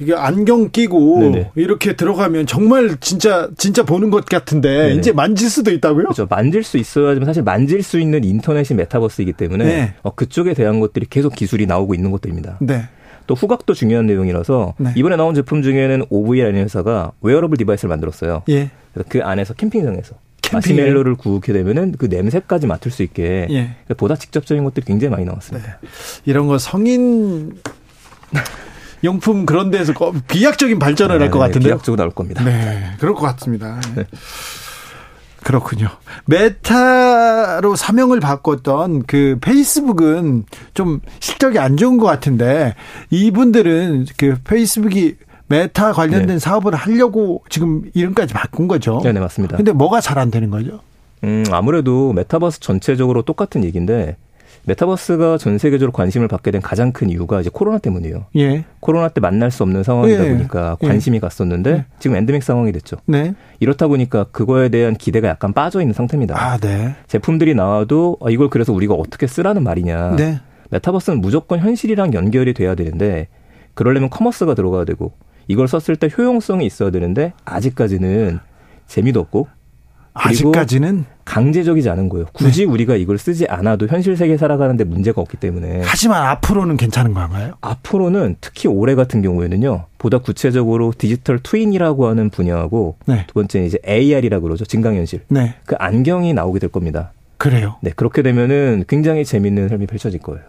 이게 안경 끼고 네네. 이렇게 들어가면 정말 진짜 보는 것 같은데 네네. 이제 만질 수도 있다고요? 그렇죠. 만질 수 있어야지만 사실 만질 수 있는 인터넷이 메타버스이기 때문에 네. 그쪽에 대한 것들이 계속 기술이 나오고 있는 것들입니다. 네. 또 후각도 중요한 내용이라서 네. 이번에 나온 제품 중에는 OV라는 회사가 웨어러블 디바이스를 만들었어요. 예. 그래서 그 안에서 캠핑장에서 마시멜로를 구우게 되면은 그 냄새까지 맡을 수 있게 예. 보다 직접적인 것들이 굉장히 많이 나왔습니다. 네. 이런 거 성인 용품 그런 데서 비약적인 발전을 할 것 같은데요. 비약적으로 나올 겁니다. 네, 그럴 것 같습니다. 네. 그렇군요. 메타로 사명을 바꿨던 그 페이스북은 좀 실적이 안 좋은 것 같은데 이분들은 그 페이스북이 메타 관련된 네. 사업을 하려고 지금 이름까지 바꾼 거죠. 네, 맞습니다. 근데 뭐가 잘 안 되는 거죠? 아무래도 메타버스 전체적으로 똑같은 얘기인데 메타버스가 전 세계적으로 관심을 받게 된 가장 큰 이유가 이제 코로나 때문이에요. 예. 코로나 때 만날 수 없는 상황이다 보니까 관심이 갔었는데 지금 엔데믹 상황이 됐죠. 네. 이렇다 보니까 그거에 대한 기대가 약간 빠져 있는 상태입니다. 아, 네. 제품들이 나와도 이걸 그래서 우리가 어떻게 쓰라는 말이냐. 네. 메타버스는 무조건 현실이랑 연결이 돼야 되는데 그러려면 커머스가 들어가야 되고 이걸 썼을 때 효용성이 있어야 되는데 아직까지는 재미도 없고 아직까지는 강제적이지 않은 거예요. 굳이 네. 우리가 이걸 쓰지 않아도 현실 세계에 살아가는데 문제가 없기 때문에. 하지만 앞으로는 괜찮은 건가요? 앞으로는 특히 올해 같은 경우에는요. 보다 구체적으로 디지털 트윈이라고 하는 분야하고 네. 두 번째는 이제 AR이라고 그러죠. 증강현실. 네. 그 안경이 나오게 될 겁니다. 그래요? 네. 그렇게 되면은 굉장히 재밌는 삶이 펼쳐질 거예요.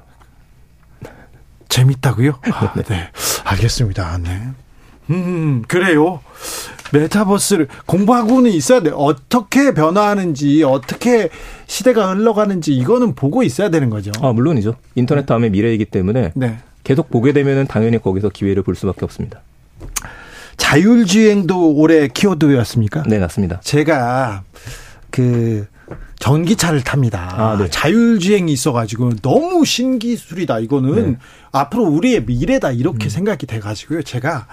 재밌다고요? 아, 네. 네. 알겠습니다. 네. 그래요. 메타버스를 공부하고는 있어야 돼. 어떻게 변화하는지, 어떻게 시대가 흘러가는지 이거는 보고 있어야 되는 거죠. 아, 물론이죠. 인터넷 다음에 미래이기 때문에 네. 계속 보게 되면은 당연히 거기서 기회를 볼 수밖에 없습니다. 자율주행도 올해 키워드였습니까? 네, 맞습니다. 제가 전기차를 탑니다. 아, 네. 자율주행이 있어가지고 너무 신기술이다. 이거는 네. 앞으로 우리의 미래다. 이렇게 생각이 돼가지고요. 제가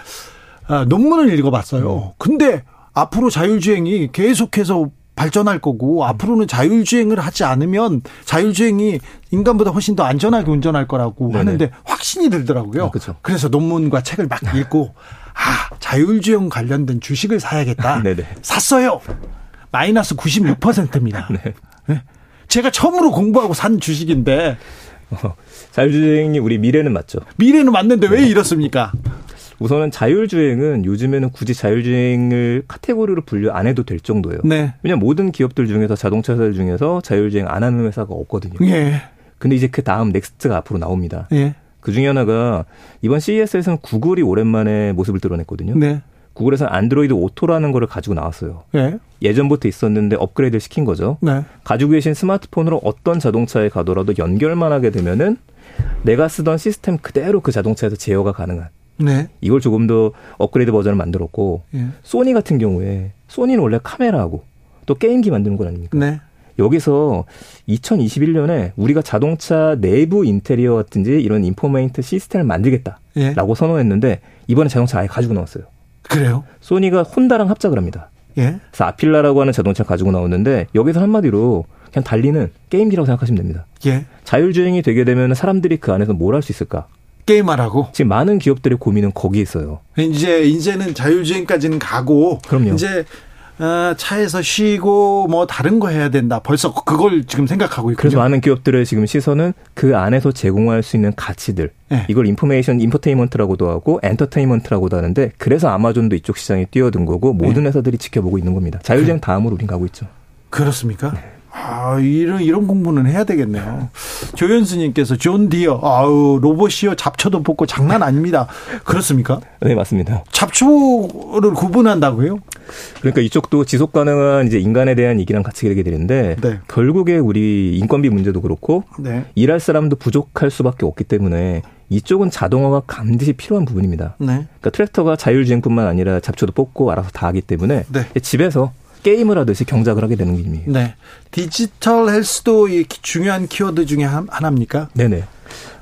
논문을 읽어봤어요. 근데 앞으로 자율주행이 계속해서 발전할 거고 앞으로는 자율주행을 하지 않으면 자율주행이 인간보다 훨씬 더 안전하게 운전할 거라고 네네. 하는데 확신이 들더라고요. 아, 그렇죠. 그래서 논문과 책을 막 읽고 자율주행 관련된 주식을 사야겠다. 네네. 샀어요. 마이너스 96%입니다. 네. 네. 제가 처음으로 공부하고 산 주식인데 자율주행이 우리 미래는 맞죠. 미래는 맞는데 왜 이렇습니까? 우선은 자율주행은 요즘에는 굳이 자율주행을 카테고리로 분류 안 해도 될 정도예요. 네. 왜냐하면 모든 기업들 중에서 자동차 회사들 중에서 자율주행 안 하는 회사가 없거든요. 예. 근데 이제 그 다음 넥스트가 앞으로 나옵니다. 예. 그중에 하나가 이번 CES에서는 구글이 오랜만에 모습을 드러냈거든요. 네. 구글에서는 안드로이드 오토라는 거를 가지고 나왔어요. 예. 예전부터 있었는데 업그레이드를 시킨 거죠. 네. 가지고 계신 스마트폰으로 어떤 자동차에 가더라도 연결만 하게 되면은 내가 쓰던 시스템 그대로 그 자동차에서 제어가 가능한. 네. 이걸 조금 더 업그레이드 버전을 만들었고 예. 소니 같은 경우에 소니는 원래 카메라하고 또 게임기 만드는 건 아닙니까? 네. 여기서 2021년에 우리가 자동차 내부 인테리어 같은지 이런 인포메인트 시스템을 만들겠다라고 예. 선언했는데 이번에 자동차 아예 가지고 나왔어요. 그래요? 소니가 혼다랑 합작을 합니다. 예. 그래서 아필라라고 하는 자동차 가지고 나왔는데 여기서 한마디로 그냥 달리는 게임기라고 생각하시면 됩니다. 예. 자율주행이 되게 되면 사람들이 그 안에서 뭘 할 수 있을까? 게임하라고? 지금 많은 기업들의 고민은 거기에 있어요. 이제는 자율주행까지는 가고 그럼요. 이제 차에서 쉬고 뭐 다른 거 해야 된다. 벌써 그걸 지금 생각하고 있군요. 그래서 많은 기업들의 지금 시선은 그 안에서 제공할 수 있는 가치들. 네. 이걸 인포테인먼트라고도 하고 엔터테인먼트라고도 하는데 그래서 아마존도 이쪽 시장에 뛰어든 거고 모든 회사들이 지켜보고 있는 겁니다. 자율주행 다음으로 우린 가고 있죠. 그렇습니까? 네. 아, 이런 공부는 해야 되겠네요. 조연수님께서 존 디어, 아우, 로봇이요. 잡초도 뽑고 장난 아닙니다. 그렇습니까? 네, 맞습니다. 잡초를 구분한다고요? 그러니까 이쪽도 지속 가능한 이제 인간에 대한 얘기랑 같이 얘기해 드리는데, 네. 결국에 우리 인건비 문제도 그렇고, 네. 일할 사람도 부족할 수밖에 없기 때문에, 이쪽은 자동화가 반드시 필요한 부분입니다. 네. 그러니까 트랙터가 자율주행뿐만 아니라 잡초도 뽑고 알아서 다 하기 때문에, 네. 집에서 게임을 하듯이 경작을 하게 되는 의미예요. 네. 디지털 헬스도 이 중요한 키워드 중에 하나입니까? 네네.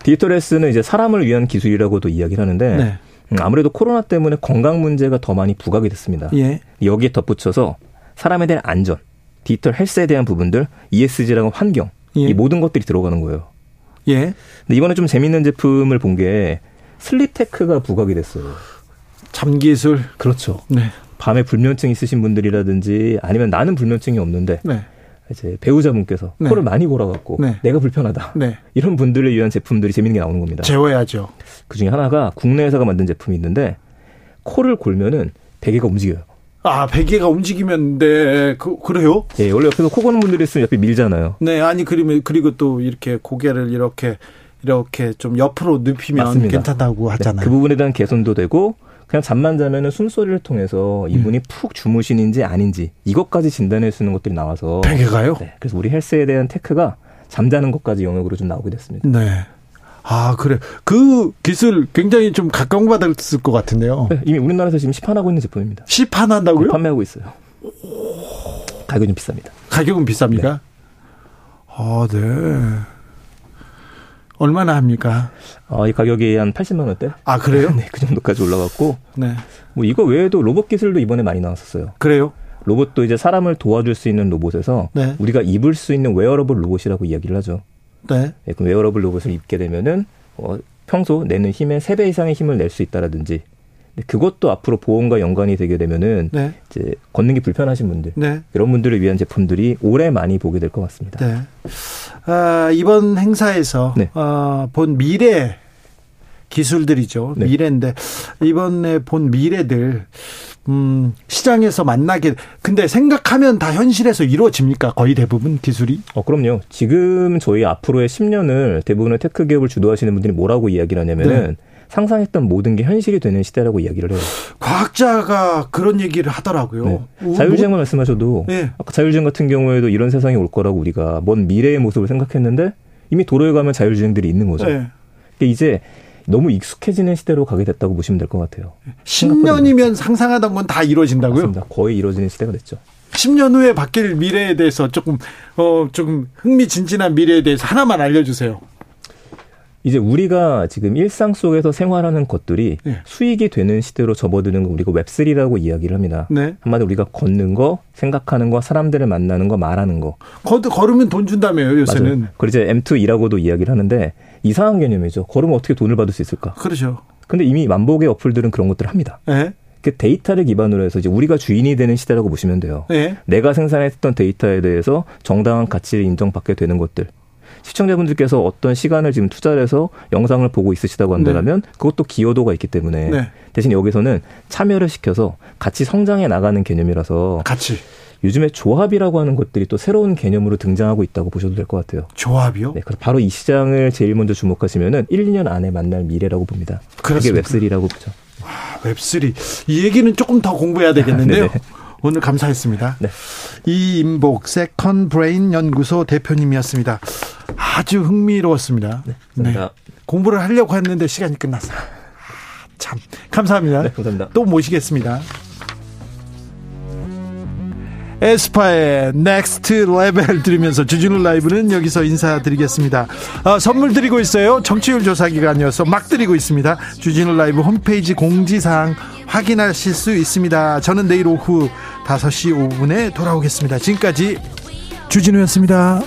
디지털 헬스는 이제 사람을 위한 기술이라고도 이야기를 하는데 네. 아무래도 코로나 때문에 건강 문제가 더 많이 부각이 됐습니다. 예. 여기에 덧붙여서 사람에 대한 안전, 디지털 헬스에 대한 부분들, ESG라는 환경, 예. 이 모든 것들이 들어가는 거예요. 예. 근데 이번에 좀 재밌는 제품을 본 게 슬립테크가 부각이 됐어요. 잠기술. 그렇죠. 네. 밤에 불면증 있으신 분들이라든지 아니면 나는 불면증이 없는데 네. 이제 배우자분께서 네. 코를 많이 골아갖고 네. 내가 불편하다. 네. 이런 분들을 위한 제품들이 재밌는 게 나오는 겁니다. 재워야죠. 그중에 하나가 국내 회사가 만든 제품이 있는데 코를 골면은 베개가 움직여요. 아, 베개가 움직이면 네. 그래요? 네, 원래 옆에서 코 고는 분들이 있으면 옆에 밀잖아요. 네, 아니 그리고 또 이렇게 고개를 이렇게 좀 옆으로 눕히면 맞습니다. 괜찮다고 하잖아요. 네, 그 부분에 대한 개선도 되고 그냥 잠만 자면은 숨소리를 통해서 이분이 푹 주무시는지 아닌지 이것까지 진단할 수 있는 것들이 나와서 베개가요? 네. 그래서 우리 헬스에 대한 테크가 잠자는 것까지 영역으로 좀 나오게 됐습니다. 네. 아, 그래. 그 기술 굉장히 좀 각광받았을 것 같은데요. 네, 이미 우리나라에서 지금 시판하고 있는 제품입니다. 시판한다고요? 네, 판매하고 있어요. 가격은 비쌉니다. 가격은 비쌉니까? 네. 아, 네. 얼마나 합니까? 이 가격이 한 80만 원대? 아, 그래요? 네, 그 정도까지 올라갔고. 네. 뭐 이거 외에도 로봇 기술도 이번에 많이 나왔었어요. 그래요? 로봇도 이제 사람을 도와줄 수 있는 로봇에서 네. 우리가 입을 수 있는 웨어러블 로봇이라고 이야기를 하죠. 네. 네 그럼 웨어러블 로봇을 입게 되면은 평소 내는 힘의 3배 이상의 힘을 낼 수 있다라든지. 근데 그것도 앞으로 보험과 연관이 되게 되면은 네. 이제 걷는 게 불편하신 분들 네. 이런 분들을 위한 제품들이 올해 많이 보게 될 것 같습니다. 네. 이번 행사에서 네. 본 미래 기술들이죠. 네. 미래인데 이번에 본 미래들 시장에서 만나게 근데 생각하면 다 현실에서 이루어집니까? 거의 대부분 기술이? 그럼요. 지금 저희 앞으로의 10년을 대부분의 테크 기업을 주도하시는 분들이 뭐라고 이야기를 하냐면은. 네. 상상했던 모든 게 현실이 되는 시대라고 이야기를 해요. 과학자가 그런 얘기를 하더라고요. 네. 자율주행만 말씀하셔도 네. 아까 자율주행 같은 경우에도 이런 세상이 올 거라고 우리가 먼 미래의 모습을 생각했는데 이미 도로에 가면 자율주행들이 있는 거죠. 네. 근데 이제 너무 익숙해지는 시대로 가게 됐다고 보시면 될 것 같아요. 10년이면 상상하던 건 다 이루어진다고요? 맞습니다. 거의 이루어지는 시대가 됐죠. 10년 후에 바뀔 미래에 대해서 조금 흥미진진한 미래에 대해서 하나만 알려주세요. 이제 우리가 지금 일상 속에서 생활하는 것들이 예. 수익이 되는 시대로 접어드는 거 우리가 웹3라고 이야기를 합니다. 네. 한마디로 우리가 걷는 거, 생각하는 거, 사람들을 만나는 거, 말하는 거. 걸으면 돈 준다며요, 요새는. 맞아요. 그리고 이제 M2E라고도 이야기를 하는데 이상한 개념이죠. 걸으면 어떻게 돈을 받을 수 있을까? 그렇죠. 근데 이미 만복의 어플들은 그런 것들을 합니다. 예. 그 데이터를 기반으로 해서 이제 우리가 주인이 되는 시대라고 보시면 돼요. 예. 내가 생산했던 데이터에 대해서 정당한 가치를 인정받게 되는 것들. 시청자분들께서 어떤 시간을 지금 투자를 해서 영상을 보고 있으시다고 한다면 네. 그것도 기여도가 있기 때문에 네. 대신 여기서는 참여를 시켜서 같이 성장해 나가는 개념이라서 같이 요즘에 조합이라고 하는 것들이 또 새로운 개념으로 등장하고 있다고 보셔도 될 것 같아요. 조합이요? 네, 바로 이 시장을 제일 먼저 주목하시면은 1, 2년 안에 만날 미래라고 봅니다. 그렇습니까? 그게 웹3라고 보죠. 아, 웹3. 이 얘기는 조금 더 공부해야 되겠는데요. 오늘 감사했습니다. 네. 이인복 세컨 브레인 연구소 대표님이었습니다. 아주 흥미로웠습니다. 네, 감사합니다. 네. 공부를 하려고 했는데 시간이 끝났어요. 참. 참. 감사합니다. 네, 감사합니다. 또 모시겠습니다. 에스파의 넥스트 레벨 들으면서 주진우 라이브는 여기서 인사드리겠습니다. 선물 드리고 있어요. 정치율 조사 기간이어서 막 드리고 있습니다. 주진우 라이브 홈페이지 공지사항 확인하실 수 있습니다. 저는 내일 오후 5시 5분에 돌아오겠습니다. 지금까지 주진우였습니다.